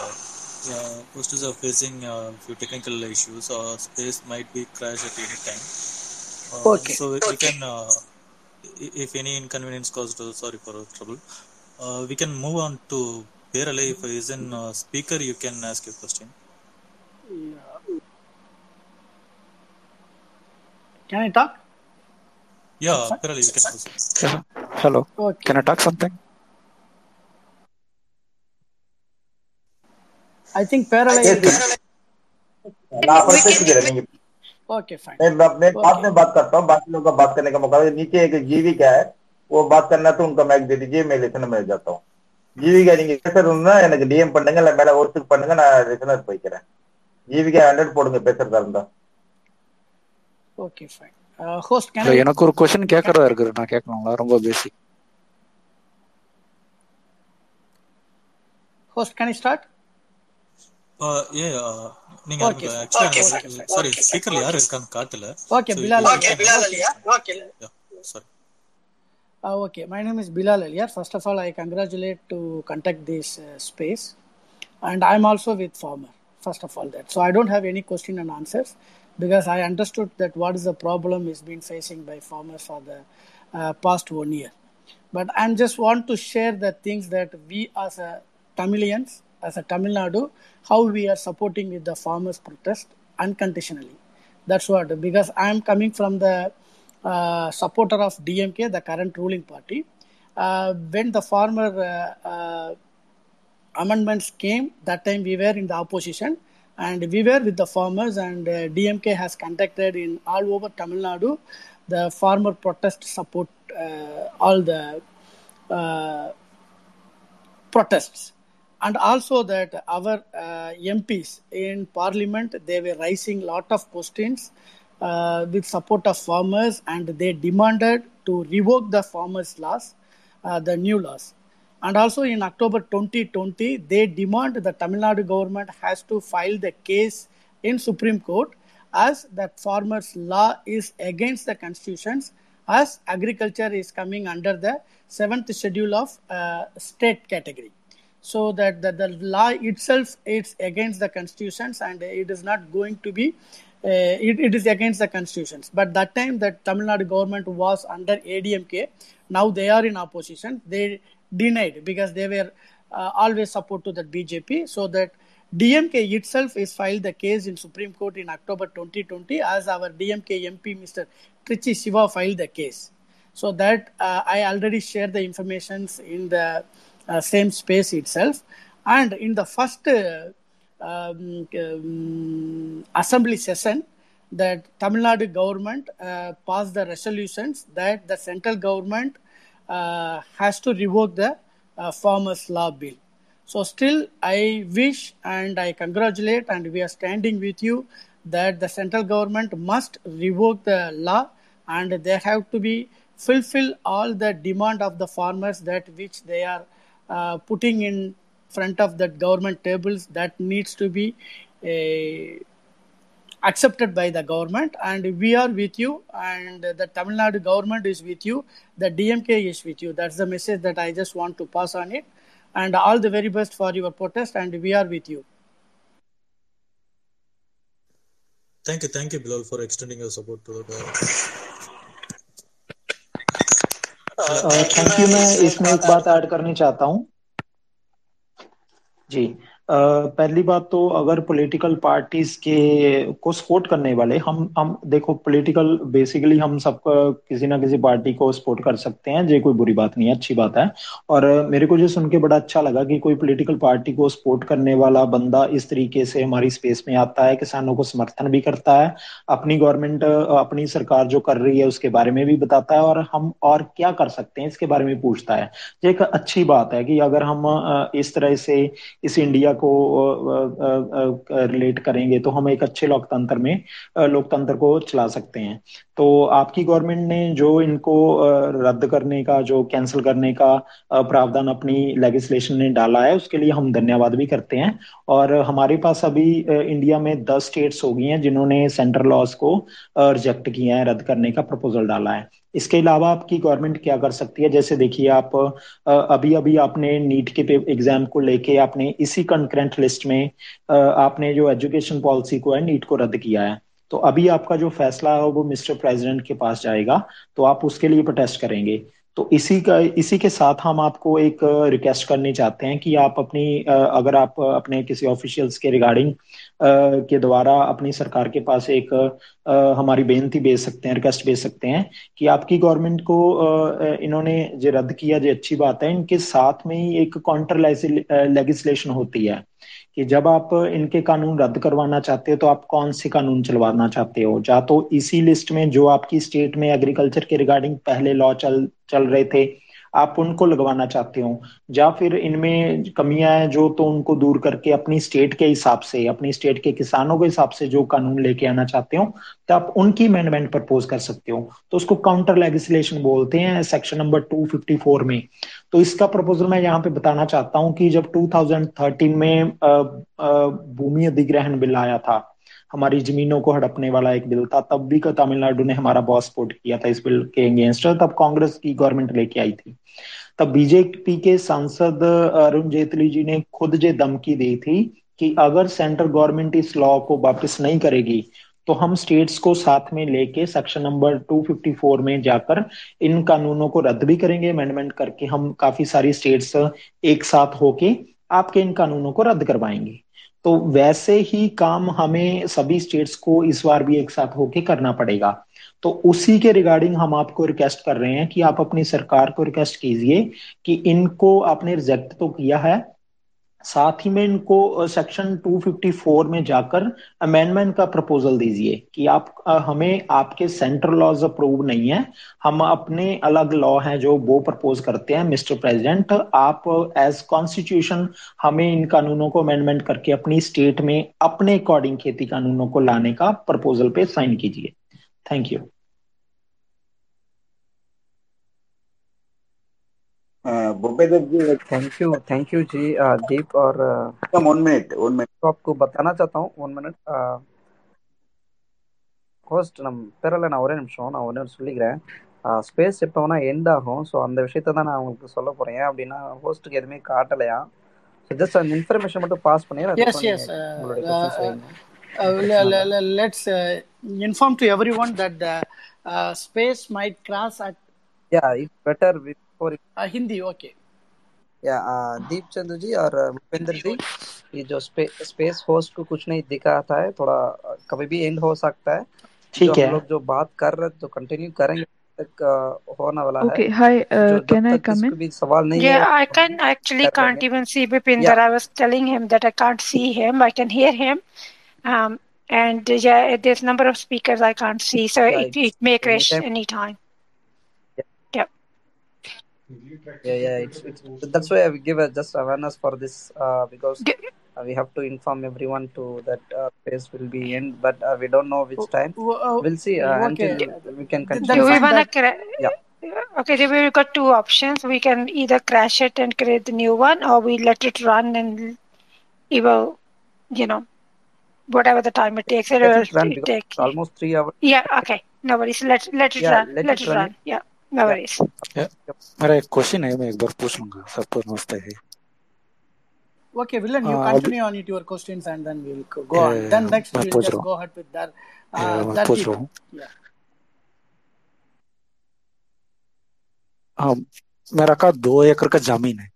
Hosters are facing few technical issues or space might be crashed at any time. We can, if any inconvenience caused, sorry for our trouble. We can move on to Bayer Aliya. If he is in speaker, you can ask your question. Yeah. Can I talk? Yeah, Bayer Aliya, you can proceed. Hello. Okay. Can I talk something? I think paralyzed. आपस में चीजें रहेंगी। Okay fine. मैं बाद में बात करता हूँ, बाकी लोगों का बात करने का मौका। नीचे एक जीविका है, वो बात करना तो उनका माइक दे दीजिए, मैं लिसनर में जाता हूँ. जीविका நீங்க பேசுறதுன்னா எனக்கு டிஎம் பண்ணுங்க, இல்ல மேல ஒருத்துக்கு பண்ணுங்க, நான் லிசனர் போய்க்கிறேன். ஜீவிகா 100 போடுங்க பேசுறதா இருந்தா. Okay fine. Host can I? எனக்கு ஒரு क्वेश्चन கேக்குறதா இருக்கு, நான் கேட்கணும்ல? ரொம்ப basic. Host can I start? நீங்க एक्चुअली sorry speaker யார் இருக்கான்னு காட்டல. Okay Bilal Aliya. Okay sorry. Okay, my name is Bilal Aliya. First of all I congratulate to conduct this space and I am also with farmer. First of all that. So I don't have any question and answers because I understood that what is the problem is been facing by farmers for the past 1 year. But I just want to share the things that we as a Tamilians, as a Tamil Nadu, how we are supporting with the farmers protest unconditionally. That's what, because I am coming from the supporter of DMK, the current ruling party. When the farmer amendments came, that time we were in the opposition and we were with the farmers, and DMK has conducted in all over Tamil Nadu the farmer protest support, all the protests. And also that our MPs in parliament, they were raising lot of questions with support of farmers, and they demanded to revoke the farmers' laws, the new laws. And also in October 2020, they demand the Tamil Nadu government has to file the case in Supreme Court as that farmers' law is against the constitutions, as agriculture is coming under the 7th schedule of state category. So that the law itself is against the constitutions, and it is not going to be, it is against the constitutions. But that time the Tamil Nadu government was under ADMK. Now they are in opposition. They denied because they were always support to the BJP. So that DMK itself is filed the case in Supreme Court in October 2020, as our DMK MP Mr. Trichy Shiva filed the case. So that I already shared the informations in the same space itself. And in the first assembly session, that Tamil Nadu government passed the resolutions that the central government has to revoke the farmers' law bill. So still I wish and I congratulate, and we are standing with you, that the central government must revoke the law, and they have to be fulfill all the demand of the farmers that which they are putting in front of the government tables, that needs to be accepted by the government. And we are with you, and the Tamil Nadu government is with you, the DMK is with you. That's the message that I just want to pass on it. And all the very best for your protest, and we are with you. Thank you, Bilal, for extending your support to the government. Thank you. मैं इसमें एक बात add करनी चाहता हूँ जी। पहली बात तो अगर पॉलिटिकल पार्टीज के को सपोर्ट करने वाले हम देखो पॉलिटिकल बेसिकली हम सबका किसी ना किसी पार्टी को सपोर्ट कर सकते हैं, ये कोई बुरी बात नहीं है, अच्छी बात है। और मेरे को जो सुन के बड़ा अच्छा लगा कि कोई पॉलिटिकल पार्टी को सपोर्ट करने वाला बंदा इस तरीके से हमारी स्पेस में आता है, किसानों को समर्थन भी करता है, अपनी गवर्नमेंट अपनी सरकार जो कर रही है उसके बारे में भी बताता है, और हम और क्या कर सकते हैं इसके बारे में पूछता है। ये एक अच्छी बात है कि अगर हम इस तरह से इस इंडिया को रिलेट करेंगे तो हम एक अच्छे लोकतंत्र को चला सकते हैं। तो आपकी गवर्नमेंट ने जो इनको रद्द करने का, जो कैंसिल करने का प्रावधान अपनी लेजिस्लेशन ने डाला है, उसके लिए हम धन्यवाद भी करते हैं। और हमारे पास अभी इंडिया में 10 स्टेट्स हो गई हैं जिन्होंने सेंट्रल लॉज को रिजेक्ट किया है, रद्द करने का प्रपोजल डाला है। इसके अलावा आपकी गवर्नमेंट क्या कर सकती है? जैसे देखिए, आप अभी आपने नीट के एग्जाम को लेके आपने इसी कंकरेंट लिस्ट में आपने जो एजुकेशन पॉलिसी को है नीट को रद्द किया है, तो अभी आपका जो फैसला है वो मिस्टर प्रेसिडेंट के पास जाएगा, तो आप उसके लिए प्रोटेस्ट करेंगे। तो इसी के साथ हम आपको एक रिक्वेस्ट करने चाहते हैं कि आप अगर आप अपने किसी ऑफिशियल्स के रिगार्डिंग के द्वारा अपनी सरकार के पास एक हमारी बेनती भेज सकते हैं, रिक्वेस्ट भेज सकते हैं कि आपकी गवर्नमेंट को इन्होंने जो रद्द किया जो अच्छी बात है, इनके साथ में ही एक काउंटर लेजिस्लेशन होती है कि जब आप इनके कानून रद्द करवाना चाहते हो तो आप कौन से कानून चलवाना चाहते हो। या तो इसी लिस्ट में जो आपकी स्टेट में एग्रीकल्चर के रिगार्डिंग पहले लॉ चल रहे थे आप उनको लगवाना चाहते हो, या फिर इनमें कमियां हैं जो तो उनको दूर करके अपनी स्टेट के हिसाब से, अपनी स्टेट के किसानों के हिसाब से जो कानून लेके आना चाहते हो तो आप उनकी अमेंडमेंट प्रपोज कर सकते हो। तो उसको काउंटर लेजिस्लेशन बोलते हैं, सेक्शन नंबर 254 में। तो इसका प्रपोजल मैं यहाँ पे बताना चाहता हूँ कि जब 2013 में भूमि अधिग्रहण बिल आया था, हमारी जमीनों को हड़पने वाला एक बिल था, तब भी तमिलनाडु ने हमारा बहुत सपोर्ट किया था इस बिल के अगेंस्ट। तब कांग्रेस की गवर्नमेंट लेके आई थी, तब बीजेपी के सांसद अरुण जेटली जी ने खुद ये धमकी दी थी कि अगर सेंट्रल गवर्नमेंट इस लॉ को वापस नहीं करेगी तो हम स्टेट्स को साथ में लेके सेक्शन नंबर 254 में जाकर इन कानूनों को रद्द भी करेंगे, अमेंडमेंट करके हम काफी सारी स्टेट्स एक साथ होके आपके इन कानूनों को रद्द करवाएंगे। तो वैसे ही काम हमें सभी स्टेट्स को इस बार भी एक साथ होके करना पड़ेगा। तो उसी के रिगार्डिंग हम आपको रिक्वेस्ट कर रहे हैं कि आप अपनी सरकार को रिक्वेस्ट कीजिए कि इनको आपने रिजेक्ट तो किया है, साथ ही में इनको सेक्शन 254 में जाकर अमेंडमेंट का प्रपोजल दीजिए कि आप हमें आपके सेंट्रल लॉज अप्रूव नहीं है, हम अपने अलग लॉ हैं जो वो प्रपोज करते हैं। मिस्टर प्रेसिडेंट, आप एज कॉन्स्टिट्यूशन हमें इन कानूनों को अमेंडमेंट करके अपनी स्टेट में अपने अकॉर्डिंग खेती कानूनों को लाने का प्रपोजल पे साइन कीजिए। Thank you. थैंक यू जी दीप। और तो आपको बताना चाहता हूँ, 1 मिनट ஹோஸ்ட் நம்ம பேரில் நான் ஒரே நிமிஷம் நான் ஒன்று சொல்லிக்கிறேன். ஸ்பேஸ் எப்போனா எண்ட் ஆகும். ஸோ அந்த விஷயத்த தான் நான் உங்களுக்கு சொல்ல போகிறேன். அப்படின்னா ஹோஸ்ட்டுக்கு எதுவுமே காட்டலையா? ஜஸ்ட் அந்த இன்ஃபர்மேஷன் மட்டும் பாஸ் பண்ணிடுறேன். Let's inform to everyone that the space might cross at yeah it's better with Hindi okay या दीप चंद्र जी और भूपेंद्र जी। ये जो स्पेस होस्ट को कुछ नहीं दिखा था है, थोड़ा कभी भी एंड हो सकता है। ठीक है, हम लोग जो बात कर रहे तो कंटिन्यू करेंगे तक होने वाला है। Okay hi, can I come in? सवाल नहीं है। I can actually can't even see Bhupendra. I was telling him that I can't see him, I can hear him and yeah, there's number of speakers I can't see, so right. it may crash any time. Yeah, it's that's why I give just awareness for this because we have to inform everyone to that phase will be end, but we don't know which time. We'll see until we can continue. We wanna okay, so we've got two options. We can either crash it and create the new one, or we let it run and it will, you know, whatever the time it takes. It takes almost 3 hours. Yeah, okay, no worries. Let it run. Yeah. मेरा एक question है, मैं एक बार पूछ लूंगा सबको। नमस्ते है। Okay, Villain, you continue on it your questions and then we'll go on. Then next we'll just go ahead with that. मैं पूछ रहा हूँ। हाँ, मेरा का 2 एकड़ का जमीन है,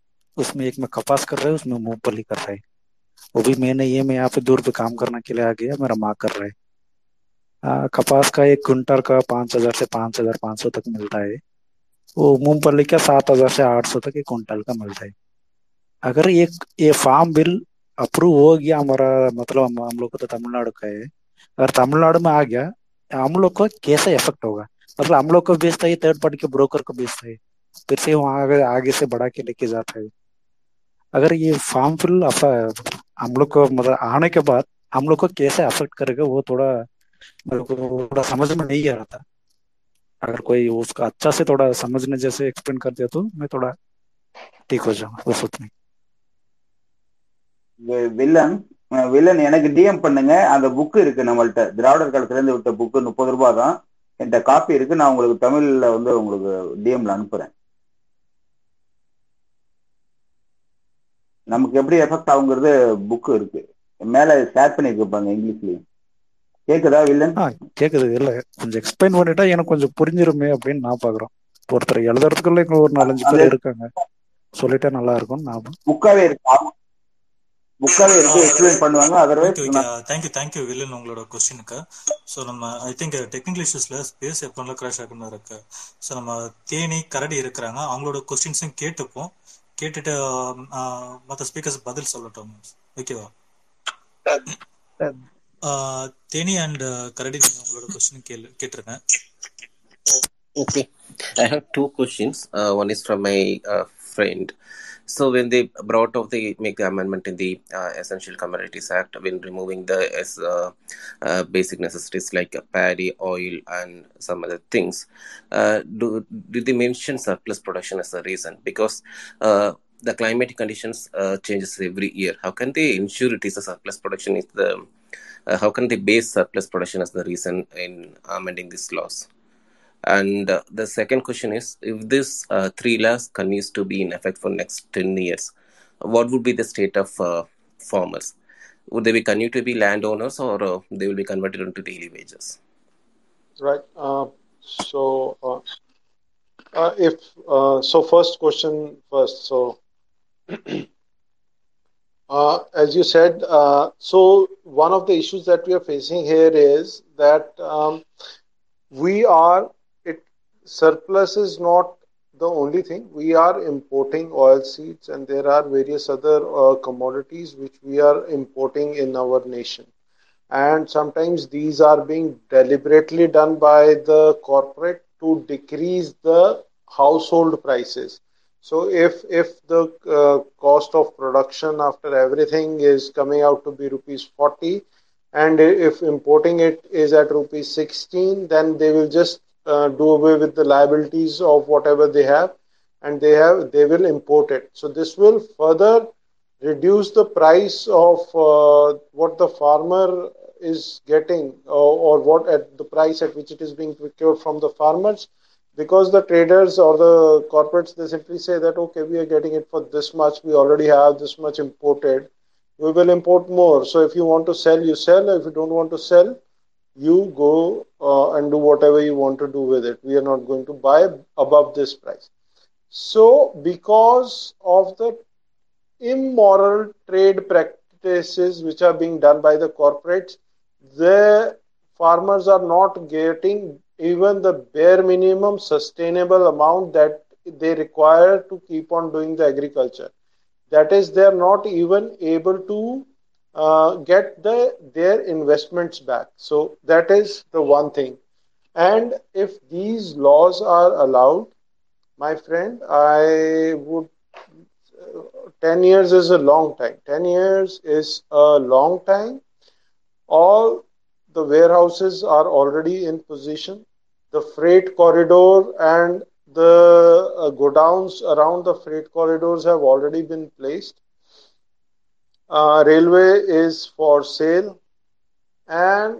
उसमें एक में कपास कर रहे हैं, उसमें मूंगफली कर रहे हैं। वो भी मैंने ये मैं यहाँ पे दूर पे काम करने के लिए आ गया, मेरा माँ कर रहे हैं। कपास का 1 क्विंटल का 5,000 से 5,500 तक मिलता है। वो मूंगफली का 7,000 से 800 तक 1 क्विंटल का मिलता है। अगर ये फार्म बिल अप्रूव हो गया हमारा, मतलब हम लोग को तो तमिलनाडु का है, अगर तमिलनाडु में आ गया हम लोग को कैसे इफेक्ट होगा? मतलब हम लोग को बेचता है, थर्ड पार्टी के ब्रोकर को बेचता है, फिर से वहाँ आगे से बढ़ा के लेके जाता है। अगर ये फार्म बिल हम लोग को मतलब आने के बाद हम लोग को कैसे अफेक्ट करेगा, वो थोड़ा समझ में नहीं आ रहा था। अगर कोई उसका अच्छा से थोड़ा समझने जैसे एक्सप्लेन कर दिया तो मैं थोड़ा ठीक हो जाऊँ। उस उतनी வில்லன் எனக்கு டிஎம் பண்ணுங்க, அந்த புக் இருக்கு நம்மள்ட்ட, திராவிடர் காலத்துல இருந்து விட்ட புக்கு, 30 ரூபாய் தான் என்கிட்ட காப்பி இருக்கு. நான் உங்களுக்கு தமிழ்ல வந்து உங்களுக்கு டிஎம்ல அனுப்புறேன். நமக்கு எப்படி எஃபெக்ட் ஆகுங்கிறது புக்கு இருக்கு, மேல ஷேர் பண்ணிருப்பாங்க இங்கிலீஷ்லயும். கேக்குதா வில்லன்? கேக்குது. இல்ல கொஞ்சம் எக்ஸ்பிளைன் பண்ணிட்டா எனக்கு கொஞ்சம் புரிஞ்சிருமே அப்படின்னு நான் பாக்குறேன். ஒருத்தர் எழுதுறதுக்குள்ள ஒரு 4-5 பேர் இருக்காங்க, சொல்லிட்டா நல்லா இருக்கும். தேங்க்யூ வில்லன் உங்களோட க்வெஸ்சனுக்கு. ஸோ நம்ம ஐ திங்க் டெக்னிக்கல் இஷ்யூஸ்ல ஸ்பேஸ் எப்போ கிராஷ் ஆகுன்னு இருக்கு. ஸோ நம்ம தேனி கரடி இருக்கிறாங்க, அவங்களோட க்வெஸ்சன்ஸும் கேட்டுப்போம். கேட்டுட்டு மற்ற ஸ்பீக்கர்ஸ் பதில் சொல்லட்டும், ஓகேவா? தேனி அண்ட் கரடி உங்களோட क्वेश्चन கேட்றேன். Okay, I have 2 questions. One is from my friend. So when they brought of the make the amendment in the Essential Commodities Act, when removing the basic necessities like paddy, oil and some other things, did they mention surplus production as a reason? Because the climatic conditions changes every year. How can they ensure it is a surplus production? Is the how can they base surplus production as the reason in amending these laws? And the second question is, if this 3 laws continues to be in effect for next 10 years, what would be the state of farmers? Would they be continue to be landowners, or they will be converted into daily wages? Right. So first question first. So as you said, so one of the issues that we are facing here is that surplus is not the only thing. We are importing oil seeds, and there are various other commodities which we are importing in our nation. And sometimes these are being deliberately done by the corporate to decrease the household prices. So if the cost of production after everything is coming out to be ₹40, and if importing it is at ₹16, then they will just do away with the liabilities of whatever they have, and they will import it. So this will further reduce the price of what the farmer is getting, or what at the price at which it is being procured from the farmers, because the traders or the corporates, they simply say that, okay, we are getting it for this much, we already have this much imported, we will import more. So if you want to sell, you sell. If you don't want to sell, you go and do whatever you want to do with it. We are not going to buy above this price. So because of the immoral trade practices which are being done by the corporates, the farmers are not getting even the bare minimum sustainable amount that they require to keep on doing the agriculture. That is, they are not even able to get their investments back. So that is the one thing. And if these laws are allowed, my friend, I would 10 years is a long time. 10 years is a long time. All the warehouses are already in position. The freight corridor and the godowns around the freight corridors have already been placed. Railway is for sale. And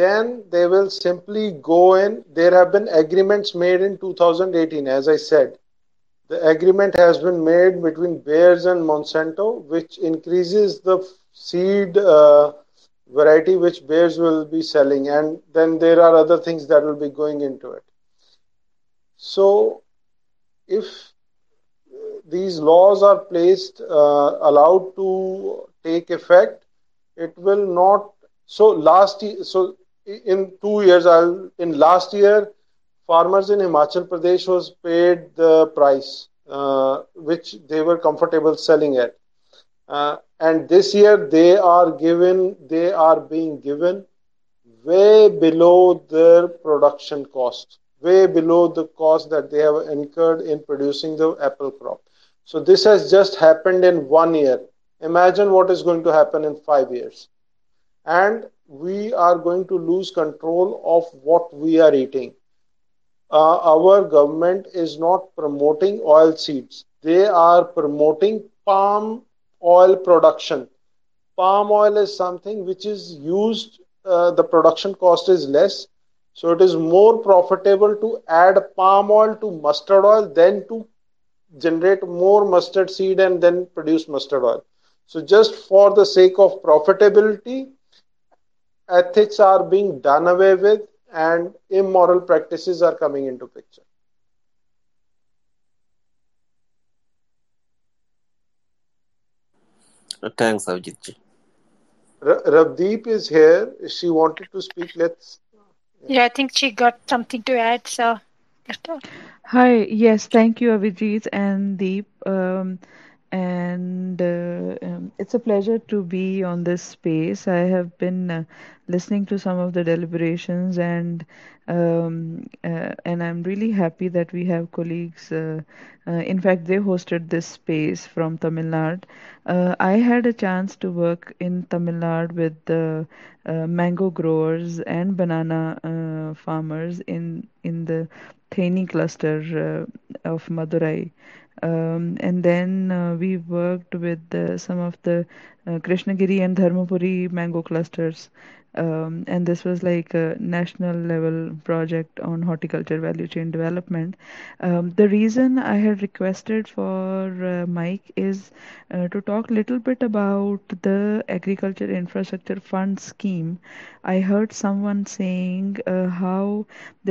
then they will simply go in. There have been agreements made in 2018, as I said. The agreement has been made between Bayer and Monsanto, which increases the seed variety which Bayer will be selling. And then there are other things that will be going into it. So if these laws are allowed to take effect, it will not. Last year, farmers in Himachal Pradesh was paid the price which they were comfortable selling at, and this year they are being given way below their production cost, way below the cost that they have incurred in producing the apple crop. So this has just happened in 1 year. Imagine what is going to happen in 5 years, and we are going to lose control of what we are eating. Our government is not promoting oil seeds. They are promoting palm oil production. Palm oil is something which is used, the production cost is less. So it is more profitable to add palm oil to mustard oil than to generate more mustard seed and then produce mustard oil. So just for the sake of profitability, ethics are being done away with, and immoral practices are coming into picture. Thanks, Abhijit. Ravdeep is here. She wanted to speak. I think she got something to add. So, hi. Yes, thank you, Abhijit and Deep. It's a pleasure to be on this space. I have been listening to some of the deliberations, and I'm really happy that we have colleagues. In fact, they hosted this space from Tamil Nadu. I had a chance to work in Tamil Nadu with the mango growers and banana farmers in the Theni cluster of Madurai. And then we worked with some of the Krishnagiri and Dharmapuri mango clusters. And this was like a national level project on horticulture value chain development. The reason I had requested for Mike is to talk a little bit about the Agriculture Infrastructure Fund scheme. I heard someone saying how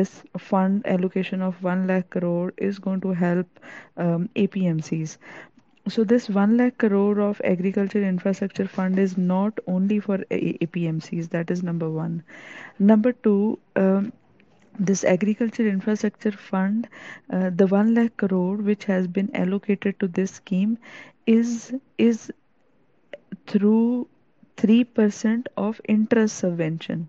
this fund allocation of 1 lakh crore is going to help APMCs. So this 1 lakh crore of Agriculture Infrastructure Fund is not only for APMCs, that is number one. Number two, This agriculture infrastructure fund, the 1 lakh crore which has been allocated to this scheme is through 3% of interest subvention,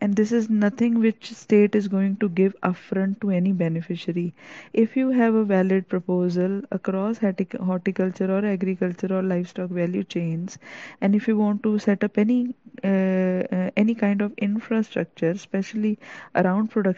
and this is nothing which state is going to give upfront to any beneficiary. If you have a valid proposal across horticulture or agriculture or livestock value chains, and if you want to set up any kind of infrastructure, especially around production